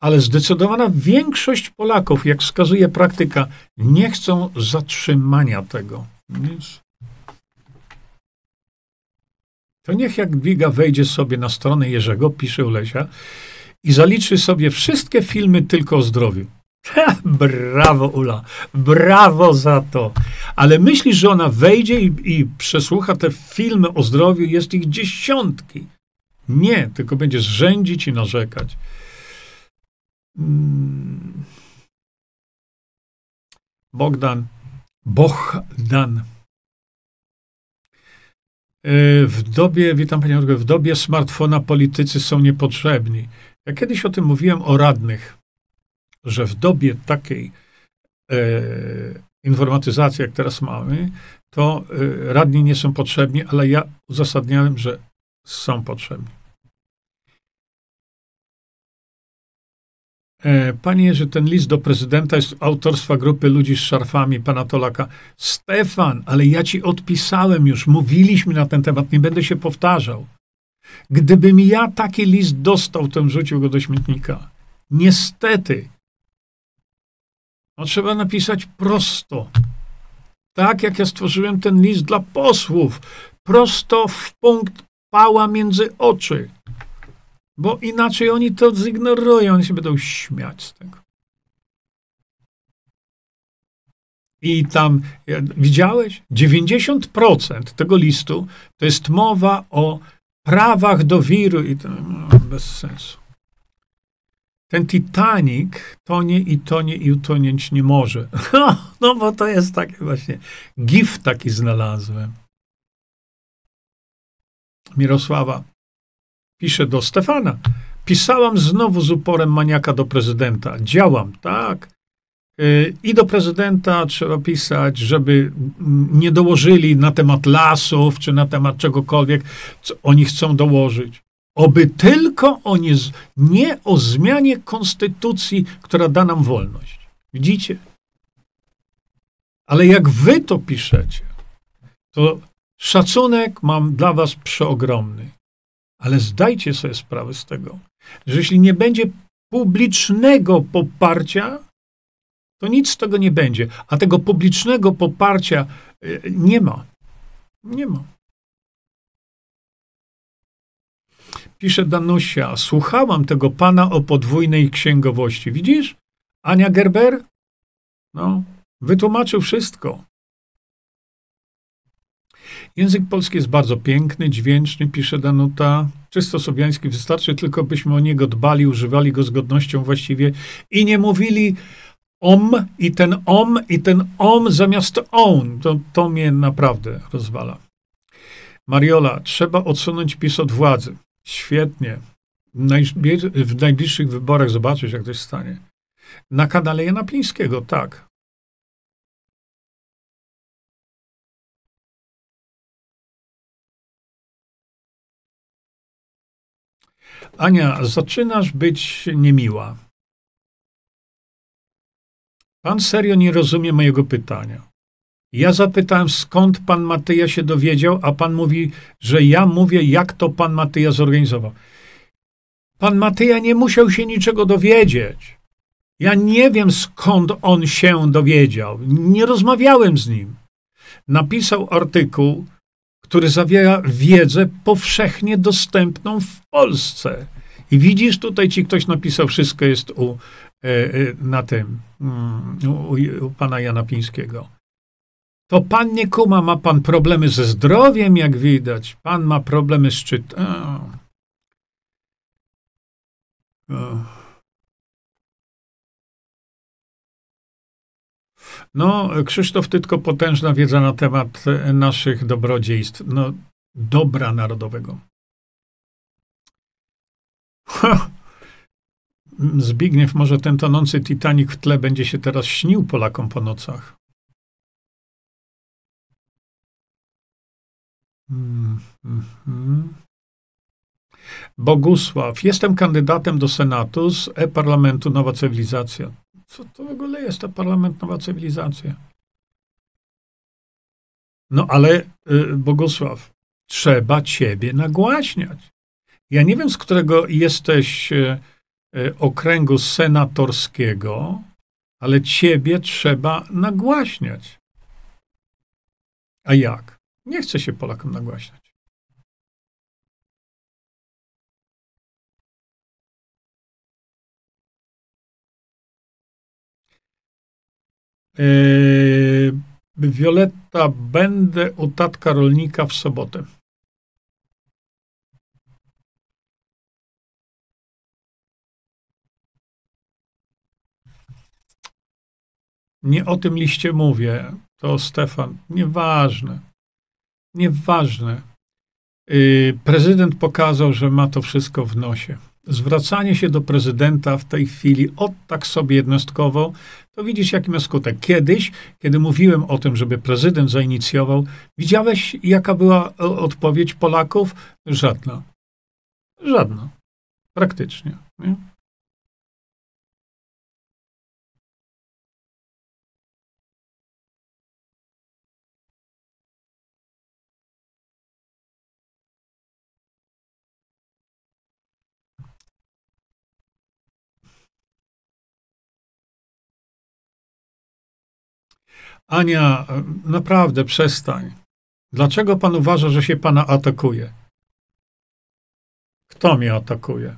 Ale zdecydowana większość Polaków, jak wskazuje praktyka, nie chcą zatrzymania tego. Więc to niech jak Biga wejdzie sobie na stronę Jerzego, pisze Ulesia, i zaliczy sobie wszystkie filmy tylko o zdrowiu. Ha, brawo, Ula. Brawo za to. Ale myślisz, że ona wejdzie i, i przesłucha te filmy o zdrowiu? Jest ich dziesiątki. Nie, tylko będzie zrzędzić i narzekać. Hmm. Bohdan. Bohdan. Yy, w dobie, witam panią, w dobie smartfona politycy są niepotrzebni. Ja kiedyś o tym mówiłem o radnych, że w dobie takiej e, informatyzacji, jak teraz mamy, to e, radni nie są potrzebni, ale ja uzasadniałem, że są potrzebni. E, panie Jerzy, ten list do prezydenta jest autorstwa grupy ludzi z szarfami, pana Tolaka. Stefan, ale ja ci odpisałem już, mówiliśmy na ten temat, nie będę się powtarzał. Gdybym ja taki list dostał, to bym rzucił go do śmietnika. Niestety. No, trzeba napisać prosto. Tak jak ja stworzyłem ten list dla posłów. Prosto w punkt, pała między oczy. Bo inaczej oni to zignorują. Oni się będą śmiać z tego. I tam, widziałeś? dziewięćdziesiąt procent tego listu to jest mowa o prawach do wiru. I to no, bez sensu. Ten Titanic tonie i tonie i utonąć nie może. No bo to jest takie właśnie. Gif taki znalazłem. Mirosława pisze do Stefana. Pisałam znowu z uporem maniaka do prezydenta. Działam, tak? Yy, I do prezydenta trzeba pisać, żeby nie dołożyli na temat lasów, czy na temat czegokolwiek, co oni chcą dołożyć. Oby tylko o nie, nie o zmianie konstytucji, która da nam wolność. Widzicie? Ale jak wy to piszecie, to szacunek mam dla was przeogromny. Ale zdajcie sobie sprawę z tego, że jeśli nie będzie publicznego poparcia, to nic z tego nie będzie. A tego publicznego poparcia nie ma. Nie ma. Pisze Danusia, słuchałam tego pana o podwójnej księgowości. Widzisz? Ania Gerber? No, wytłumaczył wszystko. Język polski jest bardzo piękny, dźwięczny, pisze Danuta. Czysto słowiański, wystarczy tylko, byśmy o niego dbali, używali go z godnością właściwie i nie mówili om i ten om i ten om zamiast on. To, to mnie naprawdę rozwala. Mariola, trzeba odsunąć PiS od władzy. Świetnie. W najbliższych wyborach zobaczysz, jak to się stanie. Na kanale Jana Pińskiego, tak. Ania, zaczynasz być niemiła. Pan serio nie rozumie mojego pytania. Ja zapytałem, skąd pan Matyja się dowiedział, a pan mówi, że ja mówię, jak to pan Matyja zorganizował. Pan Matyja nie musiał się niczego dowiedzieć. Ja nie wiem, skąd on się dowiedział. Nie rozmawiałem z nim. Napisał artykuł, który zawiera wiedzę powszechnie dostępną w Polsce. I widzisz, tutaj ci ktoś napisał, wszystko jest u, na tym, u, u pana Jana Pińskiego. To pan nie kuma, ma pan problemy ze zdrowiem, jak widać. Pan ma problemy z czyt... Oh. Oh. No, Krzysztof Tytko, potężna wiedza na temat naszych dobrodziejstw. No, dobra narodowego. Ha. Zbigniew, może ten tonący Titanic w tle będzie się teraz śnił Polakom po nocach. Mm-hmm. Bogusław. Jestem kandydatem do Senatu z e-parlamentu Nowa Cywilizacja. Co to w ogóle jest e-parlament Nowa Cywilizacja? No ale y, Bogusław, trzeba ciebie nagłaśniać. Ja nie wiem, z którego jesteś okręgu senatorskiego, ale ciebie trzeba nagłaśniać. A jak? Nie chce się Polakom nagłaśniać. Wioletta, będę u tatka rolnika w sobotę. Nie o tym liście mówię. To Stefan. Nieważne. Nieważne. Yy, prezydent pokazał, że ma to wszystko w nosie. Zwracanie się do prezydenta w tej chwili od tak sobie jednostkowo, to widzisz, jaki ma skutek. Kiedyś, kiedy mówiłem o tym, żeby prezydent zainicjował, widziałeś, jaka była odpowiedź Polaków? Żadna. Żadna. Praktycznie. Nie? Ania, naprawdę przestań. Dlaczego pan uważa, że się pana atakuje? Kto mnie atakuje?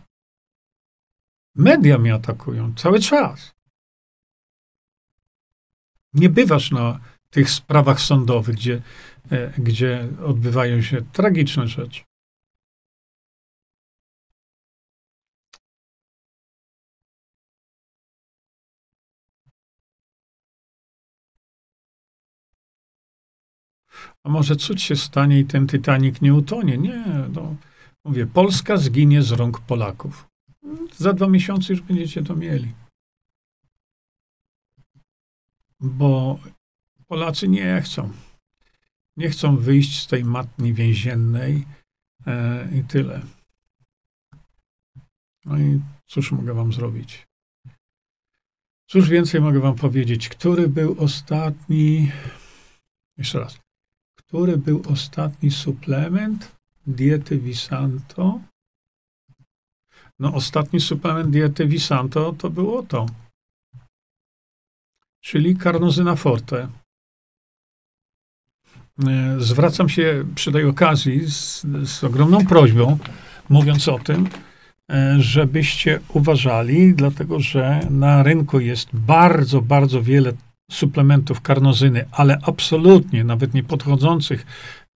Media mnie atakują cały czas. Nie bywasz na tych sprawach sądowych, gdzie, gdzie odbywają się tragiczne rzeczy. A może cud się stanie i ten Titanic nie utonie? Nie, no. Mówię, Polska zginie z rąk Polaków. Za dwa miesiące już będziecie to mieli. Bo Polacy nie chcą. Nie chcą wyjść z tej matni więziennej e, i tyle. No i cóż mogę wam zrobić? Cóż więcej mogę wam powiedzieć? Który był ostatni... Jeszcze raz. Który był ostatni suplement diety Visanto? No, ostatni suplement diety Visanto to było to. Czyli karnozyna forte. Zwracam się przy tej okazji z, z ogromną prośbą, mówiąc o tym, żebyście uważali, dlatego że na rynku jest bardzo, bardzo wiele suplementów karnozyny, ale absolutnie nawet nie podchodzących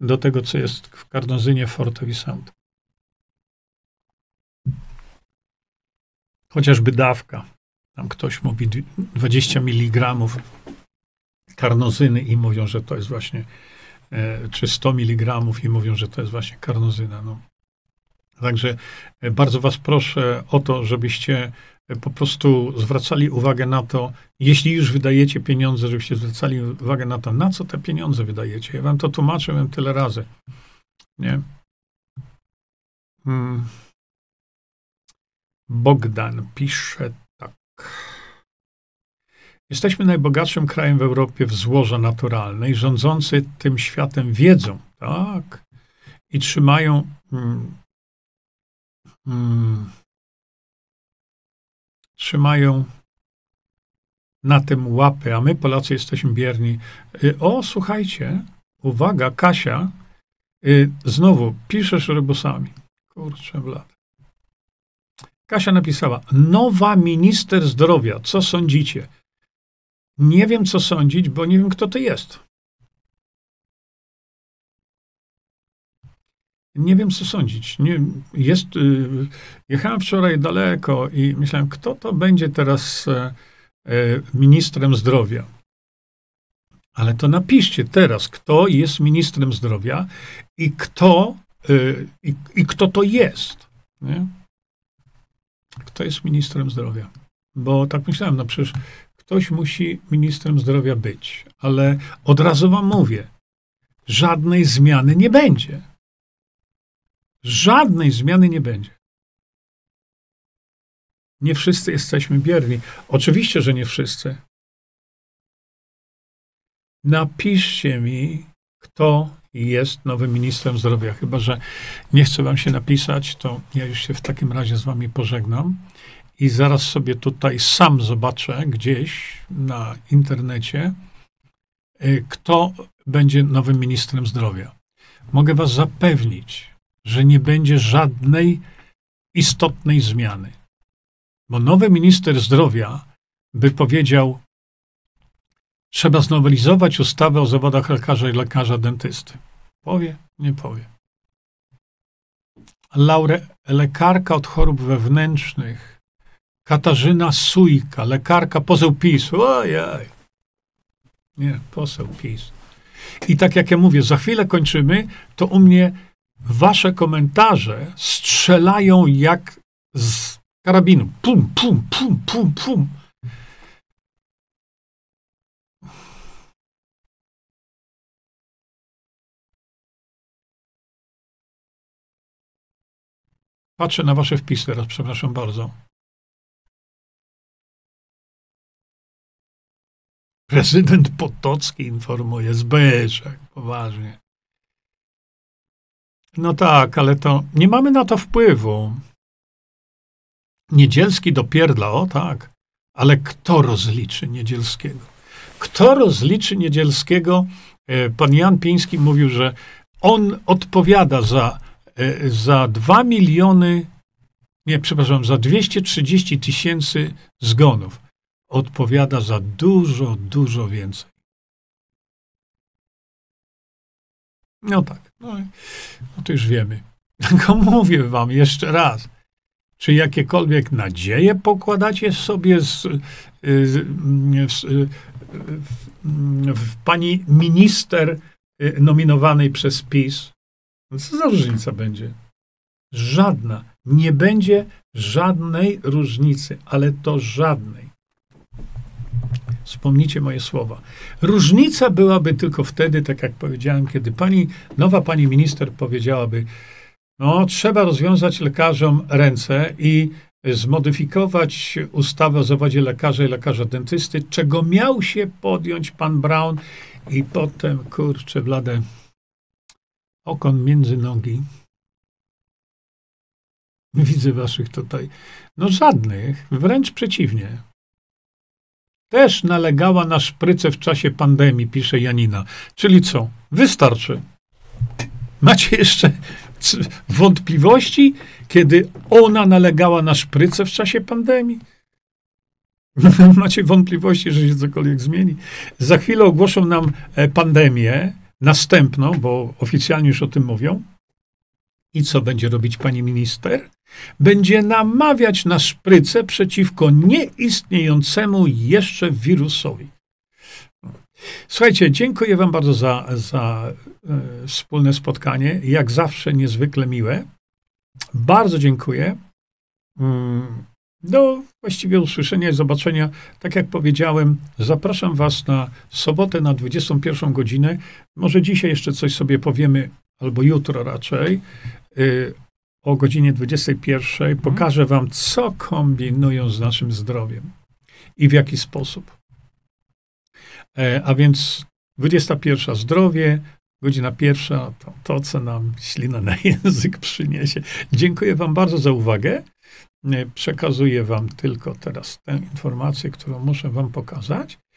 do tego, co jest w karnozynie Forte Visanto. Chociażby dawka. Tam ktoś mówi dwadzieścia miligramów karnozyny i mówią, że to jest właśnie, czy sto miligramów i mówią, że to jest właśnie karnozyna. No. Także bardzo was proszę o to, żebyście po prostu zwracali uwagę na to, jeśli już wydajecie pieniądze, żebyście zwracali uwagę na to, na co te pieniądze wydajecie. Ja wam to tłumaczyłem tyle razy. Nie? Hmm. Bohdan pisze tak. Jesteśmy najbogatszym krajem w Europie w złoża naturalnej. Rządzący tym światem wiedzą, tak? I trzymają... Hmm, hmm, trzymają na tym łapy, a my, Polacy, jesteśmy bierni. O, słuchajcie, uwaga, Kasia, znowu piszesz rebusami. Kurczę, blad. Kasia napisała, nowa minister zdrowia, co sądzicie? Nie wiem, co sądzić, bo nie wiem, kto to jest. Nie wiem, co sądzić. Nie, jest, jechałem wczoraj daleko i myślałem, kto to będzie teraz ministrem zdrowia. Ale to napiszcie teraz, kto jest ministrem zdrowia i kto, i, i kto to jest. Nie? Kto jest ministrem zdrowia? Bo tak myślałem, no przecież ktoś musi ministrem zdrowia być. Ale od razu wam mówię, żadnej zmiany nie będzie. Żadnej zmiany nie będzie. Nie wszyscy jesteśmy bierni. Oczywiście, że nie wszyscy. Napiszcie mi, kto i jest nowym ministrem zdrowia. Chyba że nie chce wam się napisać, to ja już się w takim razie z wami pożegnam. I zaraz sobie tutaj sam zobaczę gdzieś na internecie, kto będzie nowym ministrem zdrowia. Mogę was zapewnić, że nie będzie żadnej istotnej zmiany. Bo nowy minister zdrowia by powiedział, trzeba znowelizować ustawę o zawodach lekarza i lekarza dentysty. Powie? Nie powie. Laure, lekarka od chorób wewnętrznych, Katarzyna Sujka, lekarka, poseł PiS. Ojej. Nie, poseł PiS. I tak jak ja mówię, za chwilę kończymy, to u mnie wasze komentarze strzelają jak z karabinu. Pum, pum, pum, pum, pum. Patrzę na wasze wpisy teraz, przepraszam bardzo. Prezydent Potocki informuje, Zbyszek, poważnie. No tak, ale to nie mamy na to wpływu. Niedzielski dopierdla, o tak, ale kto rozliczy Niedzielskiego? Kto rozliczy Niedzielskiego? Pan Jan Piński mówił, że on odpowiada za, za dwa miliony, nie, przepraszam, za dwieście trzydzieści tysięcy zgonów. Odpowiada za dużo, dużo więcej. No tak, no, no to już wiemy. Tylko mówię wam jeszcze raz, czy jakiekolwiek nadzieje pokładacie sobie z, y, y, y, y, y, w pani minister y, nominowanej przez PiS? No co za różnica będzie? Żadna. Nie będzie żadnej różnicy, ale to żadnej. Wspomnijcie moje słowa. Różnica byłaby tylko wtedy, tak jak powiedziałem, kiedy pani, nowa pani minister powiedziałaby, no trzeba rozwiązać lekarzom ręce i zmodyfikować ustawę o zawodzie lekarza i lekarza dentysty, czego miał się podjąć pan Braun i potem, kurczę, blade, okon między nogi. Widzę waszych tutaj. No żadnych, wręcz przeciwnie. Też nalegała na szprycę w czasie pandemii, pisze Janina. Czyli co? Wystarczy. Macie jeszcze wątpliwości, kiedy ona nalegała na szprycę w czasie pandemii? Macie wątpliwości, że się cokolwiek zmieni? Za chwilę ogłoszą nam pandemię, następną, bo oficjalnie już o tym mówią. I co będzie robić pani minister? Będzie namawiać na szprycę przeciwko nieistniejącemu jeszcze wirusowi. Słuchajcie, dziękuję wam bardzo za, za e, wspólne spotkanie. Jak zawsze niezwykle miłe. Bardzo dziękuję. Do właściwie usłyszenia i zobaczenia. Tak jak powiedziałem, zapraszam was na sobotę na dwudziestą pierwszą godzinę. Może dzisiaj jeszcze coś sobie powiemy, albo jutro raczej. Y, o godzinie dwudziestej pierwszej pokażę wam, co kombinują z naszym zdrowiem i w jaki sposób. E, a więc dwudziesta pierwsza zdrowie, godzina pierwsza to, to, co nam ślina na język przyniesie. Dziękuję wam bardzo za uwagę. E, przekazuję wam tylko teraz tę informację, którą muszę wam pokazać.